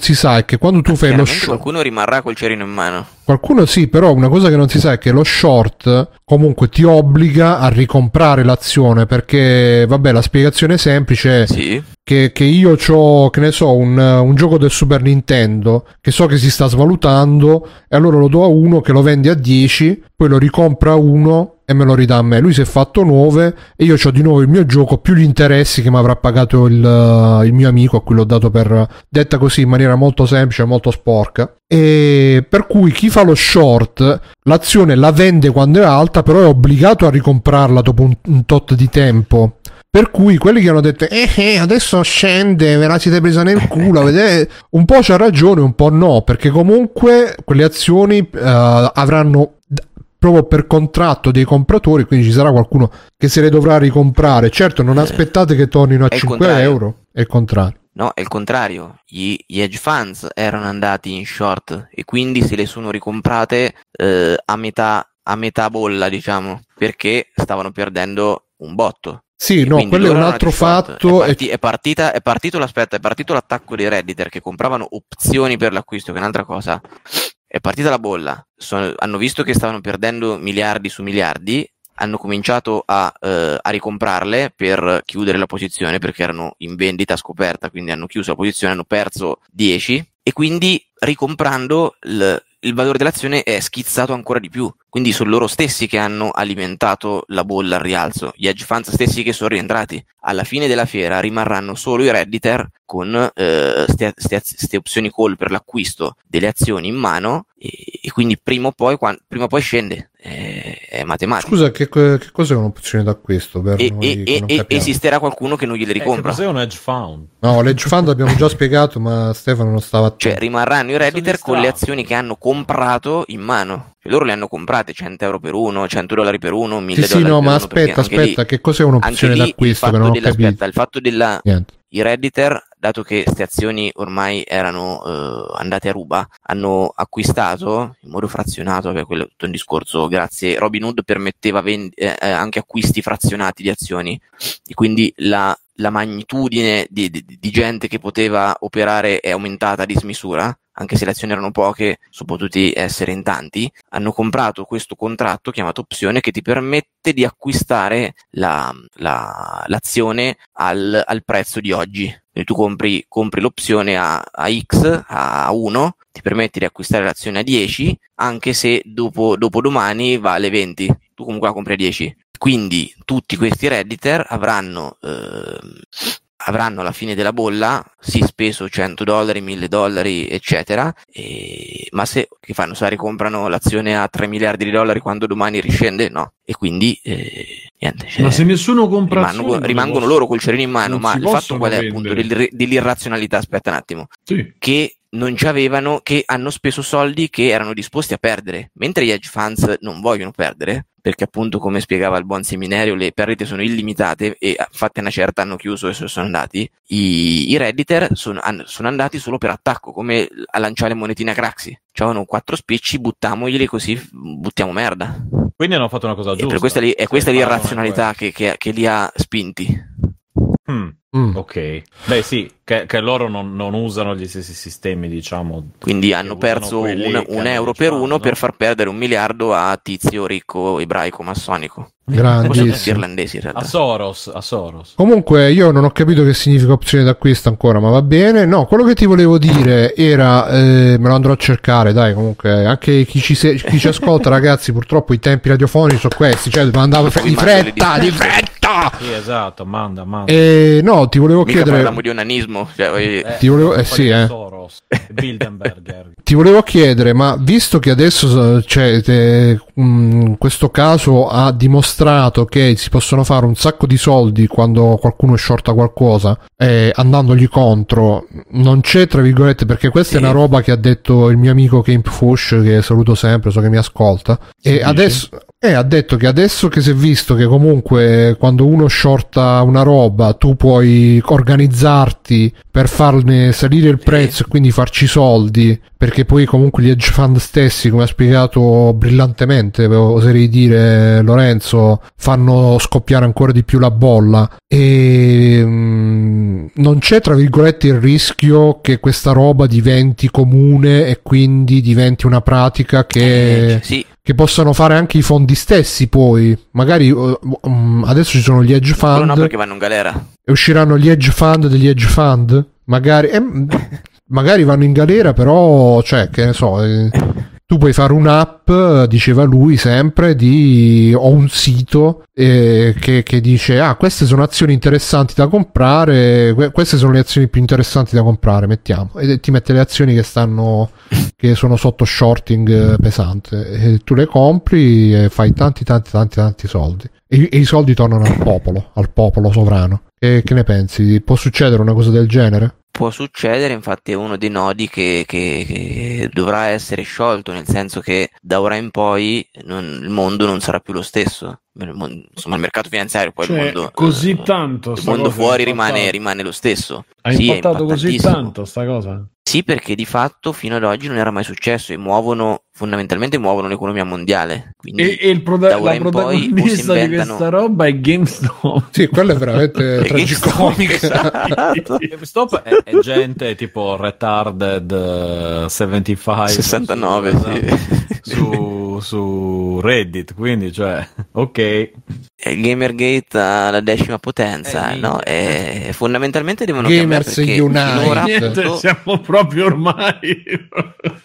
si sa è che quando tu fai lo short, qualcuno rimarrà col cerino in mano. Qualcuno sì, però una cosa che non si sa è che lo short comunque ti obbliga a ricomprare l'azione, perché vabbè, la spiegazione è semplice. Sì. Che io c'ho, che ne so, un gioco del Super Nintendo che so che si sta svalutando e allora lo do a uno che lo vende a 10, poi lo ricompra a uno e me lo ridà a me. Lui si è fatto 9 e io c'ho di nuovo il mio gioco più gli interessi che mi avrà pagato il mio amico a cui l'ho dato, per detta così in maniera molto semplice e molto sporca. E per cui chi fa lo short l'azione la vende quando è alta, però è obbligato a ricomprarla dopo un tot di tempo. Per cui quelli che hanno detto adesso scende, ve la siete presa nel culo, vedete, un po' c'ha ragione, un po' no, perché comunque quelle azioni avranno proprio per contratto dei compratori, quindi ci sarà qualcuno che se le dovrà ricomprare. Certo, non aspettate che tornino a 5 euro, è il contrario. No, è il contrario, gli hedge funds erano andati in short e quindi se le sono ricomprate a metà bolla, diciamo, perché stavano perdendo un botto. Sì, no, quello è un altro fatto. È partito l'attacco dei Redditor che compravano opzioni per l'acquisto, che è un'altra cosa. È partita la bolla, hanno visto che stavano perdendo miliardi su miliardi, hanno cominciato a ricomprarle per chiudere la posizione, perché erano in vendita scoperta, quindi hanno chiuso la posizione, hanno perso 10 e quindi ricomprando il valore dell'azione è schizzato ancora di più, Quindi sono loro stessi che hanno alimentato la bolla al rialzo, gli hedge funds stessi che sono rientrati. Alla fine della fiera rimarranno solo i redditer con ste opzioni call per l'acquisto delle azioni in mano, e quindi prima o poi scende, è matematico. Scusa, che cos'è un'opzione d'acquisto? Per noi che esisterà qualcuno che non gliele ricompra. Cos'è un hedge fund? No, l'hedge fund abbiamo già spiegato, ma Stefano non stava attento. Cioè rimarranno i redditer con le azioni che hanno comprato in mano. Cioè, loro le hanno comprate €100 per uno, $100 per uno, $1000 per uno. Sì, no, ma aspetta, che cos'è un'opzione d'acquisto? Il fatto, che non ho capito. Il fatto della... Niente. I redditer, dato che queste azioni ormai erano andate a ruba, hanno acquistato in modo frazionato, per quello è tutto un discorso, grazie. Robinhood permetteva anche acquisti frazionati di azioni, e quindi la magnitudine di gente che poteva operare è aumentata di dismisura. Anche se le azioni erano poche, sono potuti essere in tanti, hanno comprato questo contratto chiamato opzione, che ti permette di acquistare l'azione al prezzo di oggi. Tu compri l'opzione a X, a 1, ti permette di acquistare l'azione a 10, anche se dopo domani vale 20, tu comunque la compri a 10. Quindi tutti questi redditer avranno alla fine della bolla speso $100, $1000, eccetera, ma se che fanno? Se ricomprano l'azione a $3 miliardi quando domani riscende? No. E quindi niente, ma se nessuno compra rimangono loro col cerino in mano. Ma il fatto qual è, appunto, dell'irrazionalità, aspetta un attimo, sì, che non ci avevano, che hanno speso soldi che erano disposti a perdere, mentre gli hedge funds non vogliono perdere, perché appunto, come spiegava il buon Seminario, le perdite sono illimitate e fatte una certa hanno chiuso e sono andati. I redditer sono andati solo per attacco, come a lanciare monetine a Craxi. C'erano 4 spicci, buttamoglieli così buttiamo merda. Quindi hanno fatto una cosa giusta. E per questa è questa l'irrazionalità che li ha spinti. Ok, beh sì, che loro non usano gli stessi sistemi, diciamo. Quindi hanno perso un euro per uno, no? Per far perdere $1 miliardo a tizio ricco ebraico massonico. Irlandesi, a Soros. Comunque io non ho capito che significa opzione d'acquisto ancora, ma va bene. No, quello che ti volevo dire era me lo andrò a cercare, dai. Comunque anche chi ci ascolta, ragazzi, purtroppo i tempi radiofonici sono questi, cioè andavo di fretta. Sì, esatto, manda. No, ti volevo chiedere, parliamo di onanismo, Soros, Bilderberger. Ti volevo chiedere, ma visto che adesso questo caso ha dimostrato che si possono fare un sacco di soldi quando qualcuno shorta qualcosa, andandogli contro, non c'è, tra virgolette, perché questa è una roba che ha detto il mio amico Camp Fush, che saluto sempre, so che mi ascolta, ha detto che adesso che si è visto che comunque quando uno shorta una roba tu puoi organizzarti per farne salire il prezzo e quindi farci soldi, perché poi comunque gli hedge fund stessi, come ha spiegato brillantemente, oserei dire, Lorenzo, fanno scoppiare ancora di più la bolla, e non c'è, tra virgolette, il rischio che questa roba diventi comune e quindi diventi una pratica che possano fare anche i fondi stessi, poi magari adesso ci sono gli hedge fund, no, perché vanno in galera, e usciranno gli hedge fund degli hedge fund, magari magari vanno in galera, però cioè che ne so, tu puoi fare un'app, diceva lui sempre, ho un sito che dice queste sono azioni interessanti da comprare, queste sono le azioni più interessanti da comprare, mettiamo, e ti mette le azioni che sono sotto shorting pesante, e tu le compri e fai tanti soldi, e i soldi tornano al popolo sovrano. E che ne pensi? Può succedere una cosa del genere? Può succedere, infatti è uno dei nodi che dovrà essere sciolto, nel senso che da ora in poi il mondo non sarà più lo stesso. Insomma, il mercato finanziario, poi il mondo così tanto, il mondo fuori rimane lo stesso. Ha impattato così tanto sta cosa? Sì, perché di fatto fino ad oggi non era mai successo, e fondamentalmente muovono l'economia mondiale. Quindi e la protagonista di questa roba è GameStop. Sì, quello è veramente tragicomico. GameStop è gente tipo retarded 69 esatto, sì. Su su Reddit, quindi cioè, ok. Gamergate alla decima potenza, no? E fondamentalmente devono Gamers cambiare perché ora siamo proprio ormai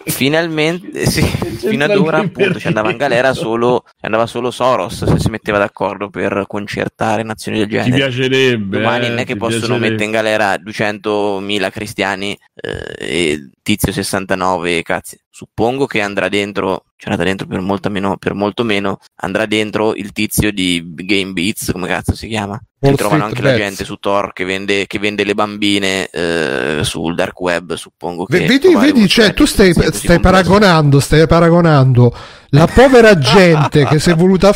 finalmente sì, fino ad ora appunto ci andava in galera solo, andava solo Soros se si metteva d'accordo per concertare nazioni del genere. Ti piacerebbe domani non è che possono mettere in galera 200.000 cristiani e tizio 69 cazzi. Suppongo che andrà dentro, c'è andata dentro per molto meno, andrà dentro il tizio di Game Beats, come cazzo si chiama? Si trovano anche la gente su Tor che vende le bambine sul dark web, suppongo che vedi cioè tu stai paragonando la povera gente che si è voluta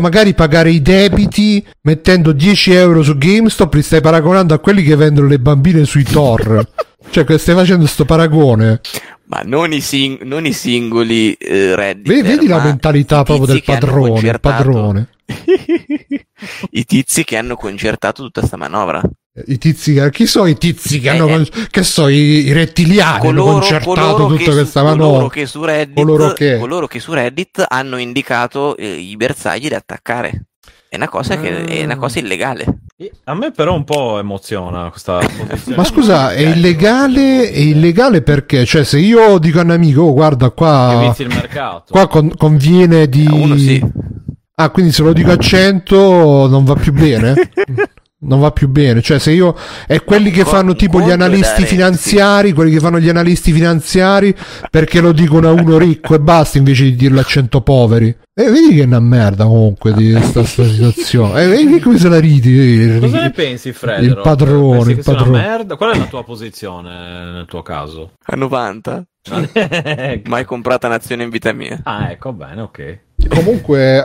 magari pagare i debiti mettendo 10 euro su GameStop, li stai paragonando a quelli che vendono le bambine sui Tor. Cioè, che stai facendo sto paragone? Ma non i singoli Reddit. Vedi la mentalità proprio del padrone. I tizi che hanno concertato tutta sta manovra. I rettiliani hanno concertato tutta questa manovra. Coloro che su Reddit hanno indicato i bersagli da attaccare. È una cosa illegale. A me però un po' emoziona questa posizione. Ma scusa, è illegale perché? Cioè, se io dico a un amico, oh, guarda qua, che vizi il mercato. Qua conviene di... Uno sì. Ah, quindi se lo dico a 100 non va più bene? Non va più bene. Cioè, se io... E quelli che fanno tipo gli analisti finanziari, perché lo dicono a uno ricco e basta, invece di dirlo a 100 poveri. E vedi che è una merda comunque di sta situazione. E vedi come se la ridi. Cosa ne pensi, Fred? Il padrone. Una merda? Qual è la tua posizione nel tuo caso? A 90? Mai comprata un'azione in vita mia. Ah, ecco, bene, ok. Comunque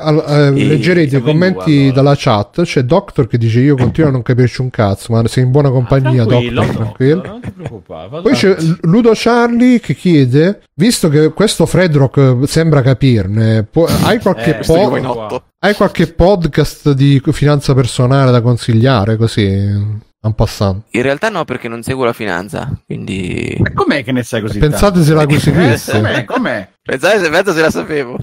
leggerete i commenti dalla chat. C'è Doctor che dice: io continuo a non capirci un cazzo, ma sei in buona compagnia, Doctor, non ti preoccupare. Poi c'è Ludo Charlie che chiede: visto che questo Fredrock sembra capirne, hai qualche podcast di finanza personale da consigliare, così? In realtà no, perché non seguo la finanza, quindi... Ma com'è che ne sai così? Pensate se la conseguisse. Com'è? Pensate se la sapevo.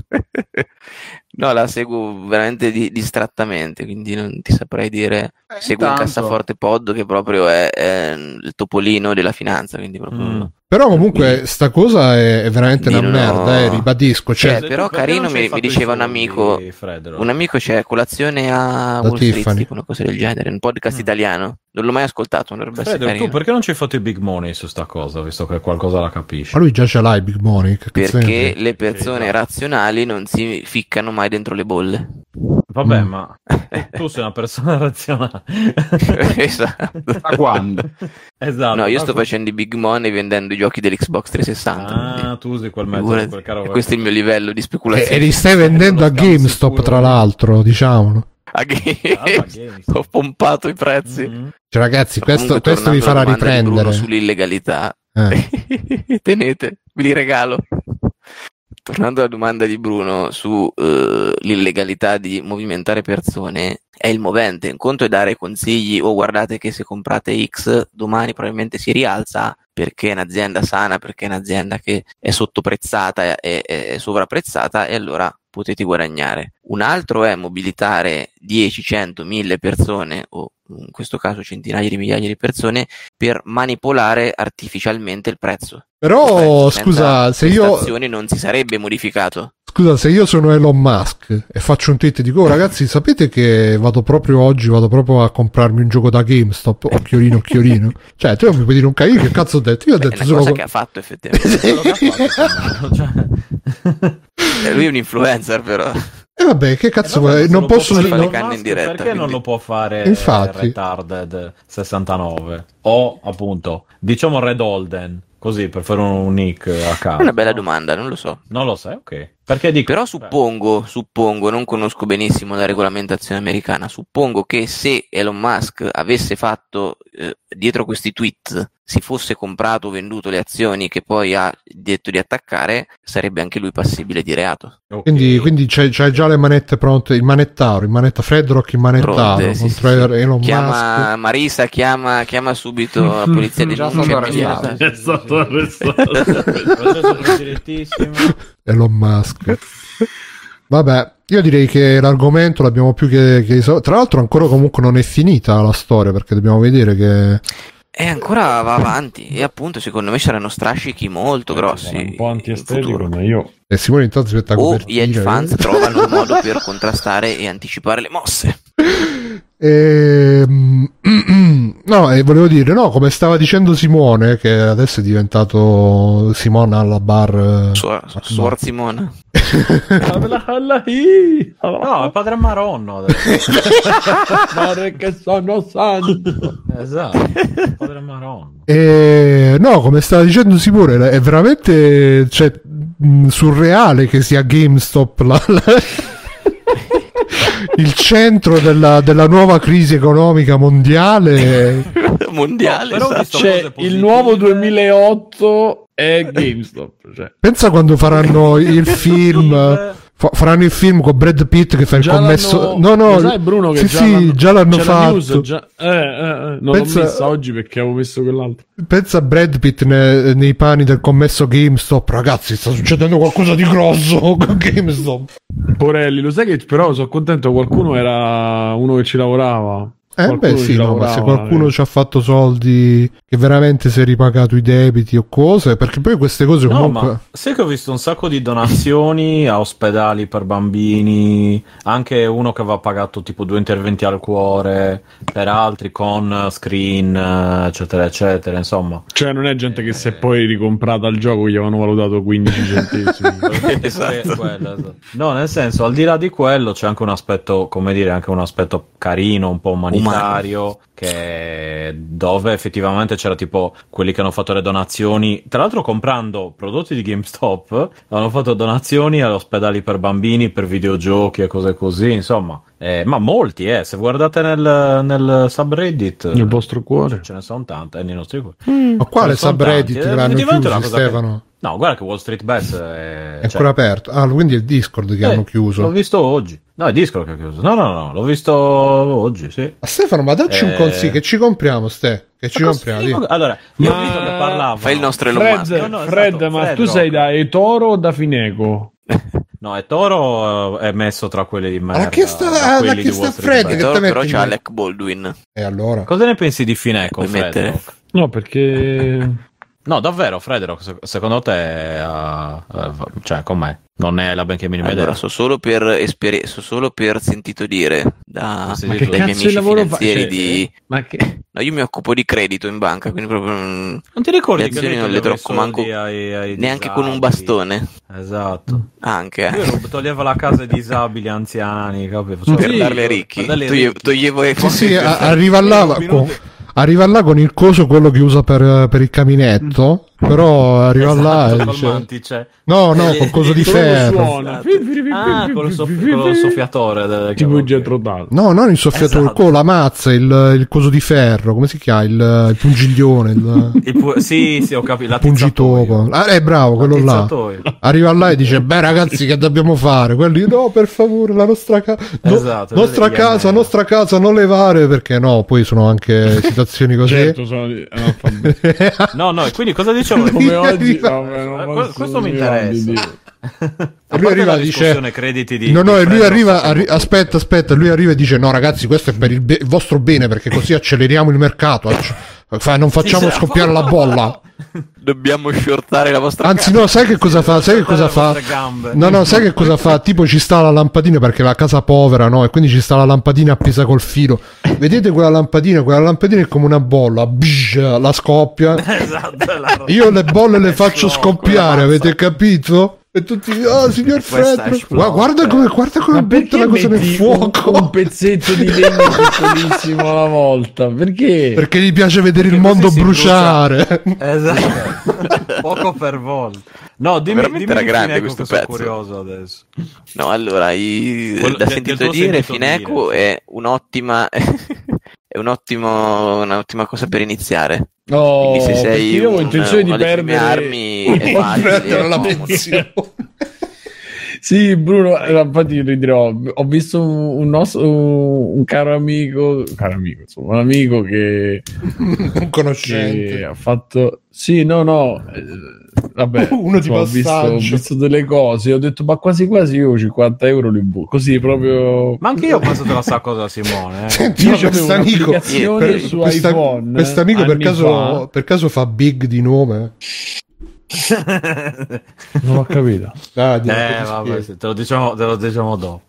No, la seguo veramente distrattamente, quindi non ti saprei dire. Seguo un Cassaforte Pod che proprio è il topolino della finanza, quindi proprio... Però comunque sta cosa è veramente una merda, ribadisco. Cioè, però carino, mi diceva un amico c'è colazione a Wall Street, tipo una cosa del genere, un podcast italiano. Non l'ho mai ascoltato, non dovrebbe essere carino. Tu perché non ci hai fatto i big money su sta cosa, visto che qualcosa la capisci? Ma lui già ce l'ha i big money. Perché le persone razionali non si ficcano mai dentro le bolle. Vabbè, ma tu sei una persona razionale. Esatto. Da quando? Esatto. No, io sto facendo i big money vendendo i giochi dell'Xbox 360. Ah, tu usi quel mezzo, quel caro. Questo è il mio livello di speculazione. E li stai vendendo a GameStop, sicuro, tra l'altro, diciamolo. Ho pompato i prezzi. Cioè, ragazzi, questo vi farà riprendere sull'illegalità. Tenete, vi li regalo. Tornando alla domanda di Bruno su l'illegalità di movimentare persone, è il movente. Un conto è dare consigli, o guardate che se comprate X domani probabilmente si rialza, perché è un'azienda sana, perché è un'azienda che è sottoprezzata e è sovrapprezzata e allora potete guadagnare. Un altro è mobilitare 10, 100, 1000 persone, o in questo caso centinaia di migliaia di persone, per manipolare artificialmente il prezzo. Però scusa, se io... l'azione non si sarebbe modificato. Scusa, se io sono Elon Musk e faccio un tweet e dico: oh, ragazzi, sapete che vado proprio a comprarmi un gioco da GameStop, occhiolino. Cioè, tu non mi puoi dire un cazzo, che cazzo ho detto? Io ho detto solo... cosa che ha fatto, effettivamente. Lui è un influencer, però. E vabbè, che cazzo vuoi? Non posso fare le canne in diretta. Perché quindi non lo può fare? Infatti. Retarded 69 o appunto, diciamo, Red Holden, così per fare un nick a caso. È una bella domanda, non lo so. Non lo sai, ok. Perché dico, però suppongo, non conosco benissimo la regolamentazione americana, suppongo che se Elon Musk avesse fatto dietro questi tweet, si fosse comprato o venduto le azioni che poi ha detto di attaccare, sarebbe anche lui passibile di reato. Okay. Quindi c'è già le manette pronte, il manettaro Fredrock, sì. Elon Musk. Marisa chiama subito la polizia di Giacomo. È stato arrestato. Elon Musk. Vabbè, io direi che l'argomento l'abbiamo più che... Tra l'altro ancora comunque non è finita la storia, perché dobbiamo vedere che... E ancora va avanti, e appunto secondo me saranno strascichi molto grossi, un po' antiestetico, ma io e Simone intanto aspetta gli hedge funds trovano un modo per contrastare e anticipare le mosse. No, e volevo dire, no, come stava dicendo Simone, che adesso è diventato Simona alla bar, suor Simona. No, è padre Maronno adesso. Padre che sono santo. Esatto, padre Maronno. No, come stava dicendo Simone, è veramente, cioè, surreale che sia GameStop il centro della nuova crisi economica mondiale. No, però c'è il nuovo 2008 è GameStop, cioè. Pensa quando faranno il film faranno il film con Brad Pitt che fa il commesso. No, sai, Bruno, che sì, già l'hanno fatto. Non l'ho messa oggi perché avevo messo quell'altro. Pensa a Brad Pitt nei panni del commesso GameStop. Ragazzi, sta succedendo qualcosa di grosso con GameStop. Porelli, lo sai che però sono contento, qualcuno era uno che ci lavorava. Beh sì, no, ma se qualcuno ci ha fatto soldi, che veramente si è ripagato i debiti o cose, perché poi queste cose comunque... No, ma sai che ho visto un sacco di donazioni a ospedali per bambini, anche uno che aveva pagato tipo 2 interventi al cuore, per altri con screen, eccetera eccetera, insomma. Cioè non è gente che si è poi ricomprata al gioco, gli avevano valutato 15 centesimi. Esatto. Quello. No, nel senso, al di là di quello c'è anche un aspetto, come dire, anche un aspetto carino, un po' umanitario. Che dove effettivamente c'era tipo quelli che hanno fatto le donazioni, tra l'altro comprando prodotti di GameStop, hanno fatto donazioni agli ospedali per bambini, per videogiochi e cose così, insomma. Ma molti, se guardate nel subreddit, nel vostro cuore, ce ne sono tante, nei nostri cuori. Ma quale subreddit l'hanno chiuso, Stefano? No, guarda che Wall Street Bets è ancora aperto. Ah, quindi è il Discord che hanno chiuso. L'ho visto oggi. No, è Discord che ha chiuso. No, l'ho visto oggi, sì. Ma Stefano, ma dacci un consiglio, che ci compriamo, Ste? Che ci compriamo? Allora, io ho visto che parlavo. Fai il nostro Elon Musk. Fred, ma tu sei da eToro o da Fineco? No, è Toro è messo tra quelli di merda. Ma che sta Fred? Che Toro, però c'è Alec Baldwin. E allora? Cosa ne pensi di Fineco, Fred? No, perché... No, davvero, Fredrock, secondo te cioè, com'è? Non è la benché minima idea. Allora, so solo per sentito dire dai miei amici finanzieri di... Ma che... No, io mi occupo di credito in banca, quindi proprio non ti ricordi le azioni che non le troppo manco ai neanche disabili, con un bastone. Esatto. Anche io toglievo la casa ai disabili, anziani, capivo, cioè, per darle ai ricchi. Toglievo i fondi. Sì, arriva là con il coso, quello che usa per il caminetto, però arriva là e dice no, col coso di ferro, col soffiatore, tipo il gettrodal, non il soffiatore, esatto. Con la mazza, il coso di ferro, come si chiama, il pungiglione, sì, ho capito, pungitopo, bravo, quello là arriva là e dice beh ragazzi, che dobbiamo fare? Quelli no, per favore, la nostra casa, esatto, nostra casa non levare, perché no, poi sono anche situazioni così, certo, no, e quindi cosa dice? Come oggi, questo mi interessa. Lui arriva e dice crediti di lui arriva, aspetta, lui arriva e dice no ragazzi, questo è per il vostro bene, perché così acceleriamo il mercato, non facciamo scoppiare la bolla. Dobbiamo shortare la vostra casa. Sai che cosa fa? Sai che cosa fa? Tipo ci sta la lampadina, perché la casa povera, no? E quindi ci sta la lampadina appesa col filo. Vedete quella lampadina è come una bolla, la scoppia. Esatto, io le bolle le faccio scoppiare, avete capito? E tutti, signor Fred, guarda come butta la cosa nel fuoco, un pezzetto di legno piccolissimo alla volta, perché gli piace vedere il mondo bruciare. Esatto. Poco per volta. No, dimmi era grande Fineco, questo pezzo. Sono curioso adesso. No, allora da sentito dire, Fineco è un'ottima un'ottima cosa per iniziare. No, se sei io ho intenzione di perdere armi, la pensione. Sì, Bruno, infatti ridirò, ho visto un caro amico, insomma, un amico che... un conoscente. Che ha fatto... Sì, vabbè, uno di passaggio. Ho visto delle cose, ho detto, ma quasi quasi io 50 euro li butto, così proprio... Ma anche io ho passato la stessa cosa, Simone. Senti, io c'avevo un'applicazione su iPhone. Quest'amico per caso fa Big di nome? Non ho capito. Vabbè, te lo diciamo dopo.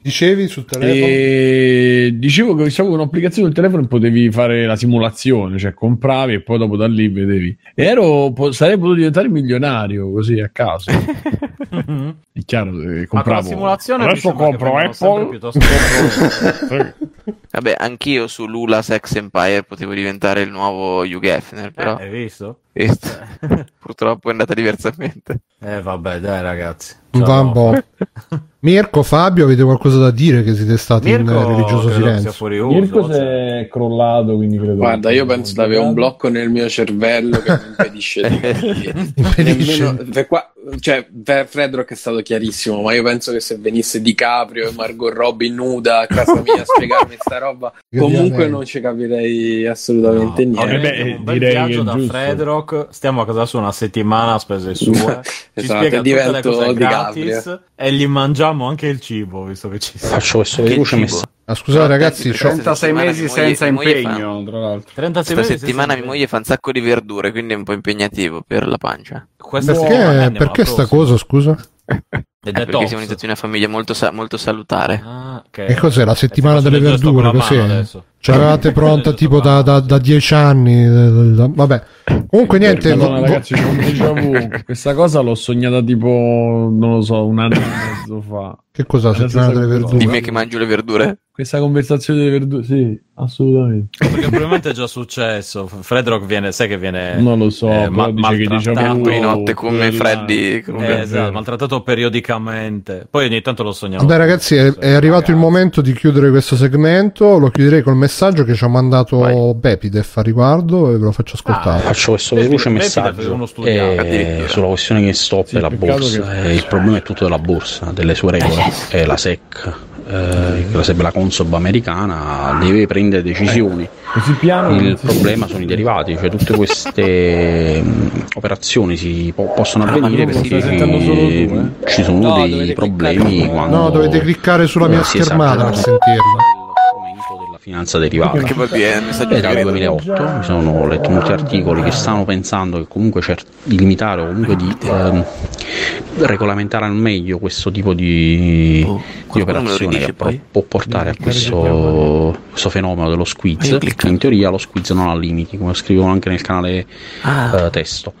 Dicevi sul telefono? Dicevo che con un'applicazione del telefono potevi fare la simulazione, cioè compravi e poi dopo da lì vedevi. E sarei potuto diventare milionario così a caso. È chiaro, compravo. Simulazione adesso compro Apple. Vabbè, anch'io su Lula Sex Empire potevo diventare il nuovo Hugh Hefner, però hai visto? Purtroppo è andata diversamente. Vabbè, dai ragazzi. Mirko, Fabio, avete qualcosa da dire? Che siete stati in religioso silenzio. Mirko si è crollato, quindi credo. Guarda, io penso di avere un blocco nel mio cervello che mi impedisce di Fredrock è stato chiarissimo, ma io penso che se venisse DiCaprio e Margot Robbie nuda a casa mia a spiegarmi sta roba, comunque non ci capirei assolutamente niente. Un bel viaggio da Fredrock, stiamo a casa sua una settimana a spese sue, ci spiega tutte le cose gratis e gli mangiamo anche il cibo, visto che ci siamo. Faccio questo veloce messa. Ah, scusate ragazzi, 36 mesi senza impegno, tra l'altro. 36 mesi settimana mia moglie fa un sacco di verdure, quindi è un po' impegnativo per la pancia. Perché sta cosa, scusa? Perché siamo iniziati una famiglia molto salutare. E cos'è la settimana delle verdure? C'eravate pronta tipo da 10 anni. Vabbè, comunque niente. Madonna, ragazzi, c'è un déjà vu. Questa cosa l'ho sognata tipo, non lo so, un anno e mezzo fa. Che cos'è la settimana delle verdure? Di me che mangio le verdure? Questa conversazione delle verdure, sì, assolutamente. Perché probabilmente è già successo. Fredrock viene, non lo so, maltrattato di notte come Freddy. Esatto, maltrattato periodicamente. Poi ogni tanto lo sognavo. Beh ragazzi, è arrivato il momento di chiudere questo segmento. Lo chiuderei col messaggio che ci ha mandato Bepidef a riguardo e ve lo faccio ascoltare. Faccio questo veloce messaggio sulla questione GameStop e la borsa. Il problema è tutto della borsa, delle sue regole. È la SEC. Che sarebbe la Consob americana, deve prendere decisioni. Il problema sono i derivati, cioè tutte queste operazioni si possono avvenire perché ci sono dei problemi quando dovete cliccare sulla mia schermata per sentirla. Finanza derivata. Dal 2008 mi sono letto molti articoli che stanno pensando che comunque di limitare o comunque di regolamentare al meglio questo tipo di operazione che può portare a questo fenomeno dello squeeze. In teoria lo squeeze non ha limiti, come scrivono anche nel canale testo.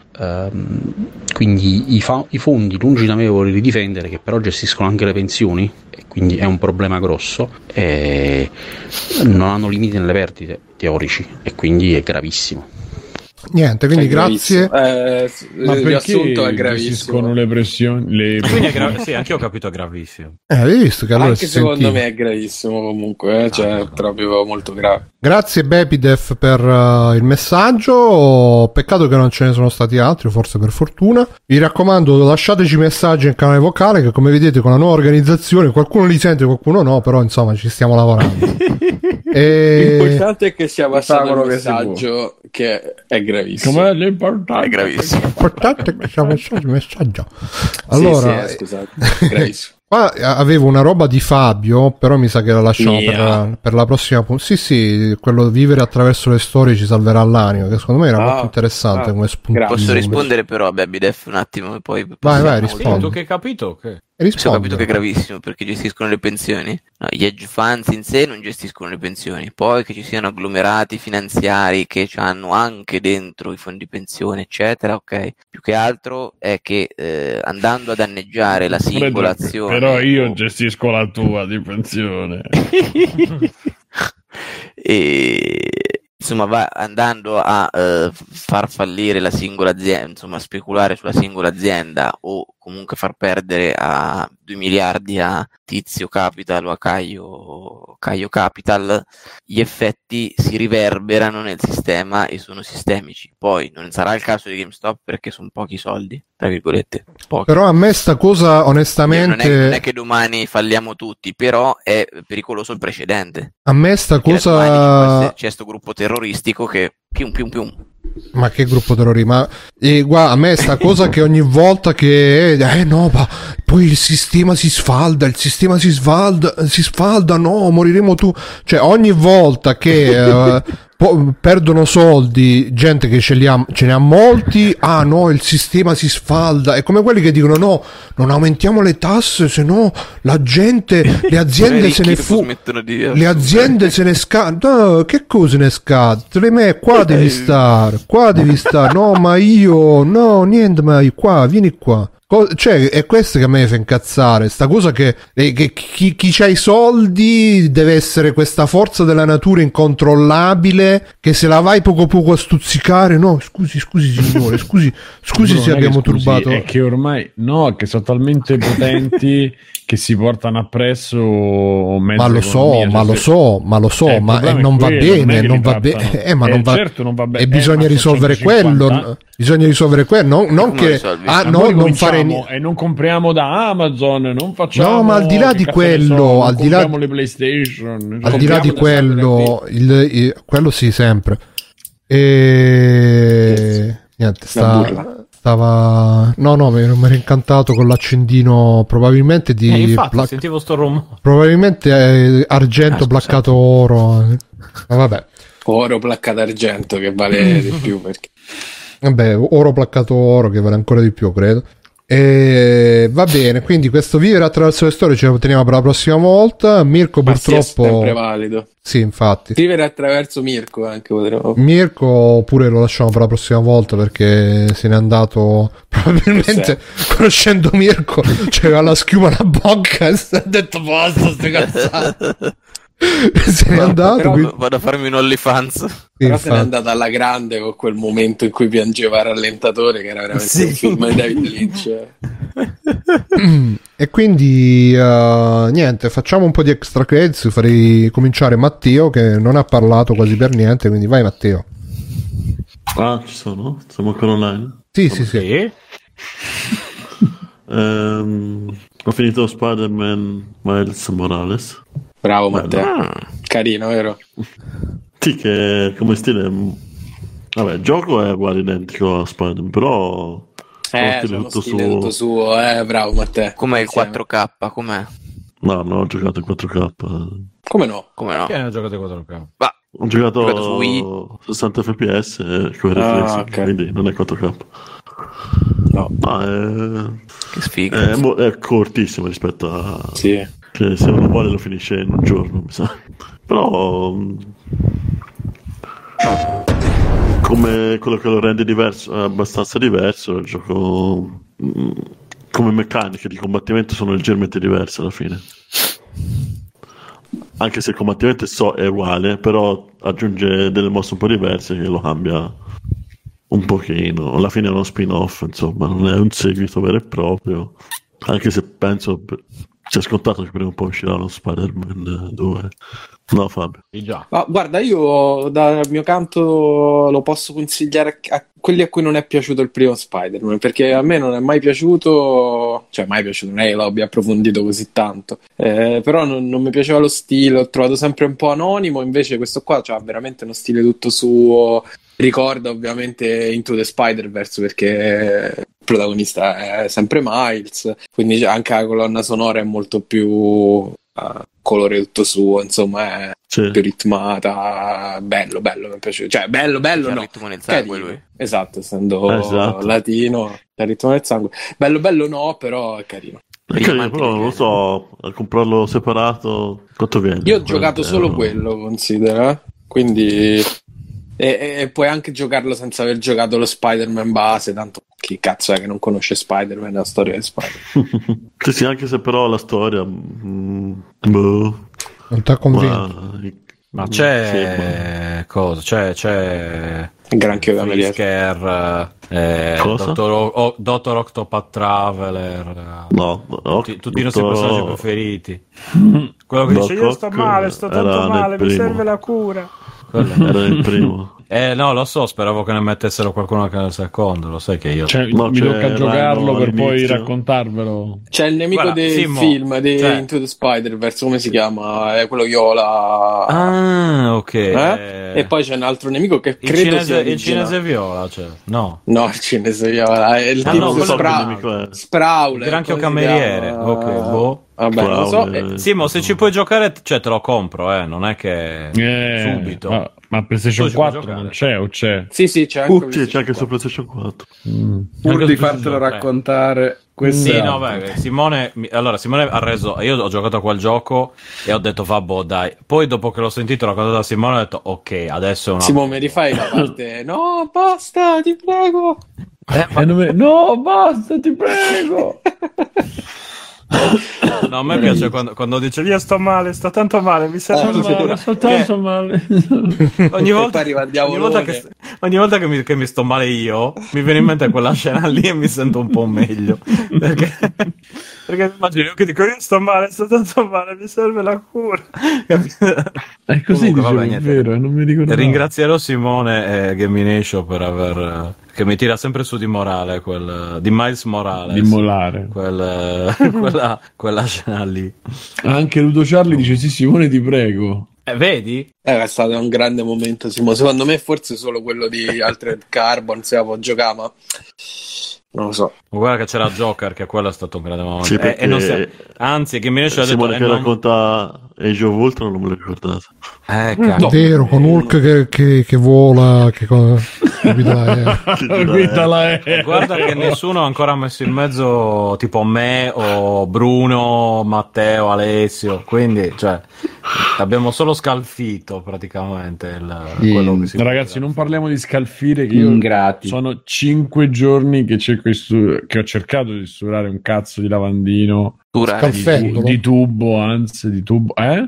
Quindi i fondi, lungi da me volerli difendere, che però gestiscono anche le pensioni, e quindi è un problema grosso, e non hanno limiti nelle perdite teorici, e quindi è gravissimo. Niente, quindi grazie. Ma perché riassunto è gravissimo. Le pressioni, sì, anche io ho capito, è gravissimo. Hai visto che allora anche secondo me è gravissimo comunque, proprio molto grave. Grazie Bepidef per il messaggio. Peccato che non ce ne sono stati altri, forse per fortuna. Vi raccomando, lasciateci messaggi in canale vocale, che come vedete con la nuova organizzazione qualcuno li sente, qualcuno no, però insomma ci stiamo lavorando. L'importante è che sia passato il messaggio, che è gravissimo. Com'è l'importante? È gravissimo. L'importante è che sia passato il messaggio. Allora, scusate, gravissimo. Qua avevo una roba di Fabio, però mi sa che la lasciamo per la prossima. Sì, quello vivere attraverso le storie ci salverà l'anima, che secondo me era molto interessante come spunto. Posso rispondere però a Babydef un attimo e poi vai, rispondi. Tu che hai capito che? Ho capito che è gravissimo perché gestiscono le pensioni. No, gli hedge funds in sé non gestiscono le pensioni, poi che ci siano agglomerati finanziari che hanno anche dentro i fondi pensione eccetera, ok, più che altro è che andando a danneggiare la singola azione, però io gestisco la tua di pensione e insomma andando a far fallire la singola azienda, insomma speculare sulla singola azienda o comunque far perdere a 2 miliardi a Tizio Capital o a Caio Capital, gli effetti si riverberano nel sistema e sono sistemici. Poi non sarà il caso di GameStop perché sono pochi soldi, tra virgolette, pochi. Però a me sta cosa onestamente... Non è che domani falliamo tutti, però è pericoloso il precedente. A me sta cosa... C'è sto gruppo terroristico che... Ma che gruppo terrorista? A me sta cosa che ogni volta che poi il sistema si sfalda, no, moriremo tu. Cioè ogni volta che perdono soldi, gente che ce ne ha molti, ah no, il sistema si sfalda. È come quelli che dicono no, non aumentiamo le tasse, se no la gente, le aziende se ne le aziende se ne scadono. No, che cosa ne scade? Qua devi stare, no, ma io, no, niente, ma io qua, vieni qua. Cioè è questo che a me fa incazzare, sta cosa che chi c'ha i soldi deve essere questa forza della natura incontrollabile che se la vai poco poco a stuzzicare, no scusi signore, scusi se abbiamo turbato, è che ormai no, che sono talmente potenti che si portano appresso mezzo ma lo so, ma non va bene, non va bene e bisogna risolvere 150. Quello bisogna risolvere quello, non che non fare niente. E non compriamo da Amazon, non facciamo. No, ma al di là di quello, al di là compriamo le PlayStation, al di là di quello, quello sì sempre. E niente, stava no, mi ero incantato con l'accendino probabilmente di infatti, sentivo sto rumore. Probabilmente argento placcato oro. Ma vabbè. Oro placcato argento che vale di più perché vabbè, oro placcato oro che vale ancora di più, credo. E va bene, quindi questo vivere attraverso le storie ce lo teniamo per la prossima volta. Mirko purtroppo è sempre valido. Sì, infatti. Vivere attraverso Mirko anche potremmo. Mirko pure lo lasciamo per la prossima volta perché se n'è andato probabilmente conoscendo Mirko, cioè alla schiuma alla bocca e si è detto basta ste cazzate. Se n'è andato, quindi... vado a farmi un OnlyFans. Però se n'è andata alla grande con quel momento in cui piangeva Rallentatore, che era veramente un film di David Lynch. E quindi niente, facciamo un po' di extra credits. Farei cominciare Matteo che non ha parlato quasi per niente, quindi vai Matteo. Ah, ci sono? Siamo ancora online? Sì. Ho finito Spider-Man Miles Morales. Bravo Matteo, carino vero? Sì, che come stile, vabbè, il gioco è uguale identico a Spider-Man, però tutto suo, bravo Matteo. Com'è il 4K? Com'è? No, non ho giocato in 4K. Come no? Perché non ho giocato in 4K? Bah, ho giocato su Wii 60 fps con reflex, quindi non è 4K. No, che sfiga. È cortissimo rispetto a... Sì. Che se uno vuole lo finisce in un giorno, mi sa. Però come quello che lo rende diverso, abbastanza diverso, il gioco come meccaniche di combattimento sono leggermente diverse alla fine. Anche se il combattimento è uguale, però aggiunge delle mosse un po' diverse che lo cambia un pochino. Alla fine è uno spin-off, insomma, non è un seguito vero e proprio. Anche se penso... C'è scontato che prima o poi uscirà lo Spider-Man 2. No, Fabio? Ma guarda, io dal mio canto lo posso consigliare a quelli a cui non è piaciuto il primo Spider-Man, perché a me non è mai piaciuto, non è che l'abbia approfondito così tanto, però non mi piaceva lo stile, ho trovato sempre un po' anonimo, invece questo qua c'ha veramente uno stile tutto suo, ricorda ovviamente Into the Spider-Verse perché... protagonista è sempre Miles, quindi anche la colonna sonora è molto più colore tutto suo, insomma è più ritmata, bello mi piace, cioè bello c'è no, ritmo nel sangue lui. Esatto, essendo latino c'è ritmo nel sangue, bello no, però è carino. Però non lo so, a comprarlo separato quanto viene? Io ho giocato solo quello, considera, quindi e puoi anche giocarlo senza aver giocato lo Spider-Man base, tanto chi cazzo è che non conosce Spider-Man, la storia di Spider-Man. Sì, anche se però la storia non t'ha convinto. Ma c'è cosa? C'è Granchio Gamelier, Dottor Octopath Traveler, no, tutti i nostri personaggi preferiti. Quello che dice io sto male, sto tanto male, mi serve la cura. Era il primo. No, lo so, speravo che ne mettessero qualcuno anche nel secondo, lo sai che io... mi tocca giocarlo per poi raccontarvelo. C'è il nemico film di Into the Spider-Verse, come si chiama? È quello viola... Ah, ok. E poi c'è un altro nemico che credo sia il cinese viola, cioè. No, il cinese viola è il tipo Sproul. Il granchio cameriere, ok, boh. Vabbè, lo so. Simo, se ci puoi giocare, cioè te lo compro, non è che subito. Ma PlayStation 4 non c'è o c'è? Sì, c'è anche, c'è anche su PlayStation 4. Pur di fartelo raccontare. Sì, no, beh, Simone ha reso. Io ho giocato a quel gioco e ho detto vabbè, dai. Poi dopo che l'ho sentito la cosa da Simone ho detto ok, adesso è una... Simone, mi rifai la parte? No, basta, ti prego. No, basta, ti prego. No, a me piace quando dice io sto male, sto tanto male, mi sento male, sto tanto male. Ogni volta che mi sto male io, mi viene in mente quella scena lì e mi sento un po' meglio. Perché immagino io che dico io sto male, sto tanto male, mi serve la cura. È così. Comunque, vabbè, niente. Vero, non mi ricordo. Ringrazierò Simone e Gamination per aver... che mi tira sempre su di morale, quel di Miles Morales, di molare quella scena lì. Anche Ludo Charlie dice sì Simone ti prego. Vedi? Era stato un grande momento Simone, secondo me forse solo quello di Altered Carbon se la può giocare, ma non lo so. Guarda che c'era Joker, che quello è stato un grande momento. Sì, perché... anzi che mi riesce a detto che racconta Age of Ultron, non me lo ricordate. Vero, con Hulk che vola, che guida l'aereo. Guarda che nessuno ha ancora messo in mezzo tipo me o Bruno, Matteo, Alessio, quindi cioè abbiamo solo scalfito praticamente quello che si ragazzi non parliamo di scalfire, che ingrati. Sono 5 giorni che ho cercato di sturare un cazzo di lavandino di tubo.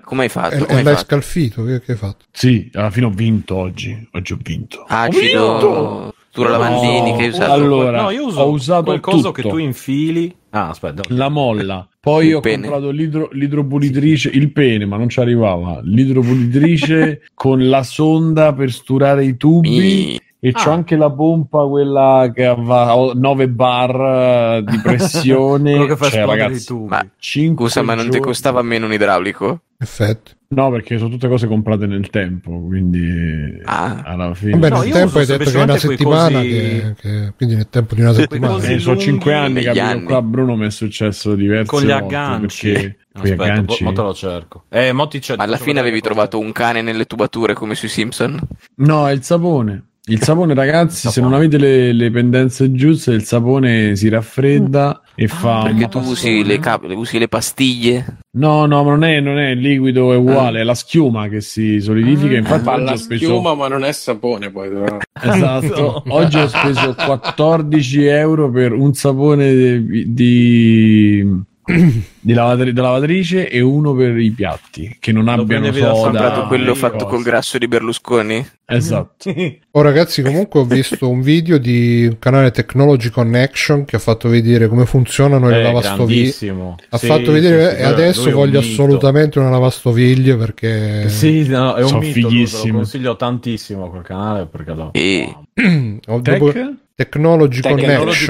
Come hai fatto? L'hai scalfito? Che hai fatto? Sì, alla fine ho vinto oggi. Oggi ho vinto. Acido, tu lavandini che hai usato. Allora, ho usato qualcosa tutto. Che tu infili. Ah, aspetta. La molla. Poi comprato l'idropulitrice, il pene, ma non ci arrivava. L'idropulitrice con la sonda per sturare i tubi. E c'ho anche la pompa, quella che ha 9 bar di pressione. Quello che fa esplodere i tubi. Ma, scusa, ma non ti costava meno un idraulico? Effetto. No, perché sono tutte cose comprate nel tempo, quindi alla fine. Vabbè, nel tempo hai detto che è una settimana, quindi nel tempo di una settimana. Sono 5 anni, capito? Qua a Bruno mi è successo diverse volte. Con gli agganci. Perché... Aspetta, mo te lo cerco. Ma alla fine avevi trovato un cane nelle tubature come sui Simpson? No, è il sapone. Il sapone, ragazzi, se non avete le pendenze giuste, il sapone si raffredda e fa. Perché tu usi le pastiglie? No, ma non è il liquido, è uguale, è la schiuma che si solidifica. Infatti, oggi ho speso... schiuma, ma non è sapone. Poi, però. Esatto. Oggi ho speso 14 euro per un sapone di lavatrice e uno per i piatti che non abbiano soda. Ho comprato quello fatto col grasso di Berlusconi. Esatto. Ragazzi, comunque ho visto un video di un canale Technology Connection che ha fatto vedere come funzionano le lavastoviglie. E adesso voglio assolutamente una lavastoviglie perché è un mito, lo consiglio tantissimo quel canale perché Technology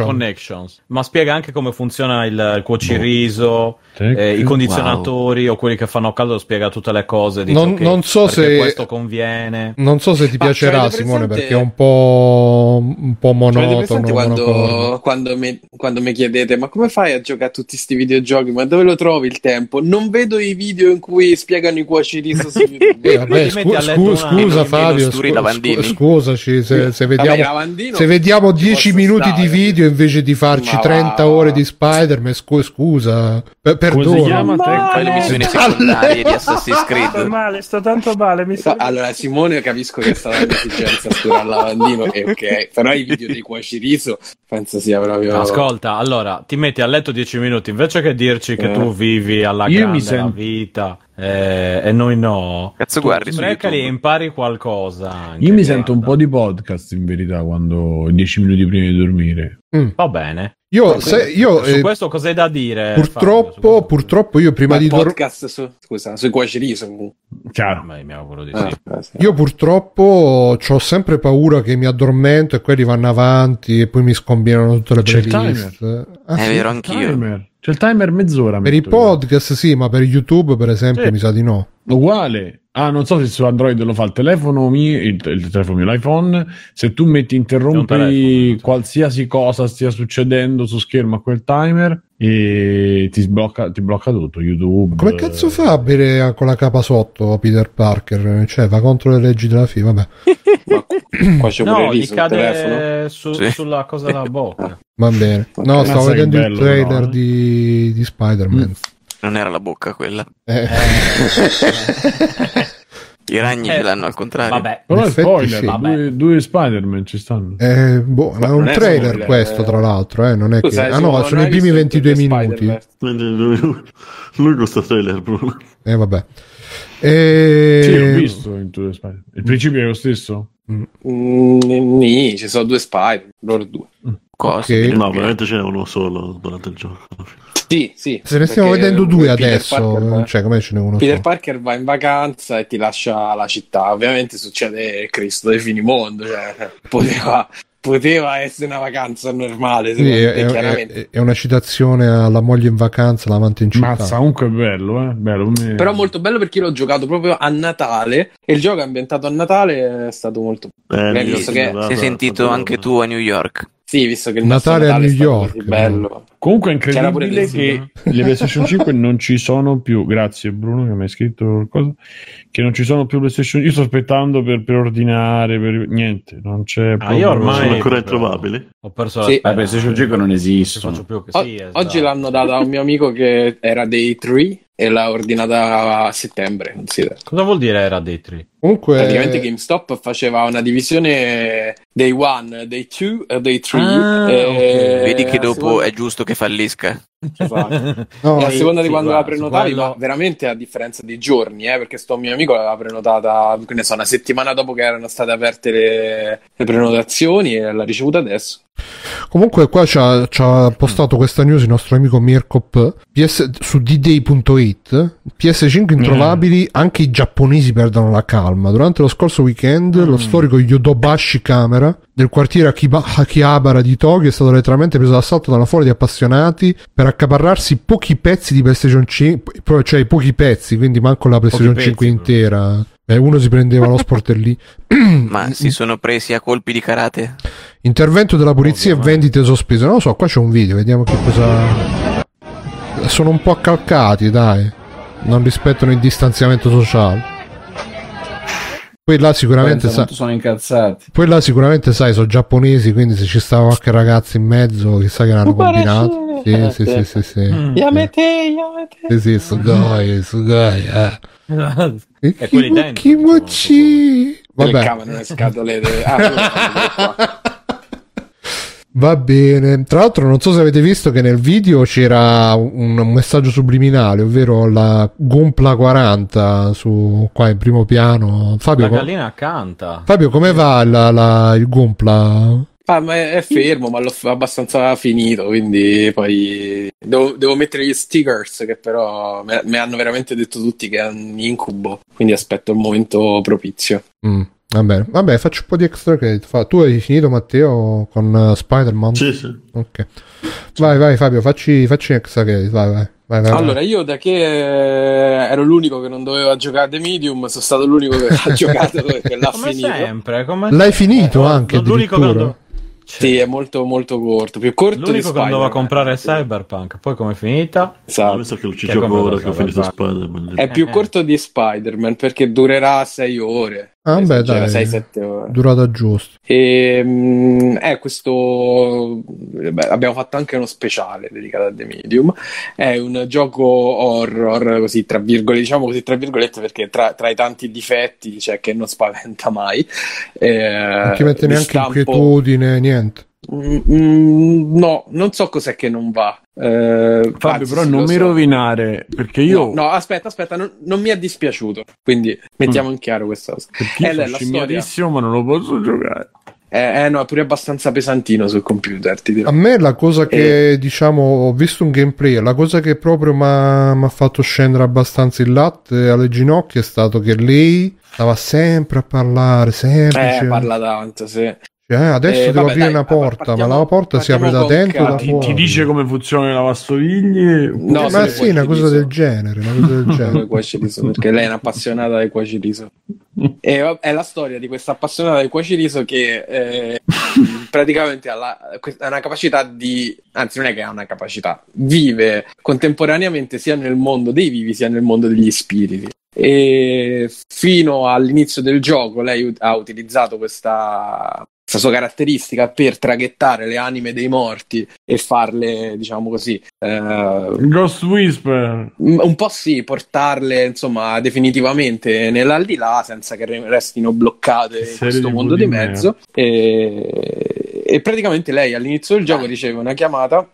Connections, ma spiega anche come funziona il cuociriso, i condizionatori o quelli che fanno caldo, spiega tutte le cose. Non so se questo conviene. Non so se ti piacerà, Simone, perché è un po' monotono. Quando mi chiedete ma come fai a giocare a tutti sti videogiochi, ma dove lo trovi il tempo? Non vedo i video in cui spiegano i cuociriso su YouTube. Scusa Fabio, scusaci se vediamo 10 minuti di video invece di farci 30 ore di Spider-Man, scusa, perdono. Poi le missioni secondarie di Assassin's Creed. Sto tanto male. Allora, Simone, capisco che è stata l'esigenza a sturare il lavandino, però i video dei cuociriso penso sia proprio... Ascolta, allora, ti metti a letto 10 minuti, invece che dirci che tu vivi alla grande la vita... e noi no. Cazzo, guardi, sprecali e impari qualcosa. Anche, io mi sento un po' di podcast in verità quando 10 minuti prima di dormire. Va bene. Io, se, io su questo cos'è da dire? Purtroppo io prima di dormire podcast sui cuocerini sono chiaro. Ma mi auguro di sì. Io purtroppo ho sempre paura che mi addormento e quelli vanno avanti e poi mi scombinano tutte le playlist. È vero, anch'io. C'è il timer mezz'ora. Per i podcast sì, ma per YouTube per esempio mi sa di no. Uguale. Ah, non so se su Android lo fa il telefono mio, il telefono mio, l'iPhone. Se tu metti interrompi qualsiasi cosa stia succedendo su schermo a quel timer e ti blocca tutto YouTube. Come cazzo fa a bere con la capa sotto Peter Parker? Cioè va contro le leggi della FIFA, vabbè. Qua c'è pure lì sul telefono sulla cosa della bocca. Va bene. No, stavo vedendo il trailer di Spider-Man. Non era la bocca quella. I ragni l'hanno al contrario. Vabbè. Però spoiler, sì. Due Spider-Man ci stanno. È un trailer questo, tra l'altro. Non è che... Ah no, sono i primi 22 minuti. Lui questo trailer, Bruno. Vabbè. Sì, l'ho visto in due Spider-Man. Il principio è lo stesso? Ci sono due Spider-Man, loro due. Okay. No, veramente c'è uno solo durante il gioco. Sì, se ne stiamo vedendo due Peter adesso. Parker, cioè, come ce n'è uno Peter solo. Parker va in vacanza e ti lascia la città. Ovviamente succede Cristo dei finimondo. Cioè, poteva essere una vacanza normale. Sì, è una citazione alla moglie in vacanza, l'amante in città. Mazza, comunque è bello, bello. Però molto bello perché l'ho giocato proprio a Natale e il gioco è ambientato a Natale, è stato molto bello. Sei sentito anche tu a New York? Sì, visto che il Natale a New York bello. Comunque è incredibile che le PlayStation 5 non ci sono più. Grazie Bruno che mi hai scritto qualcosa. Che non ci sono più PlayStation. Io sto aspettando per ordinare, per niente, non c'è proprio. Io ormai sono ancora introvabili. Ho perso la PlayStation 5 non esiste. Oggi l'hanno data a un mio amico che era dei 3 e l'ha ordinata a settembre. Cosa vuol dire era dei 3? Comunque praticamente GameStop faceva una divisione dei 1, dei 2, dei 3. Vedi che dopo è giusto che fallisca. Esatto. No, a seconda di quando la prenotavi, ma veramente a differenza di giorni, perché sto mio amico l'aveva prenotata, che ne so, una settimana dopo che erano state aperte le prenotazioni e l'ha ricevuta adesso. Comunque qua ci ha postato questa news il nostro amico Mirko su dday.it. PS5 introvabili, anche i giapponesi perdono la calma. Durante lo scorso weekend lo storico Yodobashi Camera del quartiere Akihabara di Tokyo è stato letteralmente preso d'assalto da una folla di appassionati per accaparrarsi pochi pezzi di PlayStation 5, cioè i pochi pezzi, quindi manco la PlayStation 5 intera. Uno si prendeva lo sportellino. Ma si sono presi a colpi di karate. Intervento della polizia e vendite sospese. Non lo so, qua c'è un video, vediamo che cosa. Sono un po' accalcati, dai. Non rispettano il distanziamento sociale. Poi là sicuramente sono incazzati. Poi là sicuramente sai, sono giapponesi, quindi se ci stava qualche ragazzo in mezzo, chissà che l'hanno combinato. Sì. Yamete. Sì, sugoi. E quelli Kimochi. Vabbè. Cavano le scatole. Va bene, tra l'altro non so se avete visto che nel video c'era un messaggio subliminale, ovvero la Gompla 40 su qua in primo piano. Fabio, la gallina canta. Fabio, come va il Gompla? Ma è fermo, ma l'ho abbastanza finito, quindi poi devo mettere gli stickers che però mi hanno veramente detto tutti che è un incubo, quindi aspetto il momento propizio. Vabbè, faccio un po' di extra credit. Tu hai finito, Matteo, con Spider-Man? Sì. Ok. Vai Fabio, facci extra credit, vai. Allora, io da che ero l'unico che non doveva giocare The Medium, sono stato l'unico che ha giocato perché l'ha finito. Come sempre. L'hai finito anche, l'unico che non... Sì, è molto corto, più corto l'unico di Spider-Man. L'unico che doveva comprare Cyberpunk, poi come è finita? Esatto. Penso che ci gioco ora che ho finito Spider-Man. È più corto di Spider-Man perché durerà 6 ore. Ah, beh, dai, 6-7 ore. Durata giusta. Abbiamo fatto anche uno speciale dedicato a The Medium. È un gioco horror, così tra virgolette, perché tra i tanti difetti, cioè che non spaventa mai. Non ti mette neanche inquietudine, niente. No, non so cos'è che non va. Fabio, però non mi rovinare, perché io no, aspetta, non mi è dispiaciuto, quindi mettiamo in chiaro questa cosa. È la storia, ma non lo posso giocare. No, è pure abbastanza pesantino sul computer, ti dirò. A me la cosa che, diciamo, ho visto un gameplay, la cosa che proprio mi ha fatto scendere abbastanza il latte alle ginocchia è stato che lei stava sempre a parlare, sempre. Parla tanto, sì. Adesso devo aprire una porta, ma la porta si apre da dentro. Ti dice come funziona la lavastoviglie? No, ma sì, una cosa del genere. Perché lei è un'appassionata del cuociriso. È la storia di questa appassionata del cuociriso che praticamente ha una capacità di... Anzi, non è che ha una capacità. Vive contemporaneamente sia nel mondo dei vivi sia nel mondo degli spiriti. E fino all'inizio del gioco lei ha utilizzato questa sua caratteristica per traghettare le anime dei morti e farle, diciamo così, Ghost Whisper, un po' sì, portarle insomma definitivamente nell'aldilà senza che restino bloccate in questo mondo di mezzo. E praticamente lei all'inizio del gioco riceve una chiamata.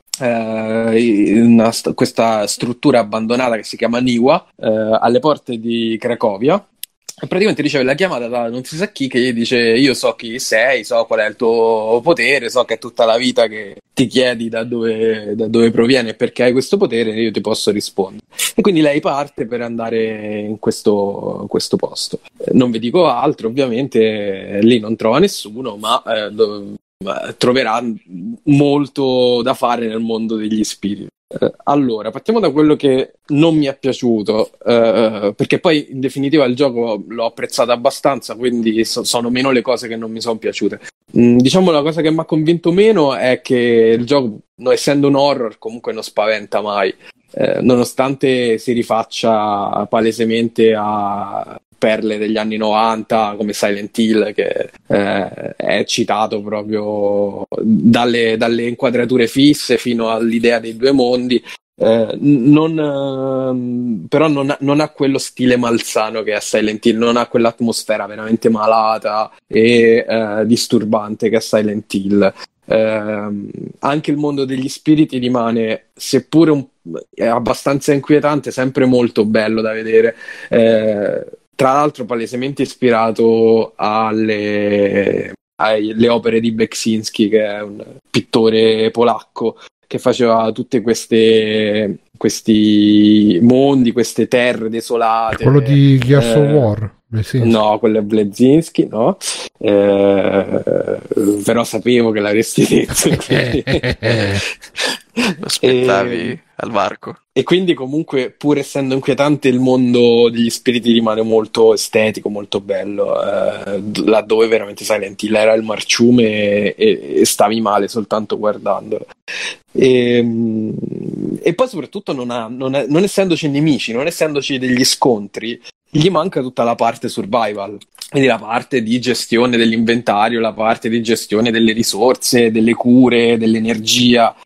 Questa struttura abbandonata che si chiama Niwa, alle porte di Cracovia, e praticamente riceve la chiamata da non si sa chi, che gli dice: io so chi sei, so qual è il tuo potere, so che è tutta la vita che ti chiedi da dove proviene e perché hai questo potere, io ti posso rispondere. E quindi lei parte per andare in questo posto, non vi dico altro ovviamente, lì non trova nessuno, ma troverà molto da fare nel mondo degli spiriti. Allora, partiamo da quello che non mi è piaciuto, perché poi in definitiva il gioco l'ho apprezzato abbastanza, quindi sono meno le cose che non mi sono piaciute. Diciamo la cosa che mi ha convinto meno è che il gioco, essendo un horror, comunque non spaventa mai, nonostante si rifaccia palesemente a perle degli anni 90 come Silent Hill, che è citato proprio dalle inquadrature fisse fino all'idea dei due mondi, però non ha quello stile malsano che è Silent Hill, non ha quell'atmosfera veramente malata e disturbante che è Silent Hill. Anche il mondo degli spiriti rimane, seppure è abbastanza inquietante, sempre molto bello da vedere, tra l'altro palesemente ispirato alle opere di Beksinski, che è un pittore polacco che faceva tutti questi mondi, queste terre desolate. Quello di Gears of War. Blezinski. No, quello è Blezinski, no? Però sapevo che l'avresti detto. Lo aspettavi al varco. E quindi comunque, pur essendo inquietante, il mondo degli spiriti rimane molto estetico, molto bello, laddove veramente Silent Hill era il marciume e stavi male soltanto guardandolo. E poi soprattutto non essendoci nemici, non essendoci degli scontri, gli manca tutta la parte survival, quindi la parte di gestione dell'inventario, la parte di gestione delle risorse, delle cure, dell'energia.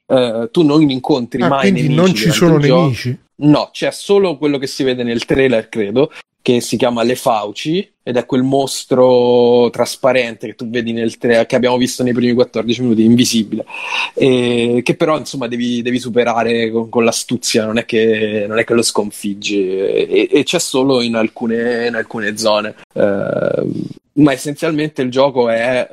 Tu non incontri mai nemici. Quindi non ci sono nemici? No, c'è solo quello che si vede nel trailer, credo, che si chiama Le Fauci, ed è quel mostro trasparente che tu vedi che abbiamo visto nei primi 14 minuti, invisibile, che però insomma devi superare con l'astuzia, non è che lo sconfiggi, e c'è solo in alcune zone, ma essenzialmente il gioco è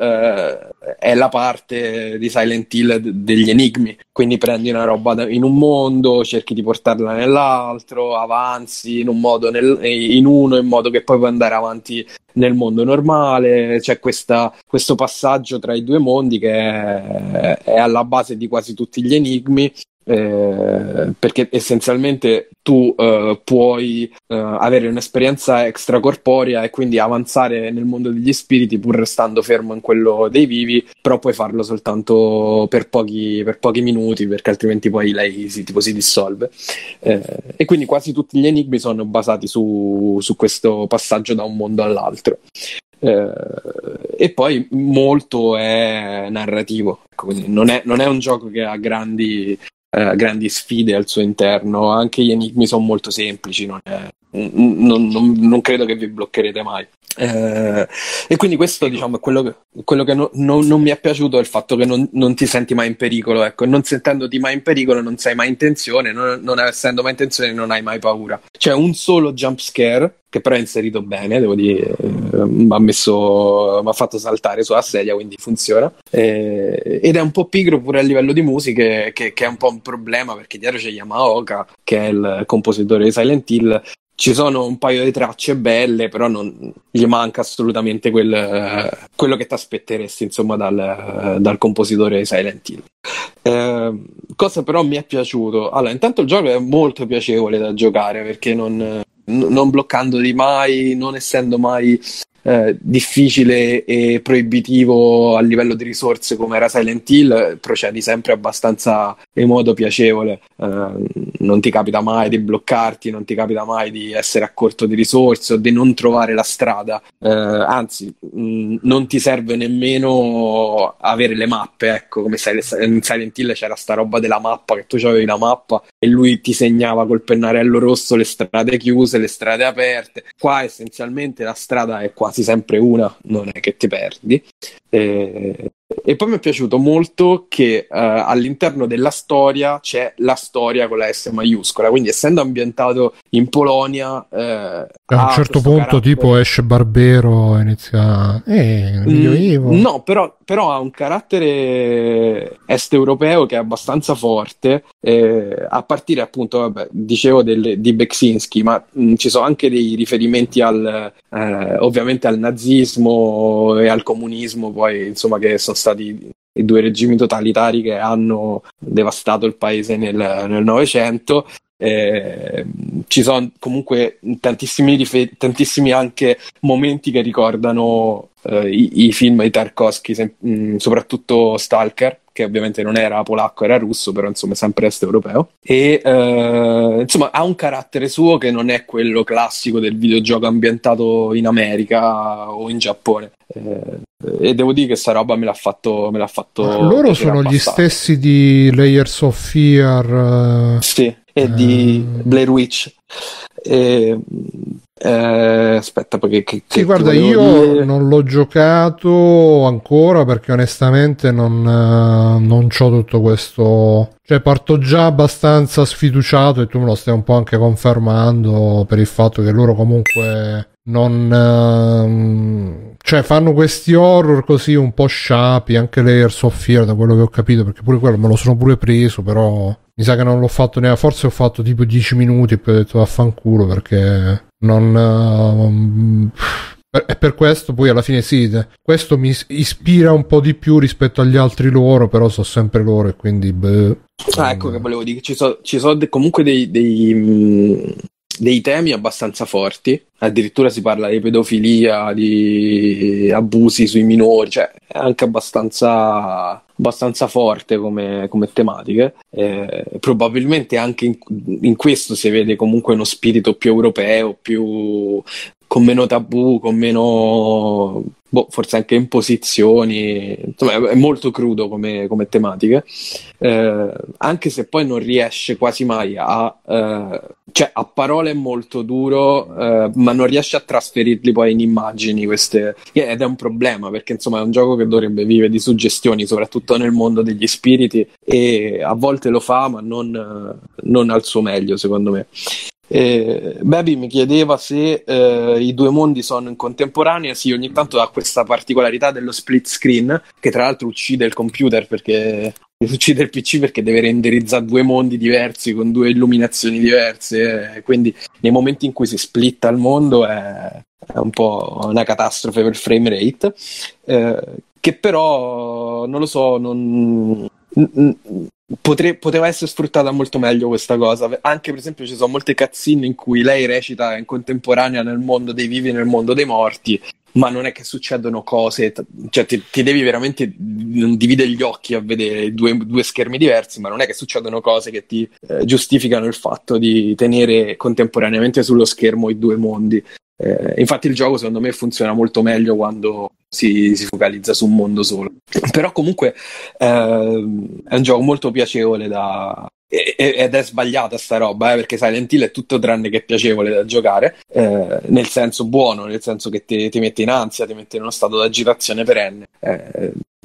la parte di Silent Hill degli enigmi, quindi prendi una roba in un mondo, cerchi di portarla nell'altro, avanzi in un modo in modo che poi puoi andare avanti nel mondo normale. C'è questo passaggio tra i due mondi che è alla base di quasi tutti gli enigmi, perché essenzialmente tu puoi avere un'esperienza extracorporea e quindi avanzare nel mondo degli spiriti pur restando fermo in quello dei vivi, però puoi farlo soltanto per pochi minuti, perché altrimenti poi lei si dissolve, e quindi quasi tutti gli enigmi sono basati su questo passaggio da un mondo all'altro. E poi molto è narrativo, quindi non è un gioco che ha grandi grandi sfide al suo interno, anche gli enigmi sono molto semplici, non credo che vi bloccherete mai. E quindi questo, diciamo, è quello che non mi è piaciuto, è il fatto che non ti senti mai in pericolo, ecco, non sentendoti mai in pericolo non sei mai in tensione, non essendo mai in tensione non hai mai paura. C'è un solo jump scare che però è inserito bene, devo dire, m'ha fatto saltare sulla sedia, quindi funziona, ed è un po' pigro pure a livello di musiche, che è un po' un problema, perché dietro c'è Yamaoka, che è il compositore di Silent Hill. Ci sono un paio di tracce belle, però non gli manca assolutamente quello che ti aspetteresti, insomma, dal compositore di Silent Hill. Cosa però mi è piaciuto? Allora, intanto il gioco è molto piacevole da giocare, perché non bloccandoti mai, non essendo mai difficile e proibitivo a livello di risorse come era Silent Hill, procedi sempre abbastanza in modo piacevole, non ti capita mai di bloccarti, non ti capita mai di essere a corto di risorse o di non trovare la strada, anzi non ti serve nemmeno avere le mappe, ecco, come in Silent Hill c'era sta roba della mappa, che tu avevi la mappa e lui ti segnava col pennarello rosso le strade chiuse, le strade aperte. Qua essenzialmente la strada è quasi sempre una, non è che ti perdi. E poi mi è piaciuto molto che all'interno della storia c'è la storia con la S maiuscola, quindi essendo ambientato in Polonia, a un certo punto carattere... tipo esce Barbero e inizia Medioevo. No, però ha un carattere est europeo che è abbastanza forte, a partire appunto, dicevo di Beksinski, ma ci sono anche dei riferimenti ovviamente al nazismo e al comunismo, poi insomma, che sono stati i due regimi totalitari che hanno devastato il paese nel Novecento. Ci sono comunque tantissimi anche momenti che ricordano i film di Tarkovsky, soprattutto Stalker, che ovviamente non era polacco, era russo, però insomma sempre est europeo, e insomma ha un carattere suo che non è quello classico del videogioco ambientato in America o in Giappone, e devo dire che sta roba me l'ha fatto loro sono abbastanza. Gli stessi di Layers of Fear, sì, e di Blair Witch. Aspetta, perché sì, guarda, io non l'ho giocato ancora perché onestamente non c'ho tutto questo, cioè parto già abbastanza sfiduciato, e tu me lo stai un po' anche confermando per il fatto che loro comunque non cioè fanno questi horror così un po' sciapi, anche Layers of Fear, da quello che ho capito, perché pure quello me lo sono pure preso, però mi sa che non l'ho fatto neanche, forse ho fatto tipo 10 minuti e poi ho detto vaffanculo, perché non... E per questo poi alla fine sì, questo mi ispira un po' di più rispetto agli altri loro, però so sempre loro e quindi... ecco che volevo dire, ci sono comunque dei temi abbastanza forti, addirittura si parla di pedofilia, di abusi sui minori, cioè è anche abbastanza forte come tematiche, probabilmente anche in questo si vede comunque uno spirito più europeo, più con meno tabù, con meno forse anche imposizioni, insomma è molto crudo come tematiche, anche se poi non riesce quasi mai cioè a parole è molto duro, ma non riesce a trasferirli poi in immagini queste, ed è un problema, perché insomma è un gioco che dovrebbe vivere di suggestioni, soprattutto nel mondo degli spiriti, e a volte lo fa, ma non al suo meglio, secondo me. Baby mi chiedeva se i due mondi sono in contemporanea. Sì, ogni tanto ha questa particolarità dello split screen, che tra l'altro uccide il computer, perché uccide il PC, perché deve renderizzare due mondi diversi con due illuminazioni diverse, quindi nei momenti in cui si splitta il mondo è un po' una catastrofe per frame rate, che però non lo so, poteva essere sfruttata molto meglio questa cosa. Anche per esempio ci sono molte cutscene in cui lei recita in contemporanea nel mondo dei vivi e nel mondo dei morti, ma non è che succedono cose, cioè ti devi veramente dividere gli occhi a vedere due schermi diversi, ma non è che succedono cose che ti giustificano il fatto di tenere contemporaneamente sullo schermo i due mondi. Infatti il gioco secondo me funziona molto meglio quando si focalizza su un mondo solo, però comunque è un gioco molto piacevole da Ed è sbagliata sta roba, perché Silent Hill è tutto tranne che piacevole da giocare, nel senso buono, nel senso che ti mette in ansia, ti mette in uno stato di agitazione perenne.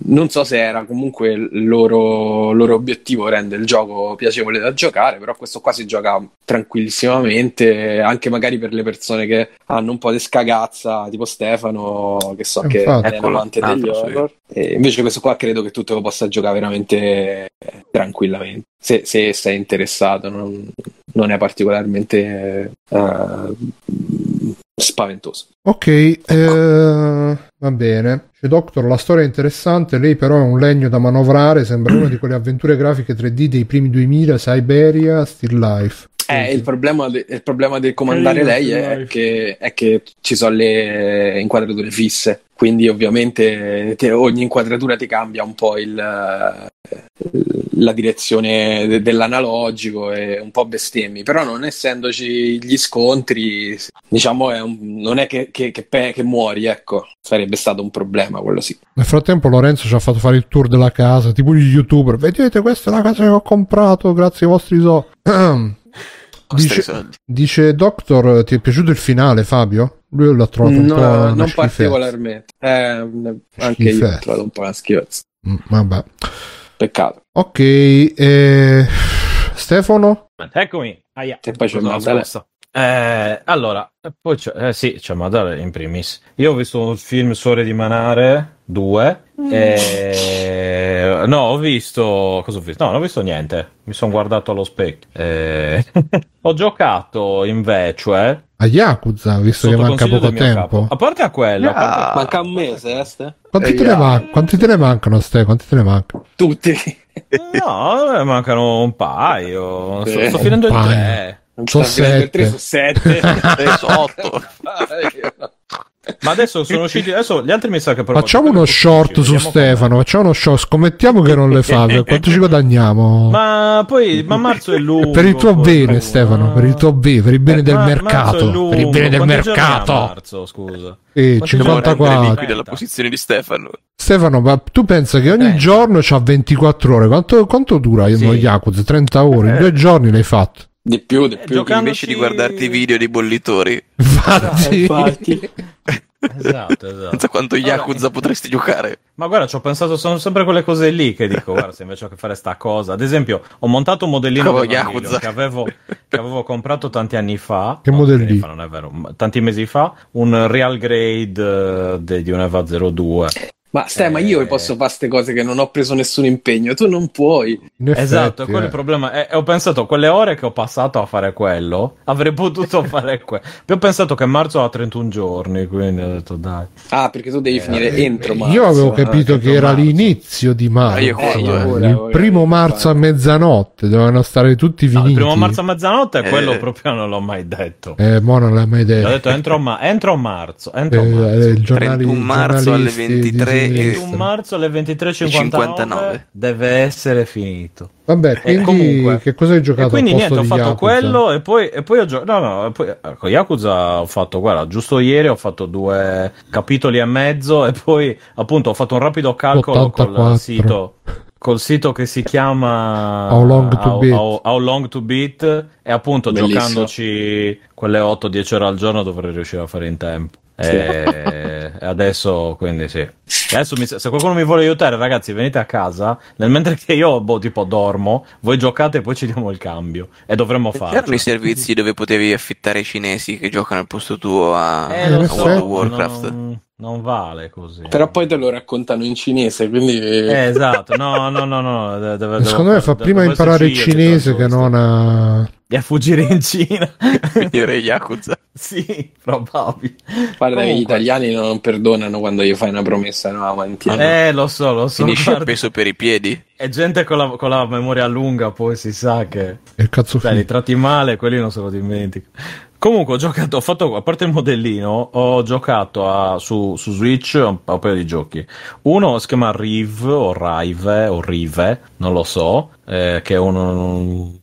Non so se era comunque il loro obiettivo rendere il gioco piacevole da giocare, però questo qua si gioca tranquillissimamente, anche magari per le persone che hanno un po' di scagazza, tipo Stefano, che so che è un amante degli horror. E invece questo qua credo che tu te lo possa giocare veramente tranquillamente, se sei interessato, non è particolarmente spaventoso. Ok, va bene. C'è Doctor, la storia è interessante, lei però è un legno da manovrare, sembra una di quelle avventure grafiche 3D dei primi 2000, Siberia, Still Life. Il problema del comandare lei è che ci sono le inquadrature fisse, quindi ovviamente ogni inquadratura ti cambia un po' la direzione dell'analogico, e un po' bestemmi, però non essendoci gli scontri, diciamo, non è che muori, ecco, sarebbe stato un problema, quello sì. Nel frattempo Lorenzo ci ha fatto fare il tour della casa, tipo gli youtuber, vedete questa è la casa che ho comprato grazie ai vostri soldi. Dice Doctor, ti è piaciuto il finale, Fabio? Lui l'ha trovato un po' una non schifezza. Particolarmente, anche schifezza. Io l'ho trovato un po' una schifezza. Vabbè, peccato. Ok, Stefano? Eccomi. Ahia. E poi c'è Madale. Allora, poi c'è Madale in primis. Io ho visto un film, Suore di Manare 2. No, ho visto. Cosa ho visto? No, non ho visto niente. Mi sono guardato allo specchio. Ho giocato invece a Yakuza, visto che manca poco tempo. A parte a quello, manca un mese. Quanti te ne mancano, Ste? Quanti te ne mancano? Tutti. No, mancano un paio. Sto finendo il 3. Sono 3 su 7, 8. Ma adesso sono usciti. Adesso gli altri mi sa che facciamo uno short su Stefano. Facciamo uno short. Scommettiamo che non le fa. Per quanto ci guadagniamo? Ma marzo è lungo. Per il tuo bene, Stefano. Per il bene del mercato. Per il bene del mercato. Marzo, scusa. E 54 della posizione di Stefano. Stefano, ma tu pensa che ogni giorno c'ha 24 ore? Quanto dura lo Yakuza? 30 ore. In 2 giorni l'hai fatto. Di più, giocandoci... invece di guardarti i video dei bollitori. Infatti. Esatto. Non so quanto Yakuza potresti giocare. Ma guarda, ci ho pensato, sono sempre quelle cose lì che dico, guarda, se invece ho a che fare sta cosa. Ad esempio, ho montato un modellino che avevo comprato tanti anni fa. Che modellino? Non è vero, tanti mesi fa. Un Real Grade di un EVA 02. Ma Ste, ma io posso fare queste cose che non ho preso nessun impegno, tu non puoi. Esatto, quello è il problema. Ho pensato, quelle ore che ho passato a fare quello, avrei potuto fare quello. Poi ho pensato che marzo ha 31 giorni, quindi ho detto dai. Ah, perché tu devi finire entro marzo. Io avevo capito che era marzo. L'inizio di marzo. Il primo marzo a mezzanotte, dovevano stare tutti finiti. No, il primo marzo a mezzanotte, quello proprio non l'ho mai detto. Mo non l'hai mai detto. Ho detto entro marzo. Il 31 marzo alle 23. Il 1 marzo alle 23:59 deve essere finito. Vabbè, quindi comunque, che cosa hai giocato? E quindi niente, ho fatto Yakuza. Quello e poi ho giocato. No, ecco, Yakuza ho fatto, guarda, giusto ieri ho fatto 2 capitoli e mezzo e poi appunto ho fatto un rapido calcolo 84. col sito che si chiama How Long to Beat e appunto bellissimo. Giocandoci quelle 8-10 ore al giorno dovrei riuscire a fare in tempo. Sì. Adesso quindi sì. Adesso se qualcuno mi vuole aiutare, ragazzi, venite a casa. Nel mentre che io tipo dormo, voi giocate e poi ci diamo il cambio. E dovremmo farlo. C'erano i servizi dove potevi affittare i cinesi che giocano al posto tuo a World of Warcraft. Non vale così. Però poi te lo raccontano in cinese, quindi. Esatto. No. Secondo me fa prima imparare il cinese che non a. E a fuggire in Cina. Finire Yakuza. Sì, probabile. Guarda, gli italiani non perdonano quando gli fai una promessa, no, avanti. Lo so. Finisce appeso per i piedi. E gente con la memoria lunga, poi si sa che. E cazzo li tratti male, quelli non se lo dimentico. Comunque ho fatto, a parte il modellino, ho giocato su Switch un paio di giochi. Uno si chiama Rive, non lo so, che è un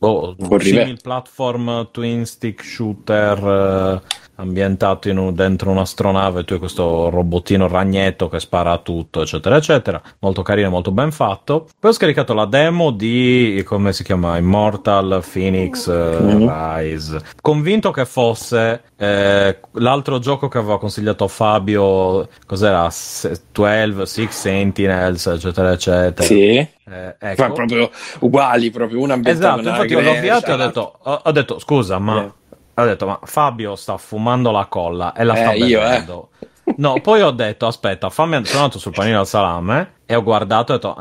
simile platform twin stick shooter ambientato dentro un'astronave. Tu hai questo robottino ragnetto che spara a tutto, eccetera eccetera, molto carino, molto ben fatto. Poi ho scaricato la demo di, come si chiama, Immortal Phoenix Rise, convinto che fosse l'altro gioco che aveva consigliato Fabio, cos'era, 12 Six Sentinels, eccetera eccetera. Sì. Ecco. Ma proprio uguali, proprio un ambientato. Esatto, infatti l'ho avviato e ho detto scusa, ma Fabio sta fumando la colla e la sta bevendo. No, poi ho detto aspetta, sono andato sul panino al salame e ho guardato e ho detto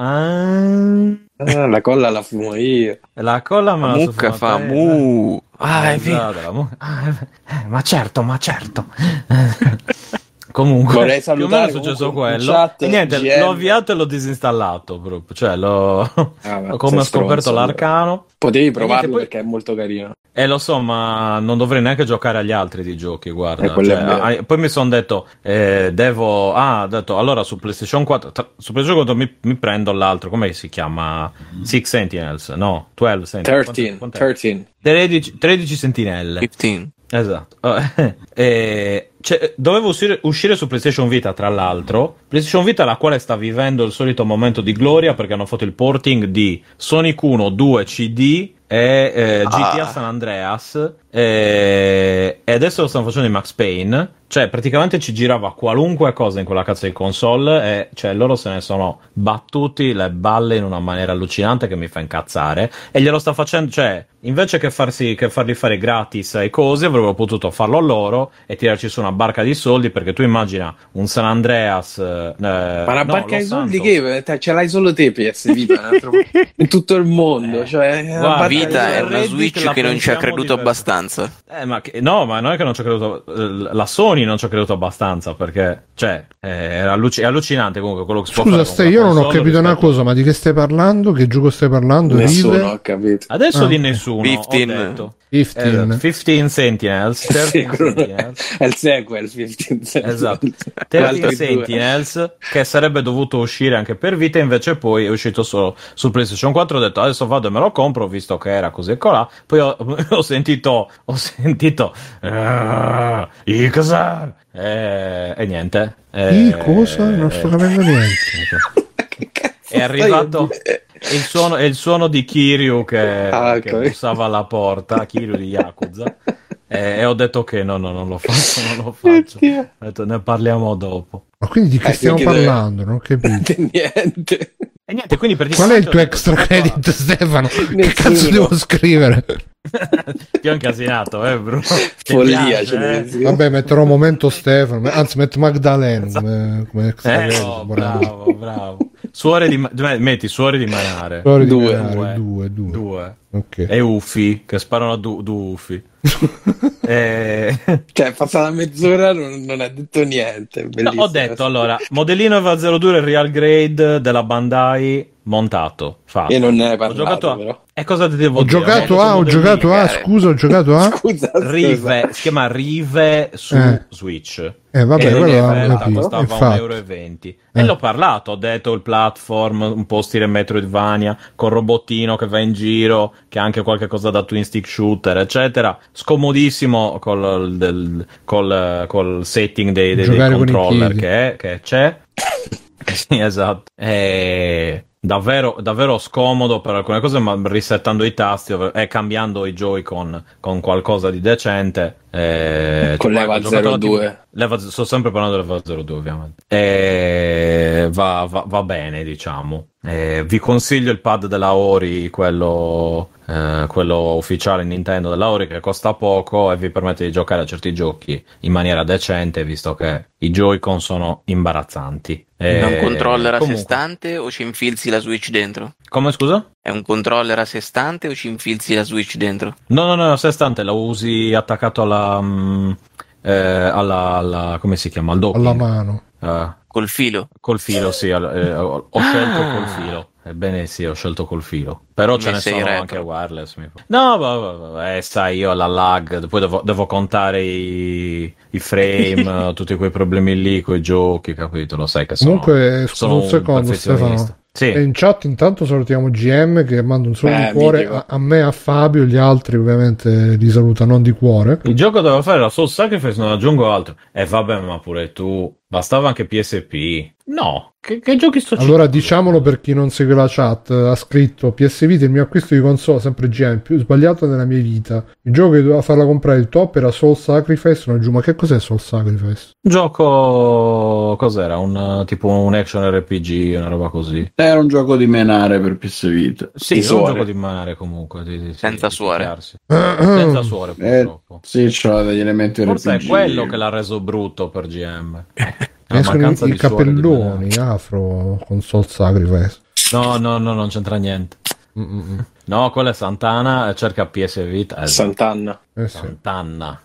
la colla la fumo io. La colla me la sono fumata. Fa mu. Ah, è vero. Ma certo. Comunque vorrei salutare, è successo quello chat, e niente, GM. L'ho avviato e l'ho disinstallato proprio, cioè come ho scoperto l'arcano. Potevi provarlo, niente, perché è molto carino e lo so, ma non dovrei neanche giocare agli altri di giochi, guarda, poi mi sono detto allora su PlayStation 4 mi prendo l'altro, come si chiama, 12 Sentinels, 13 sentinelle, 15. Esatto. Dovevo uscire su PlayStation Vita, tra l'altro PlayStation Vita, la quale sta vivendo il solito momento di gloria, perché hanno fatto il porting di Sonic 1, 2 CD e GTA San Andreas e adesso lo stanno facendo in Max Payne, cioè praticamente ci girava qualunque cosa in quella cazzo di console, e cioè loro se ne sono battuti le balle in una maniera allucinante che mi fa incazzare, e glielo sta facendo, cioè invece che farli fare gratis ai cosi avrebbero potuto farlo loro e tirarci su una barca di soldi, perché tu immagina un San Andreas ma una barca di soldi che ce l'hai solo te PS Vita in tutto il mondo, cioè guarda, Vita è una Switch che non ci ha creduto abbastanza. Ma non è che non ci ha creduto, la Sony non ci ha creduto abbastanza, perché cioè è allucinante comunque quello che si può fare. Scusa, io non ho capito una cosa, ma di che stai parlando? Che gioco stai parlando? Nessuno ha capito. Adesso di nessuno. 15 Sentinels, 13 Sentinels. È il sequel, 15 Sentinels. Esatto. 13 Sentinels, che sarebbe dovuto uscire anche per Vita, invece poi è uscito solo su PlayStation 4. Ho detto adesso vado e me lo compro, visto che era così e colà. Poi ho sentito i cosa? E niente. I cosa? Non sto capendo niente. Che cazzo è arrivato il suono di Kiryu che bussava alla porta, Kiryu di Yakuza. E ho detto che no, non lo faccio. Ho detto, ne parliamo dopo. Ma quindi di che stiamo parlando? Non ho capito. Niente. E niente, quindi per qual è il tuo extra credit, Stefano? Nessuno. Che cazzo devo scrivere? Ti ho incasinato, Bruno? Follia, vabbè, metterò momento Stefano, anzi metto Magdalena come extra credit. No, bravo. Metti suore di manare. Due. Okay. E Uffi, che sparano a due Uffi. Cioè, passata mezz'ora non ha detto niente. Ho detto allora modellino EVA02 il real grade della Bandai montato, fatto. E non ne hai parlato. Ho giocato però. E cosa devo ho dire? Giocato a, ho giocato a, scusa, ho giocato a Rive, si chiama Rive su Switch. Vabbè, costava €1,20 e l'ho parlato, ho detto il platform un po' stile Metroidvania con robottino che va in giro, che ha anche qualche cosa da twin stick shooter eccetera, scomodissimo col setting dei controller che c'è. Sì, esatto. Davvero scomodo per alcune cose, ma risettando i tasti e cambiando i Joy-Con con qualcosa di decente. Con l'EVA 02 sto sempre parlando dell'EVA 02 ovviamente, va bene, diciamo. Vi consiglio il pad della Ori, quello ufficiale Nintendo della Ori, che costa poco e vi permette di giocare a certi giochi in maniera decente, visto che i Joy-Con sono imbarazzanti. È un controller a sé stante o ci infilzi la Switch dentro? Come, scusa? È un controller a sé stante o ci infilzi la Switch dentro? No, a sé stante, la usi attaccato alla come si chiama? Al doping. Alla mano. Col filo, sì. Ho scelto col filo. Ebbene sì, ho scelto col filo. Però ce ne sono anche wireless. Sai, io la lag. Poi devo contare i frame, tutti quei problemi lì coi giochi, capito? Lo sai che sono. Comunque, scusa un secondo, Stefano. Sì. E in chat intanto salutiamo GM che manda un solo di cuore a me, a Fabio, gli altri ovviamente li saluta non di cuore. Il gioco doveva fare la Soul Sacrifice, non aggiungo altro. E vabbè, ma pure tu, bastava anche PSP. No, che giochi sto citando? Allora diciamolo per chi non segue la chat, ha scritto PS Vita, il mio acquisto di console, sempre GM, più sbagliato della mia vita. Il gioco che doveva farla comprare il top era Soul Sacrifice, non giù, ma che cos'è Soul Sacrifice? Gioco, cos'era? Un tipo un action RPG, una roba così. Era un gioco di menare per PS Vita. Sì, era un gioco di menare comunque, senza suore. Senza suore purtroppo. Sì, c'era degli elementi RPG. Forse è quello che l'ha reso brutto per GM. Escono i capelloni afro con Soul Sacrifice. No, non c'entra niente. Mm-mm. No, quella è Santana, cerca PS Vita. Sant'Anna. Sì. Sant'Anna.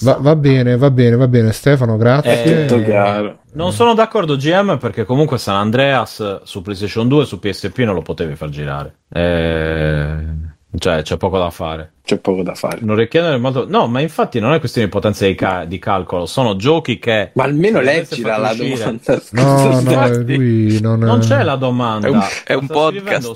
Va bene, Stefano, grazie. Tutto chiaro. Non sono d'accordo GM perché comunque San Andreas su PlayStation 2 su PSP non lo potevi far girare. Cioè, c'è poco da fare. Non richiedono molto. No, ma infatti non è questione di potenza di calcolo, sono giochi che. Ma almeno leggi la domanda. No, lui non c'è la domanda. È un podcast.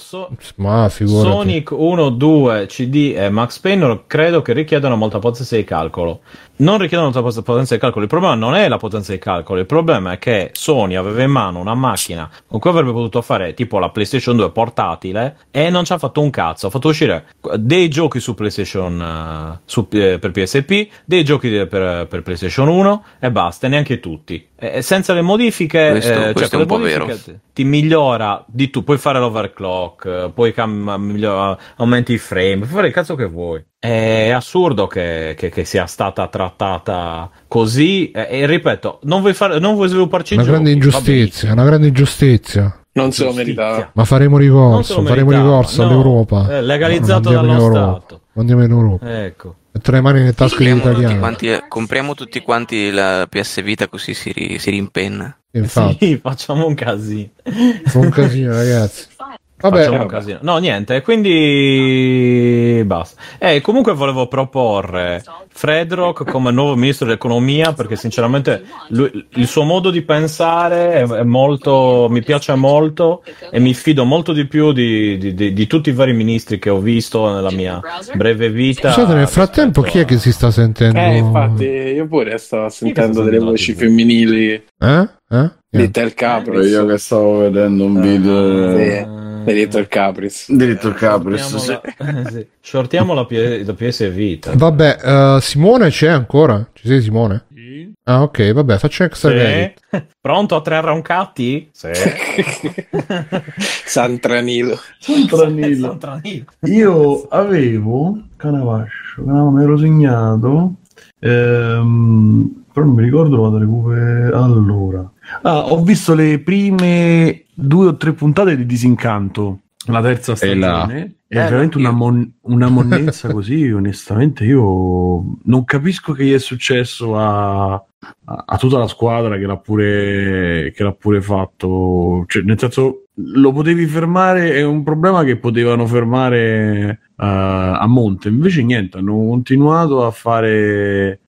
Ma figurati. Sonic 1, 2, CD e Max Payne credo che richiedano molta potenza di calcolo. Non richiedono molta potenza di calcolo. Il problema non è la potenza di calcolo, il problema è che Sony aveva in mano una macchina con cui avrebbe potuto fare tipo la PlayStation 2 portatile e non ci ha fatto un cazzo. Ha fatto uscire dei giochi su PlayStation. Per PSP, dei giochi per PlayStation 1 e basta, neanche tutti. Senza le modifiche, questo cioè, è un po' vero. Ti migliora di tu, puoi fare l'overclock, puoi aumenti i frame, puoi fare il cazzo che vuoi. È assurdo che sia stata trattata così. E ripeto, non vuoi svilupparci una grande ingiustizia, una grande ingiustizia. Non se lo meritava. Ma faremo ricorso all'Europa. Legalizzato dallo Stato. Andiamo in Europa. Ecco. Mettere le mani nelle tasche degli italiani. Compriamo tutti quanti la PS Vita così si rimpenna. Infatti. Sì, facciamo un casino. Un casino, ragazzi. Vabbè, un casino. No, niente, quindi basta. Comunque volevo proporre Fredrock come nuovo ministro dell'economia perché sinceramente lui, il suo modo di pensare è molto, mi piace molto e mi fido molto di più di tutti i vari ministri che ho visto nella mia breve vita. Scusate, nel frattempo chi è che si sta sentendo? Infatti io pure stavo sentendo delle voci femminili. Little Caprice. Io che stavo vedendo un video. Sì. Little Caprice sì. Shortiamo la PS Vita. Vabbè, Simone c'è ancora? Ci sei, Simone? Sì. Ah, ok, vabbè, faccio extra sì. Pronto a 3 roncatti? Sì. Santranilo. Io avevo Canavascio, me l'ero segnato, però non mi ricordo, vado a recuperare. Allora, ho visto le prime 2 o 3 puntate di Disincanto, la terza stagione, è veramente una monnezza così, onestamente io non capisco che gli è successo a tutta la squadra che l'ha pure fatto, cioè, nel senso, lo potevi fermare, è un problema che potevano fermare a monte, invece niente, hanno continuato a fare...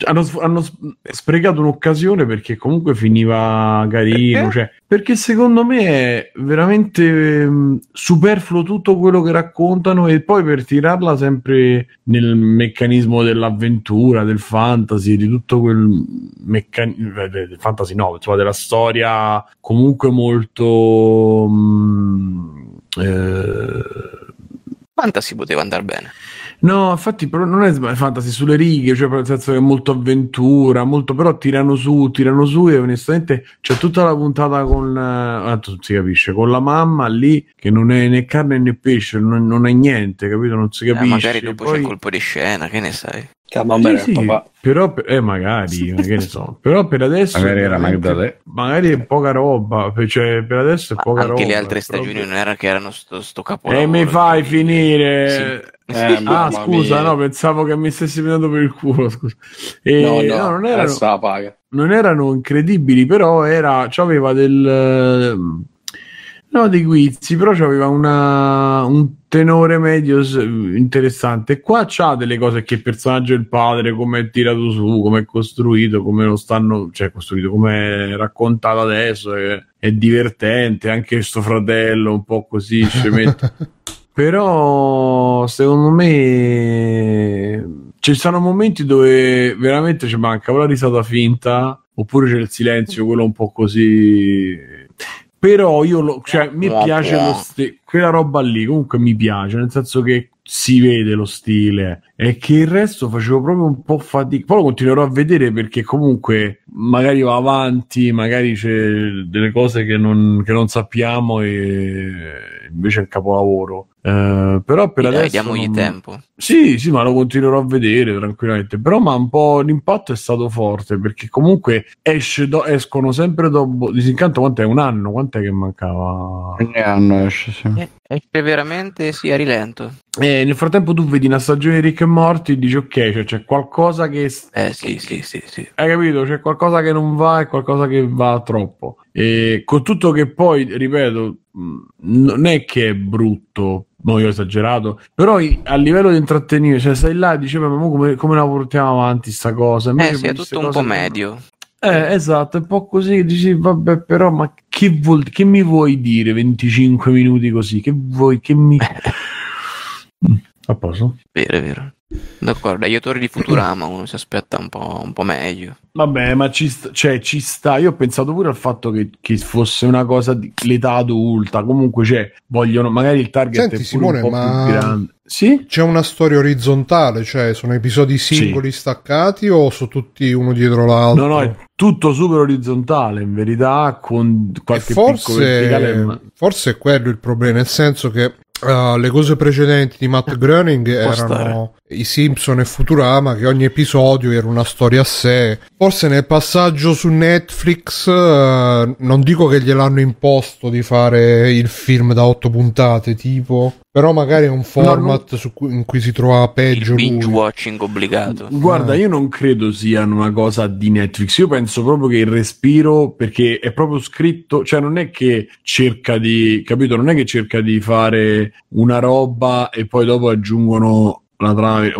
Hanno sprecato un'occasione perché comunque finiva carino, cioè, perché secondo me è veramente superfluo tutto quello che raccontano e poi per tirarla sempre nel meccanismo dell'avventura, del fantasy, di tutto quel del fantasy no, insomma, della storia comunque molto fantasy poteva andare bene. No, infatti però non è fantasy sulle righe, cioè nel senso che è molto avventura, molto, però tirano su e onestamente c'è tutta la puntata si capisce, con la mamma lì che non è né carne né pesce, non è niente, capito? Non si capisce. Magari dopo poi... c'è il colpo di scena, che ne sai? Sì, papà. Però magari che ne so, però per adesso magari era magari è poca roba, cioè per adesso è poca roba. Anche le altre stagioni proprio... non era che erano sto capolavoro. E mi fai finire. Sì. Scusa, no, pensavo che mi stessi prendendo per il culo, scusa. No, non erano la paga. Non erano incredibili, però c'aveva dei guizzi, però c'aveva un tenore medio interessante. Qua c'ha delle cose che il personaggio del padre, come è tirato su, come è costruito, come lo stanno, cioè costruito, come è raccontato adesso, è divertente. Anche sto fratello un po' così scemetto. Però secondo me ci sono momenti dove veramente ci manca o la risata finta, oppure c'è il silenzio, quello un po' così. Però io quella roba lì comunque mi piace, nel senso che si vede lo stile, e che il resto facevo proprio un po' fatica. Poi lo continuerò a vedere, perché comunque magari va avanti, magari c'è delle cose che non sappiamo, e invece è il capolavoro. Però per adesso diamogli tempo. Sì, ma lo continuerò a vedere tranquillamente. Però ma un po' l'impatto è stato forte, perché comunque escono sempre dopo Disincanto. Quant'è? Un anno? Quant'è che mancava? Ogni anno esce, sì. Esce veramente, sì, a rilento. Nel frattempo tu vedi una stagione di Rick e Morty e dici ok, cioè c'è qualcosa che sì. Hai capito? C'è qualcosa che non va e qualcosa che va troppo. E con tutto che poi, ripeto, non è che è brutto, no, io ho esagerato, però a livello di intrattenimento, cioè stai là e dici ma come la portiamo avanti sta cosa? Sì, è tutto un po' medio. Esatto, è un po' così, dici vabbè, però ma che mi vuoi dire 25 minuti così? Che vuoi, che mi... A posto? Vero. D'accordo, io Torri di Futurama uno si aspetta un po' meglio. Vabbè, ma ci sta. Io ho pensato pure al fatto che fosse una cosa di l'età adulta. Comunque vogliono magari il target. Senti, è Simone, un po' più grande. Sì? C'è una storia orizzontale, cioè sono episodi singoli, sì, staccati, o sono tutti uno dietro l'altro? No, è tutto super orizzontale in verità, con qualche piccolo verticale. Forse è quello il problema, nel senso che le cose precedenti di Matt Groening erano i Simpson e Futurama, che ogni episodio era una storia a sé. Forse nel passaggio su Netflix non dico che gliel'hanno imposto di fare il film da 8 puntate tipo, però magari è un format in cui si trova peggio il binge watching obbligato. Guarda, io non credo sia una cosa di Netflix, io penso proprio che il respiro, perché è proprio scritto, cioè non è che cerca di, capito, non è che cerca di fare una roba e poi dopo aggiungono la trave,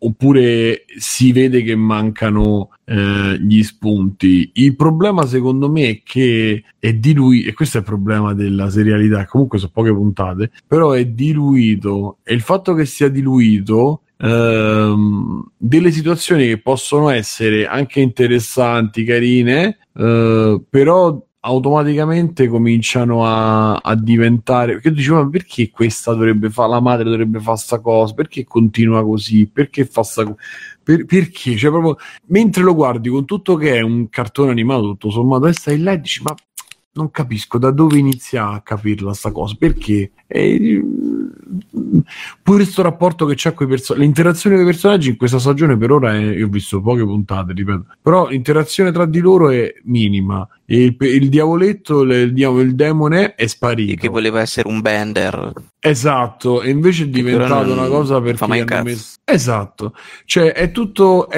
oppure si vede che mancano gli spunti. Il problema secondo me è che è diluito, e questo è il problema della serialità, comunque sono poche puntate, però è diluito, e il fatto che sia diluito delle situazioni che possono essere anche interessanti, carine, però automaticamente cominciano a diventare, perché tu dici ma perché questa dovrebbe fare, la madre dovrebbe fare sta cosa, perché continua così, perché fa sta cosa, perché, cioè proprio mentre lo guardi con tutto che è un cartone animato tutto sommato, e stai là e dici ma non capisco da dove inizia a capirla sta cosa, perché pure questo rapporto che c'è con i personaggi, l'interazione dei personaggi in questa stagione per ora io ho visto poche puntate, ripeto, però l'interazione tra di loro è minima, e il diavoletto, il demone è sparito, che voleva essere un bender, esatto, e invece è diventato una cosa per esatto, cioè è tutto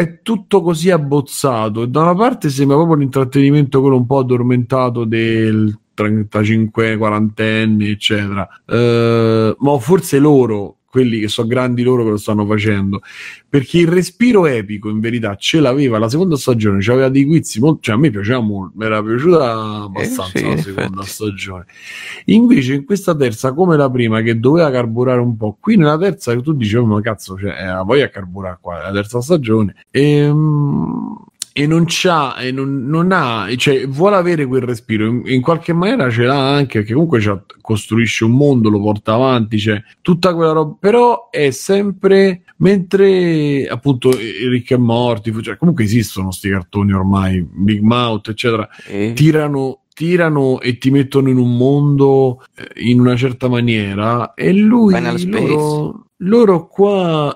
così abbozzato, e da una parte sembra proprio l'intrattenimento quello un po' addormentato del 35 quarantenni eccetera, ma forse loro, quelli che sono grandi loro che lo stanno facendo, perché il respiro epico in verità ce l'aveva la seconda stagione, c'aveva dei guizzi, cioè a me piaceva molto, mi era piaciuta abbastanza, sì, la seconda stagione. Invece in questa terza, come la prima che doveva carburare un po', qui nella terza che tu dicevi ma cazzo, cioè voglia carburare qua la terza stagione, e non c'ha, e non ha, cioè vuole avere quel respiro, in qualche maniera ce l'ha anche, perché comunque costruisce un mondo, lo porta avanti, cioè tutta quella roba, però è sempre, mentre appunto Rick e Morty, cioè comunque esistono sti cartoni ormai, Big Mouth eccetera, tirano e ti mettono in un mondo in una certa maniera, e loro qua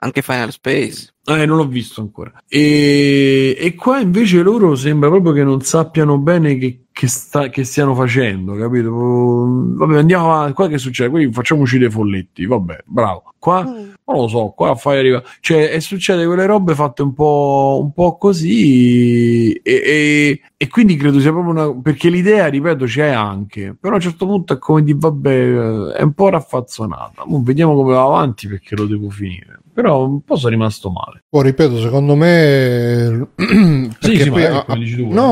Anche Final Space. Non l'ho visto ancora. E qua invece loro sembra proprio che non sappiano bene che stiano facendo, capito? Vabbè, andiamo avanti. Qua che succede? Qui facciamoci dei folletti, vabbè, bravo. Qua, non lo so, qua fai arrivare... Cioè, e succede quelle robe fatte un po' così e quindi credo sia proprio una... Perché l'idea, ripeto, c'è anche. Però a un certo punto è come di, vabbè, è un po' raffazzonata. Vediamo come va avanti perché lo devo finire. Però un po' sono rimasto male. Poi ripeto, secondo me sì, poi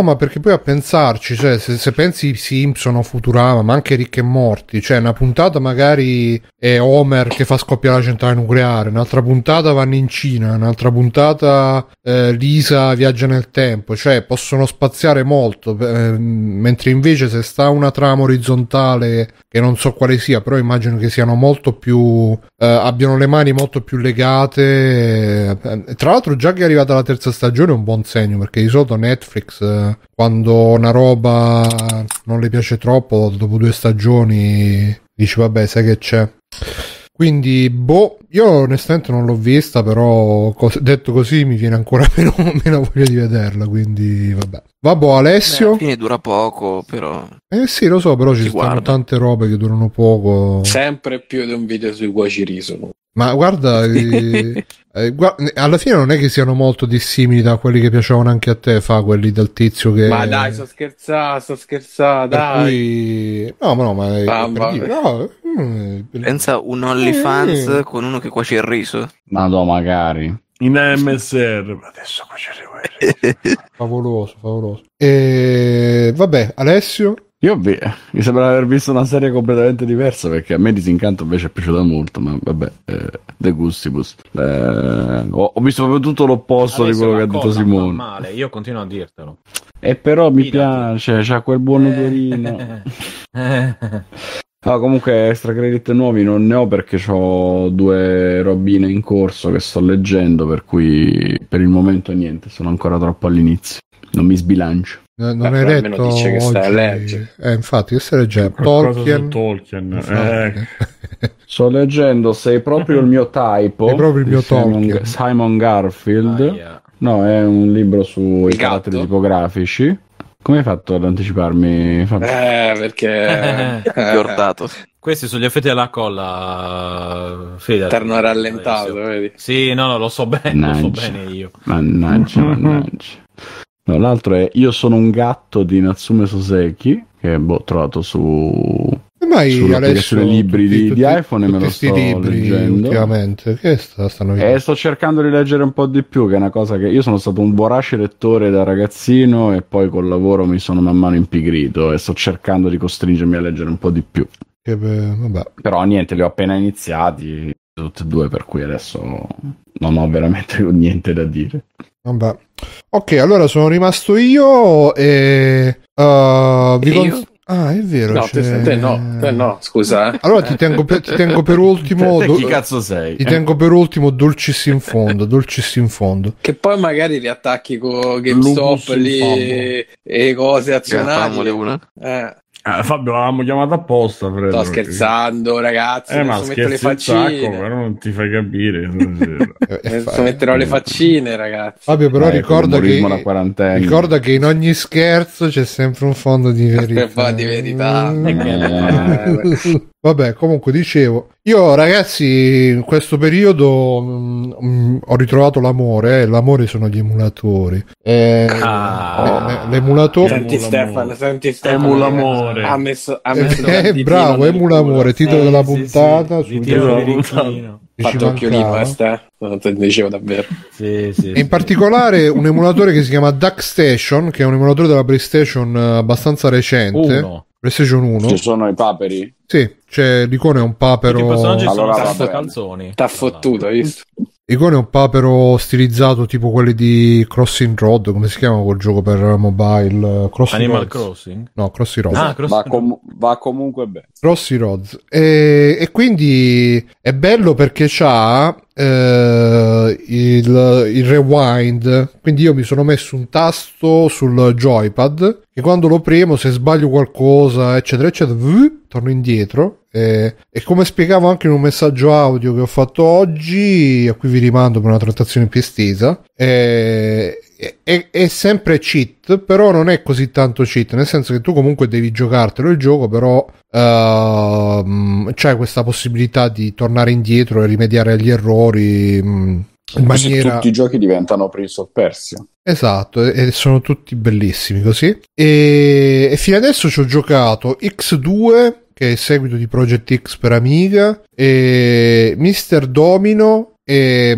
ma perché poi a pensarci, cioè, se pensi Simpson o Futurama, ma anche Ricchi e Morti, cioè una puntata magari è Homer che fa scoppiare la centrale nucleare, un'altra puntata vanno in Cina, un'altra puntata Lisa viaggia nel tempo, cioè possono spaziare molto, mentre invece se sta una trama orizzontale che non so quale sia, però immagino che siano molto più abbiano le mani molto più legate. Tra l'altro già che è arrivata la terza stagione è un buon segno, perché di solito Netflix quando una roba non le piace troppo dopo 2 stagioni dice vabbè, sai che c'è, quindi io onestamente non l'ho vista, però detto così mi viene ancora meno voglia di vederla, quindi vabbè. Alessio? Alla fine dura poco, però... sì, lo so, però ci stanno tante robe che durano poco. Sempre più di un video sui guaciriso. Ma guarda, alla fine non è che siano molto dissimili da quelli che piacevano anche a te, quelli del tizio che... Ma dai, sto scherzando, dai! Cui... No. Pensa un OnlyFans con uno che cuoce il riso. Ma no, magari... in MSR adesso favoloso. E vabbè, Alessio, mi sembra aver visto una serie completamente diversa, perché a me Disincanto invece è piaciuta molto, ma vabbè, De Gustibus, ho visto proprio tutto l'opposto adesso di quello che ha detto Simone. Male, io continuo a dirtelo, e però mi piace, c'ha quel buon odorino. No, comunque extra credit nuovi non ne ho, perché ho 2 robine in corso che sto leggendo, per cui per il momento niente, sono ancora troppo all'inizio, non mi sbilancio. Non hai letto dice che sta a leggere. Infatti io sto leggendo Tolkien. Sto leggendo Sei proprio il mio typo, Simon Garfield. No, è un libro sui caratteri tipografici. Come hai fatto ad anticiparmi, Fabio? Perché ti ho ordato. Questi sono gli effetti della colla, Fede. Terno rallentato, vedi? Sì, no, lo so bene, io. Mannaggia. No, l'altro è Io sono un gatto di Natsume Soseki, che ho trovato su... sulle libri di iPhone, e me lo sto leggendo ultimamente, che sto cercando di leggere un po' di più, che è una cosa che io sono stato un vorace lettore da ragazzino e poi col lavoro mi sono man mano impigrito e sto cercando di costringermi a leggere un po' di più, però niente, li ho appena iniziati tutti e 2, per cui adesso non ho veramente niente da dire. Vabbè, ok, allora sono rimasto io e è vero. No, cioè... te no, scusa. Allora ti tengo per ultimo. Chi cazzo sei? Ti tengo per ultimo Dolcis in fondo. Che poi magari li attacchi con GameStop lì e cose azionali. Fabio l'avevamo chiamato apposta. Sto scherzando, ragazzi. Ma metto le faccine. Sacco, però non ti fai capire. Adesso metterò le faccine, ragazzi. Fabio, però ricorda che in ogni scherzo c'è sempre un fondo di verità. Vabbè, comunque dicevo, io ragazzi in questo periodo ho ritrovato l'amore sono gli emulatori, l'emulatore. Senti Stefano, emulamore ha messo bravo, emulamore, titolo della puntata, sul titolo di Ricchino. Fatto occhio lì, basta, non te dicevo davvero. Sì, in particolare un emulatore che si chiama DuckStation, che è un emulatore della PlayStation abbastanza recente. PlayStation 1. Ci sono i paperi? Sì, cioè l'icone è un papero. I personaggi sono calzoni. T'ha fottuto, hai visto? L'icone è un papero stilizzato tipo quelli di Crossing Road, come si chiama quel gioco per mobile? Crossing Roads. No, Crossing Road. Va comunque bene. Crossing Roads. E quindi è bello perché c'ha il rewind, quindi io mi sono messo un tasto sul joypad che quando lo premo, se sbaglio qualcosa eccetera eccetera, torno indietro, e come spiegavo anche in un messaggio audio che ho fatto oggi, a cui vi rimando per una trattazione più estesa, è sempre cheat, però non è così tanto cheat, nel senso che tu comunque devi giocartelo il gioco, però c'è questa possibilità di tornare indietro e rimediare agli errori in maniera... Tutti i giochi diventano Prince of Persia. Esatto, e sono tutti bellissimi così, e fino adesso ci ho giocato X2, che è il seguito di Project X per Amiga, e Mr. Domino e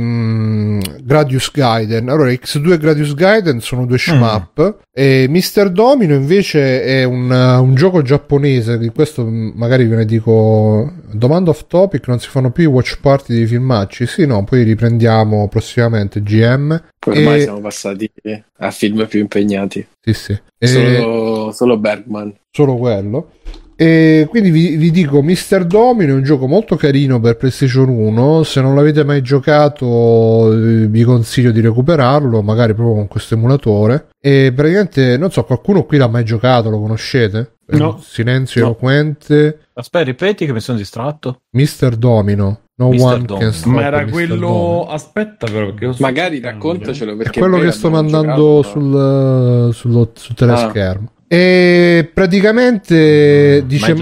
Gradius Gaiden. Allora X2 e Gradius Gaiden sono due shmup, e Mr. Domino invece è un gioco giapponese, di questo magari ve ne dico. Domanda off topic: non si fanno più i watch party dei filmacci? Sì, no, poi riprendiamo prossimamente. GM, ormai siamo passati a film più impegnati. Sì, sì. Solo Bergman, solo quello. E quindi vi dico, Mr. Domino è un gioco molto carino per PlayStation 1, se non l'avete mai giocato vi consiglio di recuperarlo, magari proprio con questo emulatore. E praticamente, non so, qualcuno qui l'ha mai giocato, lo conoscete? No. Silenzio eloquente. Aspetta, ripeti che mi sono distratto. Mr. Domino. No one can stop. Ma era quello. Aspetta, però, che magari raccontacelo, perché è quello che sto mandando sul teleschermo. E praticamente dice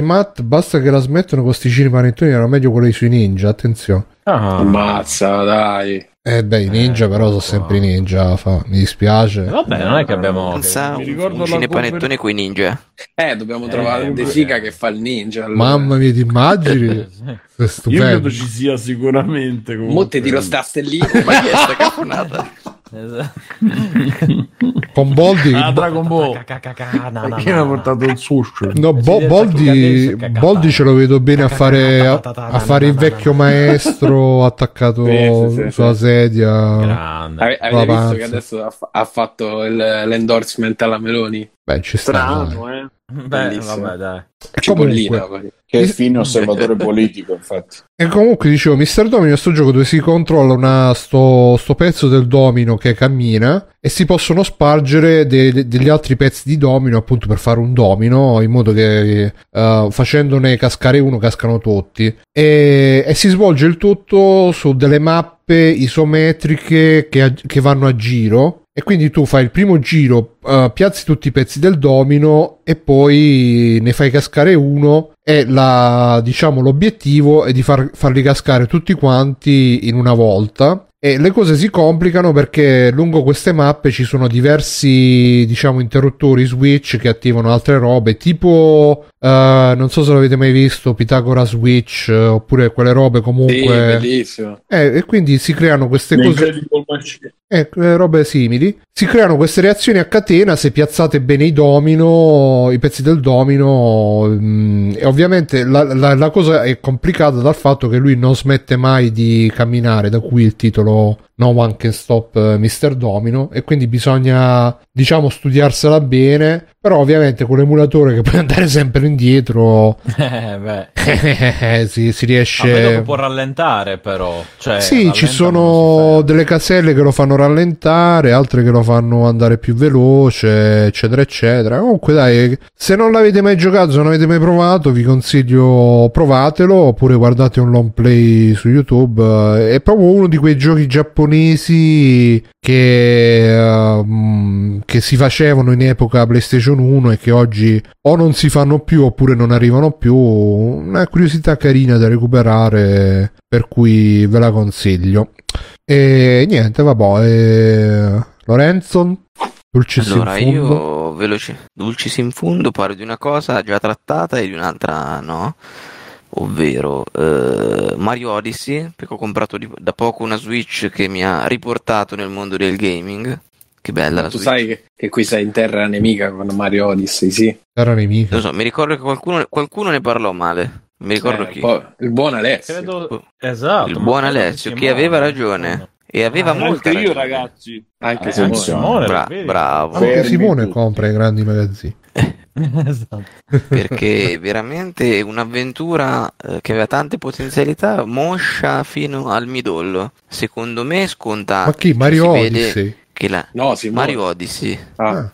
Matt, basta che la smettano con sti cini panettoni, era meglio quelli sui ninja, attenzione. Ammazza, dai. Beh, i ninja però sono sempre ninja, mi dispiace. Vabbè, non è che abbiamo... mi ricordo un cinepanettone coi ninja. Dobbiamo trovare un De Sica che fa il ninja. Allora. Mamma mia, ti immagini? È stupendo. Io credo ci sia sicuramente. Molte tiro sta stellina, ma chi è sta caponata? Con Boldi, Dragon Ball, perché mi ha portato il sushi? No, Boldi ce lo vedo bene a fare il vecchio maestro attaccato sulla sedia. Grande. Avete visto che adesso ha fatto l'endorsement alla Meloni? Beh, ci sta. Beh, vabbè, dai. Cipollina, che è fine osservatore politico, infatti. E comunque dicevo, Mr. Domino è sto gioco dove si controlla sto pezzo del domino che cammina e si possono spargere degli altri pezzi di domino, appunto per fare un domino, in modo che facendone cascare uno cascano tutti, e si svolge il tutto su delle mappe isometriche che vanno a giro. E quindi tu fai il primo giro, piazzi tutti i pezzi del domino e poi ne fai cascare uno, e l'obiettivo è di farli cascare tutti quanti in una volta. E le cose si complicano perché lungo queste mappe ci sono diversi, interruttori, switch che attivano altre robe, tipo non so se l'avete mai visto, Pitagora Switch, oppure quelle robe comunque. Sì, bellissimo. E quindi si creano queste cose, robe simili. Si creano queste reazioni a catena se piazzate bene i pezzi del domino, e ovviamente la cosa è complicata dal fatto che lui non smette mai di camminare, da cui il titolo No One Can Stop Mr. Domino, e quindi bisogna studiarsela bene, però ovviamente con l'emulatore che puoi andare sempre indietro si riesce dopo, può rallentare però, ci sono delle caselle che lo fanno rallentare, altre che lo fanno andare più veloce, eccetera eccetera. Comunque dai, se non l'avete mai giocato, se non avete mai provato, vi consiglio, provatelo, oppure guardate un long play su YouTube. È proprio uno di quei giochi giapponesi che si facevano in epoca PlayStation 1 e che oggi o non si fanno più oppure non arrivano più. Una curiosità carina da recuperare, per cui ve la consiglio. E niente, vabbè, Lorenzo, Dulcis in Fundo. Allora io veloce, Dulcis in Fundo parlo di una cosa già trattata e di un'altra no, ovvero Mario Odyssey, perché ho comprato da poco una Switch che mi ha riportato nel mondo del gaming. Che bella la Switch. Tu sai che qui sei in terra nemica con Mario Odyssey, sì? Terra nemica. Lo so, mi ricordo che qualcuno ne parlò male. Mi ricordo chi. Il buon Alessio. Esatto. Il buon Alessio, che aveva ragione. E aveva molta ragione. Anche io, ragazzi. Anche Simone. Bravo. Anche Simone compra i grandi magazzini. Esatto. Perché veramente un'avventura che aveva tante potenzialità, moscia fino al midollo. Secondo me scontato. Ma chi? Mario Odyssey? Che la... No, Mario Odyssey. Ah.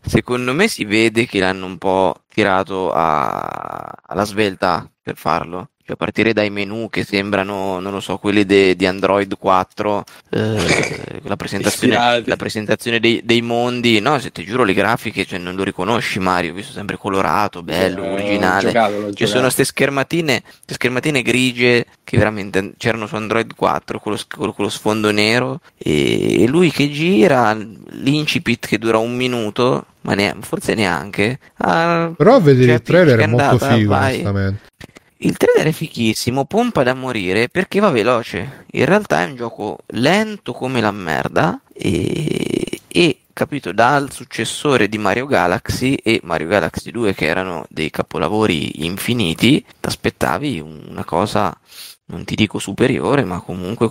Secondo me si vede che l'hanno un po' tirato alla svelta per farlo. Cioè, a partire dai menu che sembrano, non lo so, quelli di Android 4, la presentazione dei mondi, no, se ti giuro le grafiche, cioè, non lo riconosci Mario, visto sempre colorato, bello, originale. L'ho giocato. Ci sono queste schermatine grigie che veramente c'erano su Android 4, quello sfondo nero, e lui che gira, l'incipit che dura un minuto, ma forse neanche. Però vedere il trailer è molto figo, onestamente. Il trailer è fichissimo, pompa da morire perché va veloce. In realtà è un gioco lento come la merda e capito dal successore di Mario Galaxy e Mario Galaxy 2, che erano dei capolavori infiniti. Ti aspettavi una cosa, non ti dico superiore, ma comunque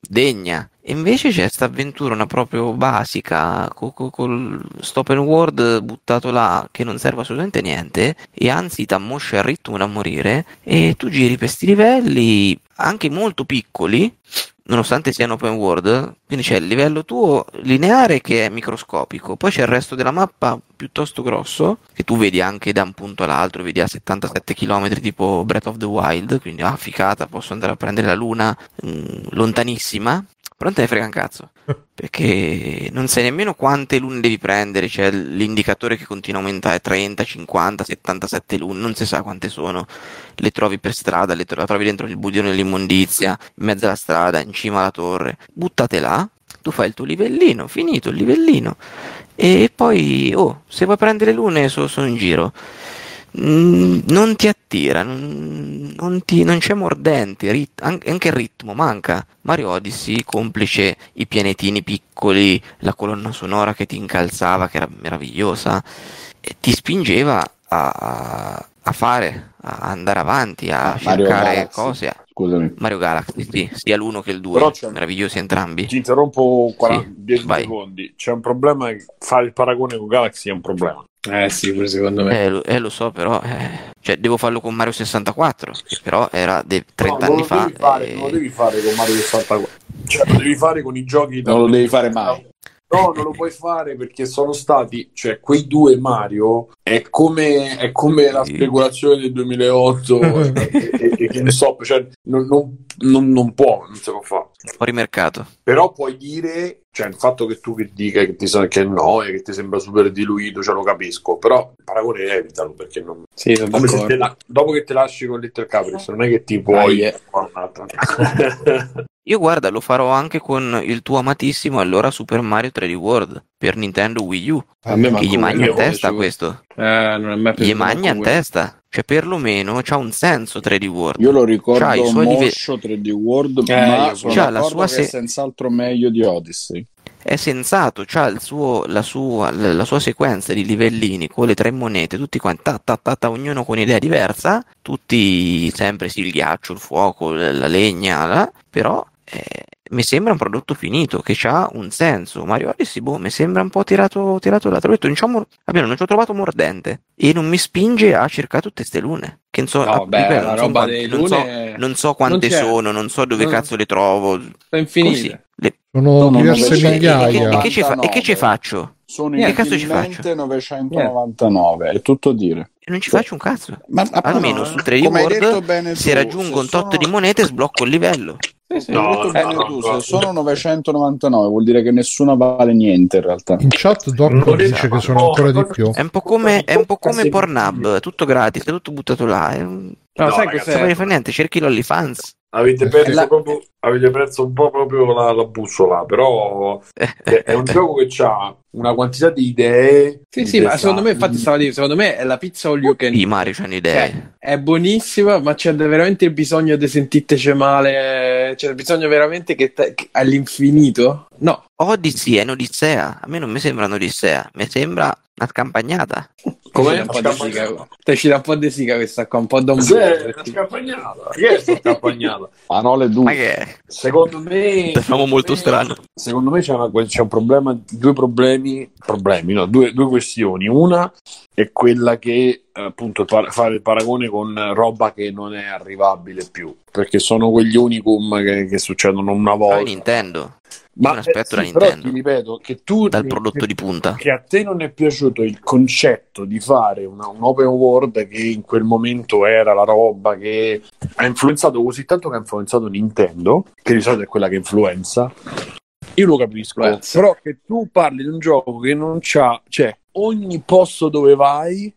degna. E invece c'è questa avventura, una proprio basica, col stop and world buttato là, che non serve assolutamente niente, e anzi t'ammoscia al ritmo da morire, e tu giri per sti livelli anche molto piccoli, nonostante siano open world. Quindi c'è il livello tuo lineare che è microscopico, poi c'è il resto della mappa piuttosto grosso, che tu vedi anche da un punto all'altro, vedi a 77 km tipo Breath of the Wild, quindi ficata, posso andare a prendere la luna lontanissima, però non te ne frega un cazzo, perché non sai nemmeno quante lune devi prendere, c'è l'indicatore che continua a aumentare, 30, 50, 77 lune, non si sa quante sono, le trovi per strada, la trovi dentro il buio dell'immondizia, in mezzo alla strada, in cima alla torre, buttate là, tu fai il tuo livellino, finito il livellino, e poi, se vuoi prendere lune sono in giro. Non ti attira, non c'è mordente, anche il ritmo manca. Mario Odyssey, complice i pianetini piccoli, la colonna sonora che ti incalzava, che era meravigliosa, e ti spingeva a andare avanti, a cercare cose. Scusami. Mario Galaxy, sì, sia l'1 che il 2, meravigliosi entrambi. Ti interrompo 10 secondi. C'è un problema, fare il paragone con Galaxy è un problema. Sì, pure secondo me. Lo so, però cioè, devo farlo con Mario 64, che però era 30 anni fa. Non lo devi fare con Mario 64. Cioè, lo devi fare con i giochi. Non lo devi fare mai. No, non lo puoi fare perché sono stati, cioè, quei due Mario è come la speculazione del 2008 e che ne so, cioè, non può, non si può fare. Fuori mercato. Però puoi dire, cioè, il fatto che tu che dica che no e che ti sembra super diluito, cioè, lo capisco, però il paragone evitalo perché non... Sì, sono d'accordo. Dopo che te lasci con Little Caprice, non è che ti puoi... Io guarda, lo farò anche con il tuo amatissimo allora Super Mario 3D World per Nintendo Wii U. Che gli magna in testa questo. Non è gli magna in testa. Cioè, perlomeno c'ha un senso 3D World. Io lo ricordo moscio 3D World, ma c'ha la sua è senz'altro meglio di Odyssey. È sensato, c'ha la sua sequenza di livellini con le tre monete, tutti quanti, ognuno con idea diversa, tutti sempre sì, il ghiaccio, il fuoco, la legna, però... mi sembra un prodotto finito che ha un senso. Mario Odyssey, mi sembra un po' tirato là. Non ci ho trovato mordente e non mi spinge a cercare tutte ste lune. Che non so, non so quante sono, non so dove cazzo le trovo. Sono infinite. Sono diverse migliaia. E che ci faccio? Sono infinitamente 999, è tutto dire. E non ci faccio un cazzo. Ma almeno su 3D World, se raggiungo un tot di monete, sblocco il livello. Sì, no. Sono 999, vuol dire che nessuna vale niente in realtà. In chat Dorco dice che sono ancora di più. È un po' come Pornhub, tutto gratis, è tutto buttato là. No, sai che se non fa niente, cerchi l'OnlyFans. Avete perso un po' proprio la bussola, però è un gioco che c'ha una quantità di idee. Sì, ma secondo me, infatti stavo a dire, secondo me è la pizza all you can eat. I Mario c'hanno idee. È buonissima, ma c'è veramente il bisogno di sentiteci male, c'è il bisogno veramente che all'infinito? No. Odyssey è un'odissea, a me non mi sembra un'odissea, mi sembra una scampagnata. Te ci dà un po' di siga questa qua, un po' da scampagnata. Che è sta scampagnata? Ah no, le due. Secondo me siamo molto strano. Secondo me c'è un problema, due questioni. Una è quella che appunto fare il paragone con roba che non è arrivabile più, perché sono quegli unicum che succedono una volta. Nintendo. Ma un aspetto da Nintendo, però ti ripeto che tu dal prodotto di punta, che a te non è piaciuto il concetto di fare un open world che in quel momento era la roba che ha influenzato così tanto, che ha influenzato Nintendo, che di solito è quella che influenza. Io lo capisco, però che tu parli di un gioco che non c'ha, cioè ogni posto dove vai,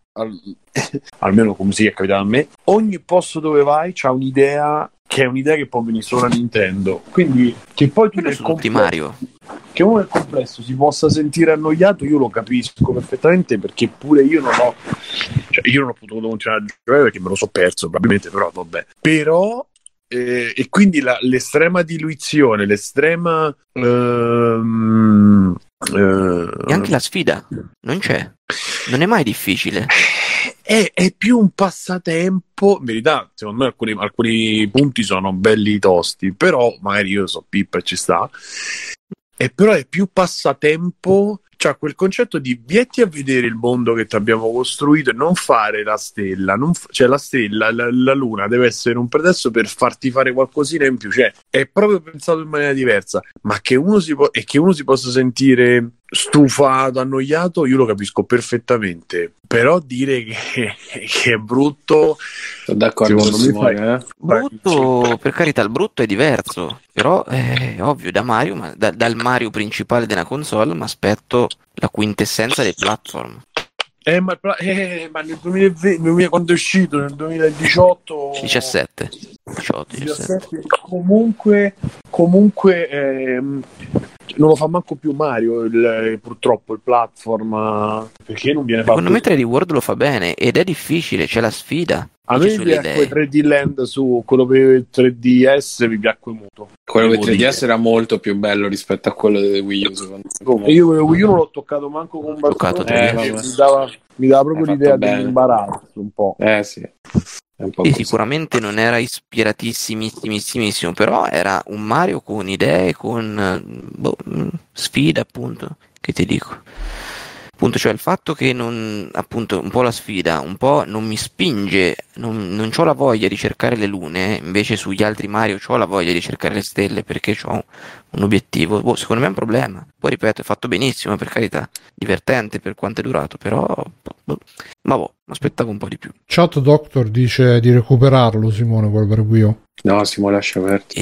almeno come si è capitato a me, ogni posto dove vai c'ha un'idea che è un'idea che può venire solo a Nintendo, quindi che poi tu che uno nel complesso si possa sentire annoiato, io lo capisco perfettamente, perché pure io non ho potuto continuare a giocare perché me lo so perso probabilmente, però vabbè, però e quindi l'estrema diluizione, l'estrema e anche la sfida non è mai difficile. È più un passatempo, in verità, secondo me alcuni punti sono belli tosti, però magari io so pippa e ci sta, e però è più passatempo, cioè quel concetto di vietti a vedere il mondo che ti abbiamo costruito e non fare la stella, la luna deve essere un pretesto per farti fare qualcosina in più, cioè è proprio pensato in maniera diversa, ma che uno si possa sentire stufato, annoiato, io lo capisco perfettamente, però dire che è brutto, sono d'accordo con Simone, brutto, per carità, il brutto è diverso, però è ovvio, da Mario, ma dal Mario principale della console mi aspetto la quintessenza delle platform. Ma nel 2020, quando è uscito nel 2018 17 comunque non lo fa manco più Mario purtroppo il platform, perché non viene fatto. Secondo me 3D World lo fa bene ed è difficile, c'è la sfida. A me mi piacque 3D Land su quello per 3DS, mi piacque molto. Quello per 3DS era molto più bello rispetto a quello di Wii U, secondo me. Io quello Wii U non l'ho toccato manco con battutone, mi dava proprio l'idea dell'imbarazzo un po'. Sì. E sicuramente non era ispiratissimissimo, però era un Mario con idee, con sfida, appunto, che ti dico. Appunto, cioè il fatto che non, appunto, un po' la sfida, un po' non mi spinge, non c'ho la voglia di cercare le lune, invece sugli altri Mario c'ho la voglia di cercare le stelle perché c'ho un obiettivo. Secondo me è un problema. Poi ripeto, è fatto benissimo, per carità, divertente per quanto è durato, però mi aspettavo un po' di più. Chat Doctor dice di recuperarlo, Simone, quello per Wii U. No, Simone, lascia aperto.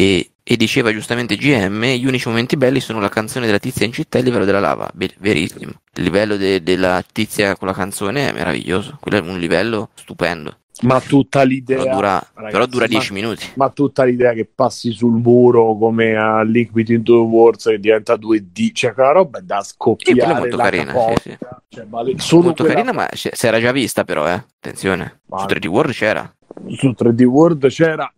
E diceva giustamente GM, gli unici momenti belli sono la canzone della tizia in città e il livello della lava. Verissimo. Il livello della tizia con la canzone è meraviglioso. Quello è un livello stupendo. Ma tutta l'idea... Però dura 10 minuti. Ma tutta l'idea che passi sul muro come a Link Between Two Worlds che diventa 2D. Cioè quella roba è da scoppiare. Quella è molto carina, sì. Cioè, vale molto carina, ma si era già vista però, Attenzione. Vale. Su 3D World c'era. Su 3D World c'era...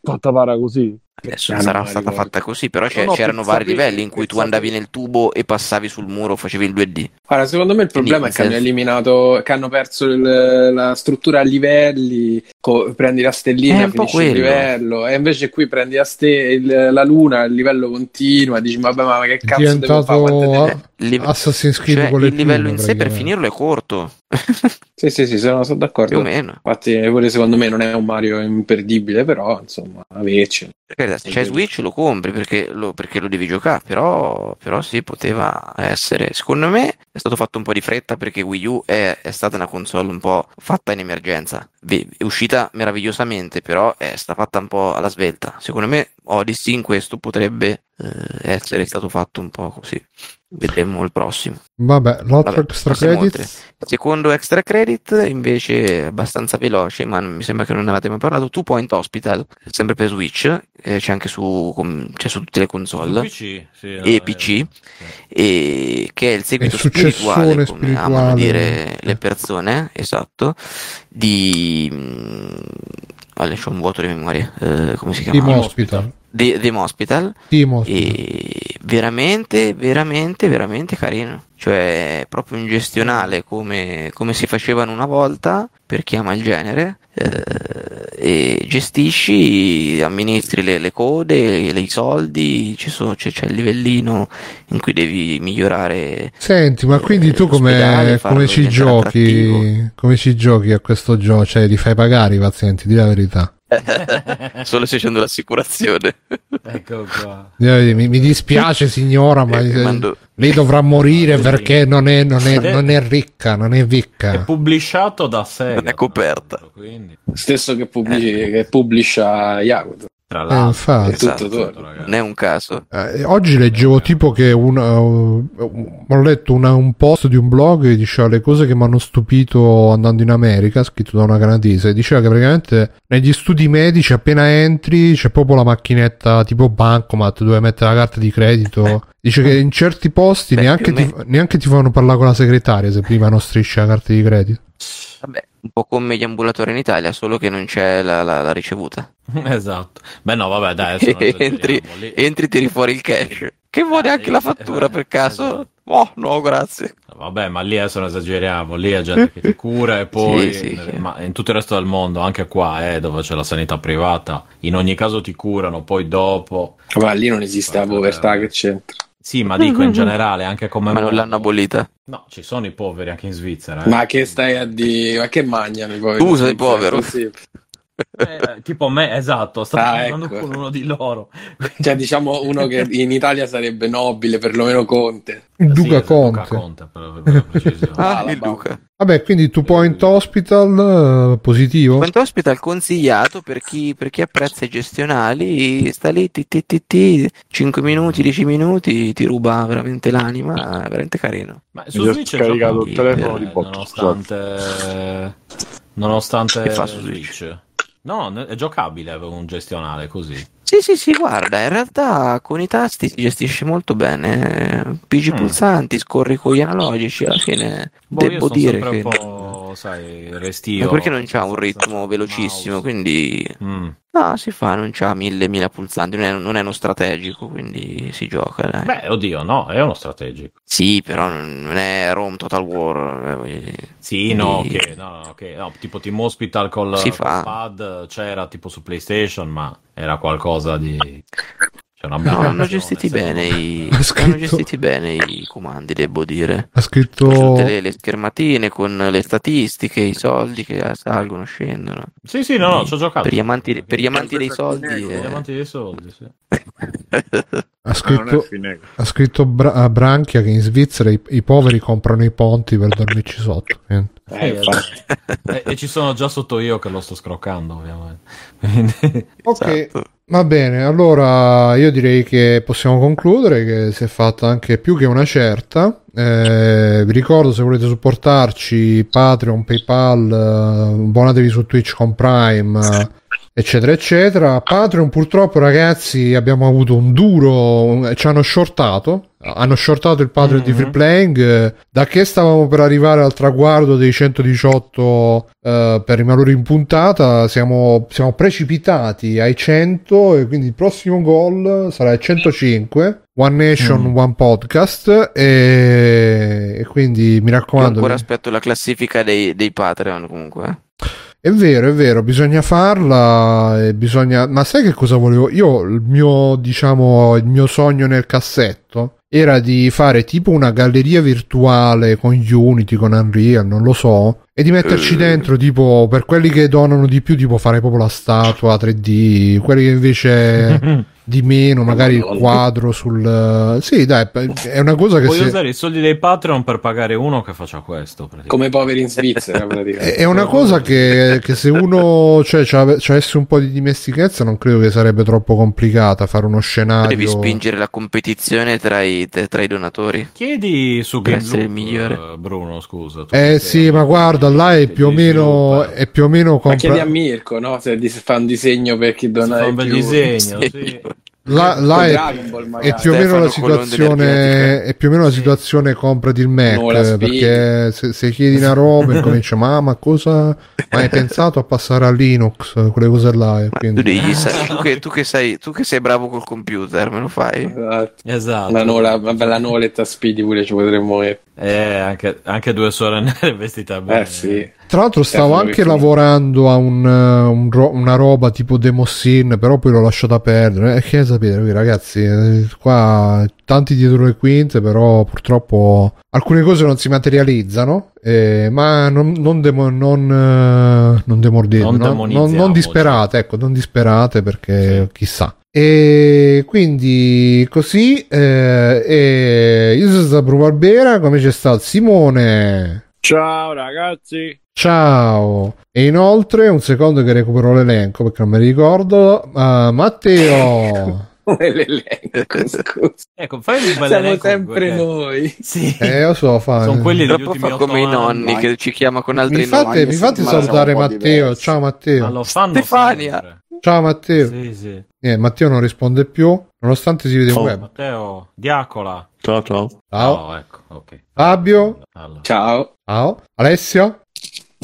fatta para così. Adesso sarà stata fatta così, però c'erano vari livelli in cui tu andavi nel tubo e passavi sul muro, facevi il 2D. Allora, secondo me il problema è che hanno eliminato, che hanno perso la struttura a livelli, prendi la stellina, finisci il livello, e invece qui prendi la luna, il livello continua, dici vabbè, ma che cazzo devo fare? Assassin's Creed, cioè, il livello in sé per finirlo è corto. sì, sono d'accordo, più o meno. Infatti pure secondo me non è un Mario imperdibile, però insomma averci. C'è Switch, lo compri perché lo devi giocare, però sì, poteva essere. Secondo me è stato fatto un po' di fretta, perché Wii U è stata una console un po' fatta in emergenza, è uscita meravigliosamente, però è stata fatta un po' alla svelta. Secondo me Odyssey in questo potrebbe essere stato fatto un po' così. Vedremo il prossimo. L'altro extra credit. Secondo extra credit invece abbastanza veloce, ma mi sembra che non ne avete mai parlato. Two Point Hospital, sempre per Switch, c'è anche su tutte le console, PC, sì, e PC, sì. E che è il seguito spirituale, come amano dire le persone, esatto, di Vale, c'è un vuoto di memoria. Come si chiama? Team Hospital. Team Hospital. E veramente carino. Cioè, proprio un gestionale come si facevano una volta, per chi ama il genere. E gestisci, amministri le code, i soldi, c'è il livellino in cui devi migliorare. Senti, ma quindi tu come ci giochi? Attrattivo. Come ci giochi a questo gioco? Cioè, li fai pagare i pazienti, di la verità. Solo se c'è l'assicurazione. Ecco qua. Mi dispiace signora, ma lei dovrà morire perché non è ricca, non è ricca. È pubblicato da Sega. Non è coperta. Quindi. Stesso che pubblica Yakuza. Tra l'altro, esatto, non è un caso. Oggi leggevo tipo che ho letto un post di un blog che diceva le cose che mi hanno stupito andando in America, scritto da una canadese. Diceva che praticamente negli studi medici appena entri c'è proprio la macchinetta tipo bancomat dove mettere la carta di credito. Dice che in certi posti neanche ti fanno parlare con la segretaria se prima non strisci la carta di credito. Vabbè, un po' come gli ambulatori in Italia, solo che non c'è la ricevuta. Esatto. Beh no, vabbè, dai, entri, tiri fuori il cash. Che vuole anche la fattura per caso? Esatto. Oh, no, grazie. Vabbè, ma lì adesso non esageriamo, lì è gente che ti cura e poi sì. Ma in tutto il resto del mondo, anche qua, dove c'è la sanità privata, in ogni caso ti curano, poi dopo. Ma lì non esiste la povertà, che c'entra? Sì, ma dico in generale, anche come... Ma non l'hanno abolita? No, ci sono i poveri anche in Svizzera. Ma che stai a dire? Ma che mangiano i poveri? Tu sei povero. Sì. Tipo me, esatto, sto parlando con uno di loro. Cioè, diciamo uno che in Italia sarebbe nobile, perlomeno Conte. Il Duca Conte. Per il Duca. Vabbè, quindi Two Point Hospital positivo? Two Point Hospital consigliato per chi apprezza i gestionali. Sta lì 5 minuti, 10 minuti, ti ruba veramente l'anima, veramente carino. Ma su Switch ho caricato il telefono di botto, nonostante che fa su Switch. No, è giocabile un gestionale così. Sì, guarda, in realtà con i tasti si gestisce molto bene. Pigi pulsanti, scorri con gli analogici, alla fine devo dire che un po', sai, restio. Ma perché non c'ha un ritmo velocissimo, quindi no, si fa, non c'ha 1000 pulsanti, non è uno strategico, quindi si gioca, dai. Beh, oddio, no, è uno strategico. Sì, però non è Rome Total War. Sì, quindi... no, tipo Team Hospital col pad c'era tipo su PlayStation, ma era qualcosa di... hanno gestiti bene i comandi, devo dire. Ha scritto tutte le schermatine con le statistiche, i soldi che salgono, scendono. Sì, no, ci ho giocato. Per gli amanti dei soldi. Per gli amanti dei soldi, sì. Ha scritto Branchia che in Svizzera i poveri comprano i ponti per dormirci sotto. E ci sono già sotto io che lo sto scroccando, ovviamente. Ok. Esatto. Va bene, allora io direi che possiamo concludere, che si è fatta anche più che una certa. Vi ricordo, se volete supportarci, Patreon, PayPal, abbonatevi su Twitch con Prime, eccetera eccetera. Patreon purtroppo, ragazzi, abbiamo avuto un duro, ci hanno shortato il Patreon di Free Playing, da che stavamo per arrivare al traguardo dei 118 per i valori in puntata, siamo precipitati ai 100 e quindi il prossimo goal sarà il 105. One Nation, One Podcast, e quindi mi raccomando. Io ancora aspetto la classifica dei Patreon, comunque. È vero, bisogna farla, bisogna... Ma sai che cosa volevo? Io il mio sogno nel cassetto era di fare tipo una galleria virtuale con Unity, con Unreal, non lo so, e di metterci dentro tipo, per quelli che donano di più, tipo fare proprio la statua 3D, quelli che invece... di meno, magari il quadro sul... Sì, dai, è una cosa che... Voglio usare i soldi dei Patreon per pagare uno che faccia questo. Come poveri in Svizzera. È una cosa che se uno, cioè, c'avesse un po' di dimestichezza, non credo che sarebbe troppo complicata fare uno scenario. Devi spingere la competizione tra i donatori. Chiedi su GameStop, Bruno, scusa. Sì, ma guarda, là è più o meno... Ma chiedi a Mirko, no? Se fa un disegno per chi dona di più. Disegno, sì. là è più o meno la situazione, è più o meno la situazione comprati il Mac, no, perché se chiedi una roba e comincia ma cosa, ma hai pensato a passare a Linux, quelle cose là, e quindi... tu che sei bravo col computer, me lo fai? Esatto. La noletta Speedy pure ci potremmo mettere. Anche due sorelle vestite bene. Sì. Tra l'altro stavo anche lavorando a una roba tipo Demoscene, però poi l'ho lasciata perdere. Che sapete, ragazzi, qua tanti dietro le quinte, però purtroppo alcune cose non si materializzano. Ma non disperate, cioè. Ecco, non disperate, perché chissà. E quindi così io sono stato Bruno Albera, come c'è stato Simone, ciao ragazzi, ciao, e inoltre un secondo che recupero l'elenco perché non me lo ricordo, Matteo l'elenco, scusa. Ecco, fai un bel siamo sempre noi. Sì. Lo so, sono quelli degli ultimi 8 come anni. I nonni che ci chiama con altri nomi. Mi fate salutare Matteo. Ciao Matteo. Lo fanno Stefania. Sempre. Ciao Matteo. Sì, sì. Matteo non risponde più, nonostante si vede un web. Matteo, Diacola. Ciao, ciao. Ciao, ecco, ok. Fabio. Allora. Ciao. Ciao. Alessio.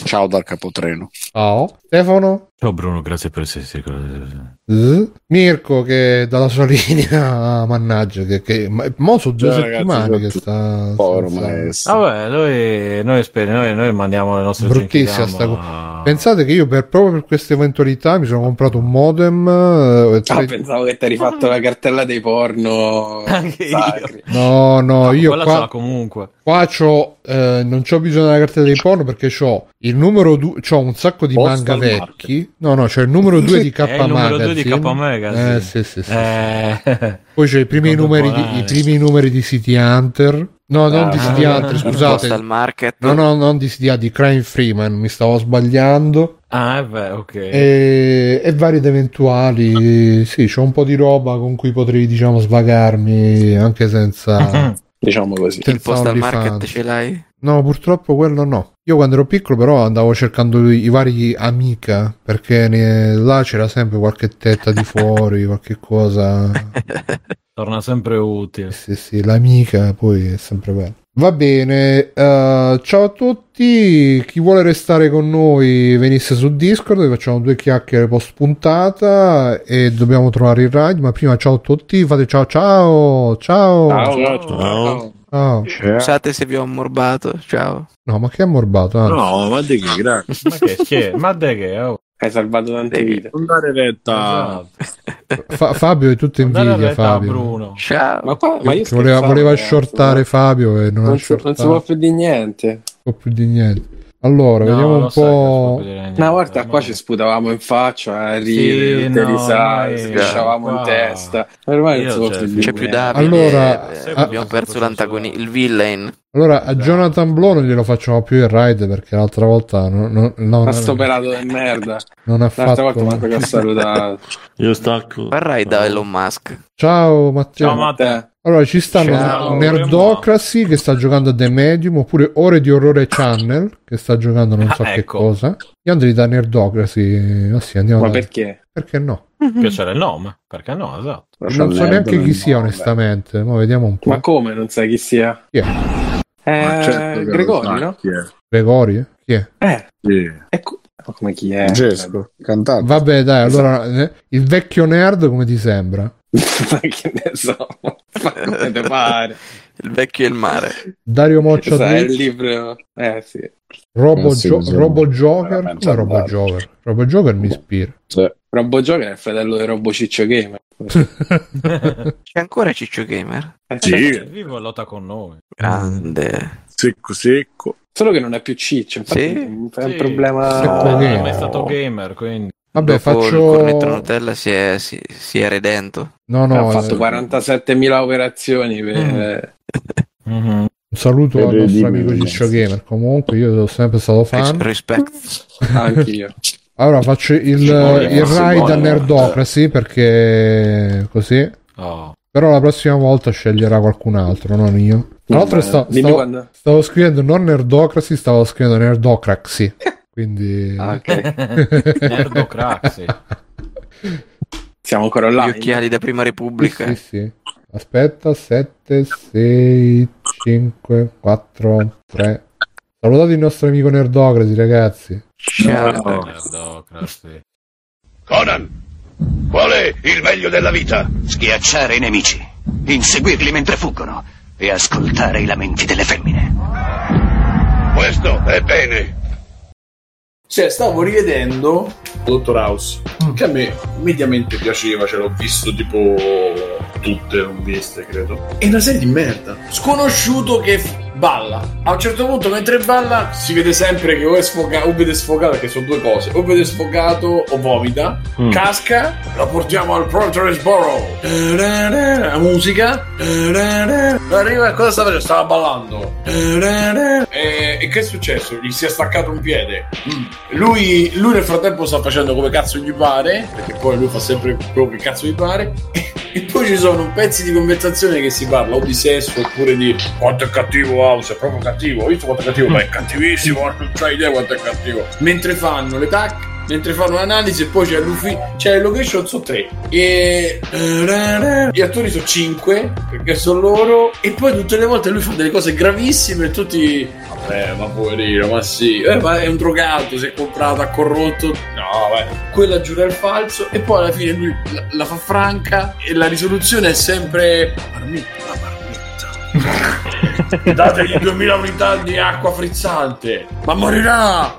Ciao dal capotreno. Ciao. Stefano. Ciao Bruno, grazie per essere Mirko, che dalla sua linea, mannaggia, che mo sono due settimane che sta ormai. Vabbè, noi mandiamo le nostre bruttissime pensate che io proprio per questa eventualità mi sono comprato un modem. Pensavo che ti eri fatto la cartella dei porno. Anche io. No, io qua comunque. Qua c'ho non c'ho bisogno della cartella dei porno perché c'ho il numero 2, c'ho un sacco di manga vecchi. No, c'è il numero 2 di K Magazine. Sì. Poi c'è i primi numeri di City Hunter. Non di City Hunter, scusate. No, non di City Hunter, di Crime Freeman, mi stavo sbagliando. Ok. E vari ed eventuali. Sì, c'è un po' di roba con cui potrei, diciamo, svagarmi anche senza... diciamo così. Il postal market ce l'hai? No, purtroppo quello no. Io quando ero piccolo però andavo cercando i vari Amica, perché là c'era sempre qualche tetta di fuori, qualche cosa. Torna sempre utile. Sì, l'Amica poi è sempre bello. Va bene, ciao a tutti. Chi vuole restare con noi venisse su Discord, facciamo 2 chiacchiere post puntata e dobbiamo trovare il raid, ma prima ciao a tutti, fate ciao. Oh. Scusate se vi ho ammorbato, ciao. No, ma che ammorbato? No, ma di che, grazie. Ma hai salvato tante vite. Andare retta. Esatto. Fabio è tutto invidia, Fabio. Bruno. Ciao. Ma io voleva shortare Fabio e non ha shortato. Non si può più di niente. Allora, vediamo un po'. Una volta qua ci sputavamo in faccia, schiacciavamo in testa. Ormai c'è più Davide. Allora, abbiamo perso l'antagonista, il villain. Allora, a Jonathan Blow non glielo facciamo più il ride perché l'altra volta sto pelato del merda. Non ha l'altra fatto. Volta manco che ho salutato. Io stacco. Fai ride da Elon Musk. Ciao Matteo. Ciao Matteo. Allora ci stanno Nerdocracy che sta giocando a The Medium, oppure Ore di Orrore Channel che sta giocando non so che cosa. Io andrei da Nerdocracy, andiamo. Ma perché? Perché no? Piacere il nome, perché no? Esatto. Non so neanche chi sia, onestamente. Ma vediamo un po'. Ma come non sai chi sia? Chi è? Certo Gregori, no? Chi è? Gregori? Chi è? Sì. Ecco. Come chi è? Gesco, cantante. Vabbè, dai, allora il vecchio nerd come ti sembra? Ma che ne so, ma come te pare. Il vecchio e il mare. Dario Moccia il libro. Sì. Robo Joker. Robo Joker mi ispira. Sì. Robo Joker è il fratello di Robo Ciccio Gamer. C'è ancora Ciccio Gamer? Sì. Vivo e lotta con noi. Grande. Secco. Solo che non è più Ciccio. È un problema. Non è stato gamer, quindi. Vabbè, il cornetto Nutella si è redento. No, ha fatto 47.000 operazioni per... Un saluto al nostro amico Ciccio Gamer. Comunque io sono sempre stato fan. Rispetto. Anch'io. Allora faccio il ride a Nerdocracy perché così. Però la prossima volta sceglierà qualcun altro, non io. Tra l'altro stavo scrivendo non Nerdocracy, stavo scrivendo Nerdocraxy. Quindi okay. Nerdocraxy. Siamo ancora là. Gli occhiali da Prima Repubblica. Sì, sì. Aspetta, 7, 6, 5, 4, 3. Salutate il nostro amico Nerdocracy, ragazzi. Ciao. Nerdocracy. Conan, qual è il meglio della vita? Schiacciare i nemici, inseguirli mentre fuggono e ascoltare i lamenti delle femmine. Questo è bene. Cioè, stavo rivedendo Dottor House, che a me mediamente piaceva, cioè l'ho visto tipo tutte, non viste, credo. È una serie di merda. Sconosciuto che balla. A un certo punto, mentre balla, si vede sempre che o è sfogato, o vede sfogato, perché sono due cose, o vede sfogato o vomita, casca, la portiamo al Proteresboro, la musica, arriva, cosa stava facendo? Stava ballando. E che è successo? Gli si è staccato un piede. Lui nel frattempo sta facendo come cazzo gli pare, perché poi lui fa sempre quello che cazzo gli pare. E poi ci sono pezzi di conversazione che si parla o di sesso oppure di quanto è cattivo House, è proprio cattivo, ho visto quanto è cattivo, ma è cattivissimo, non c'hai idea quanto è cattivo. Mentre fanno le tac, mentre fanno l'analisi, e poi c'è Luffy, c'è il location, sono 3, e gli attori sono 5 perché sono loro, e poi tutte le volte lui fa delle cose gravissime e tutti vabbè, ma poverino, ma sì, ma è un drogato, si è comprato, ha corrotto, no vabbè, quella giura il falso, e poi alla fine lui la fa franca e la risoluzione è sempre marmitta. Dategli 2000 unità di acqua frizzante, ma morirà.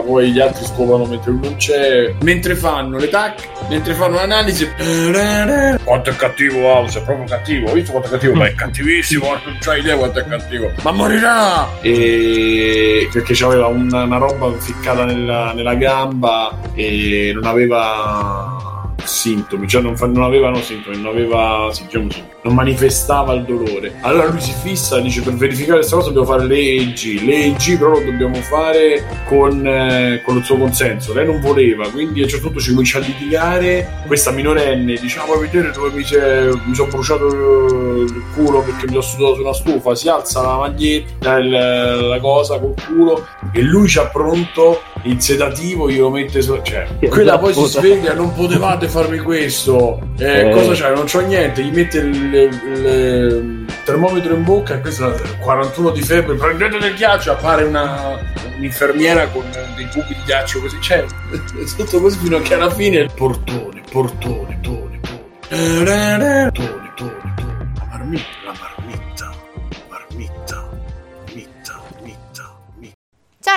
Poi gli altri scopano mentre non c'è. Mentre fanno le tac, mentre fanno l'analisi, quanto è cattivo House, è proprio cattivo, ho visto quanto è cattivo, ma è cattivissimo, non c'hai idea quanto è cattivo, ma morirà. E perché c'aveva una roba ficcata nella gamba e non aveva sintomi, cioè non avevano sintomi, non manifestava il dolore. Allora lui si fissa e dice: per verificare questa cosa devo fare l'EEG, però lo dobbiamo fare con il suo consenso. Lei non voleva, quindi a un certo punto ci comincia a litigare. Questa minorenne diciamo a vedere dove mi sono bruciato il culo perché mi sono sudato su una stufa. Si alza la maglietta, la cosa col culo, e lui c'ha pronto il sedativo, glielo mette cioè quella poi si sveglia: non potevate farmi questo, cosa c'hai? Non c'ho niente. Gli mette il termometro in bocca e questo 41 di febbre, prendete del ghiaccio, appare un'infermiera con dei cubi di ghiaccio così, cioè è tutto così fino a che alla fine portone, la marmitta. Ciao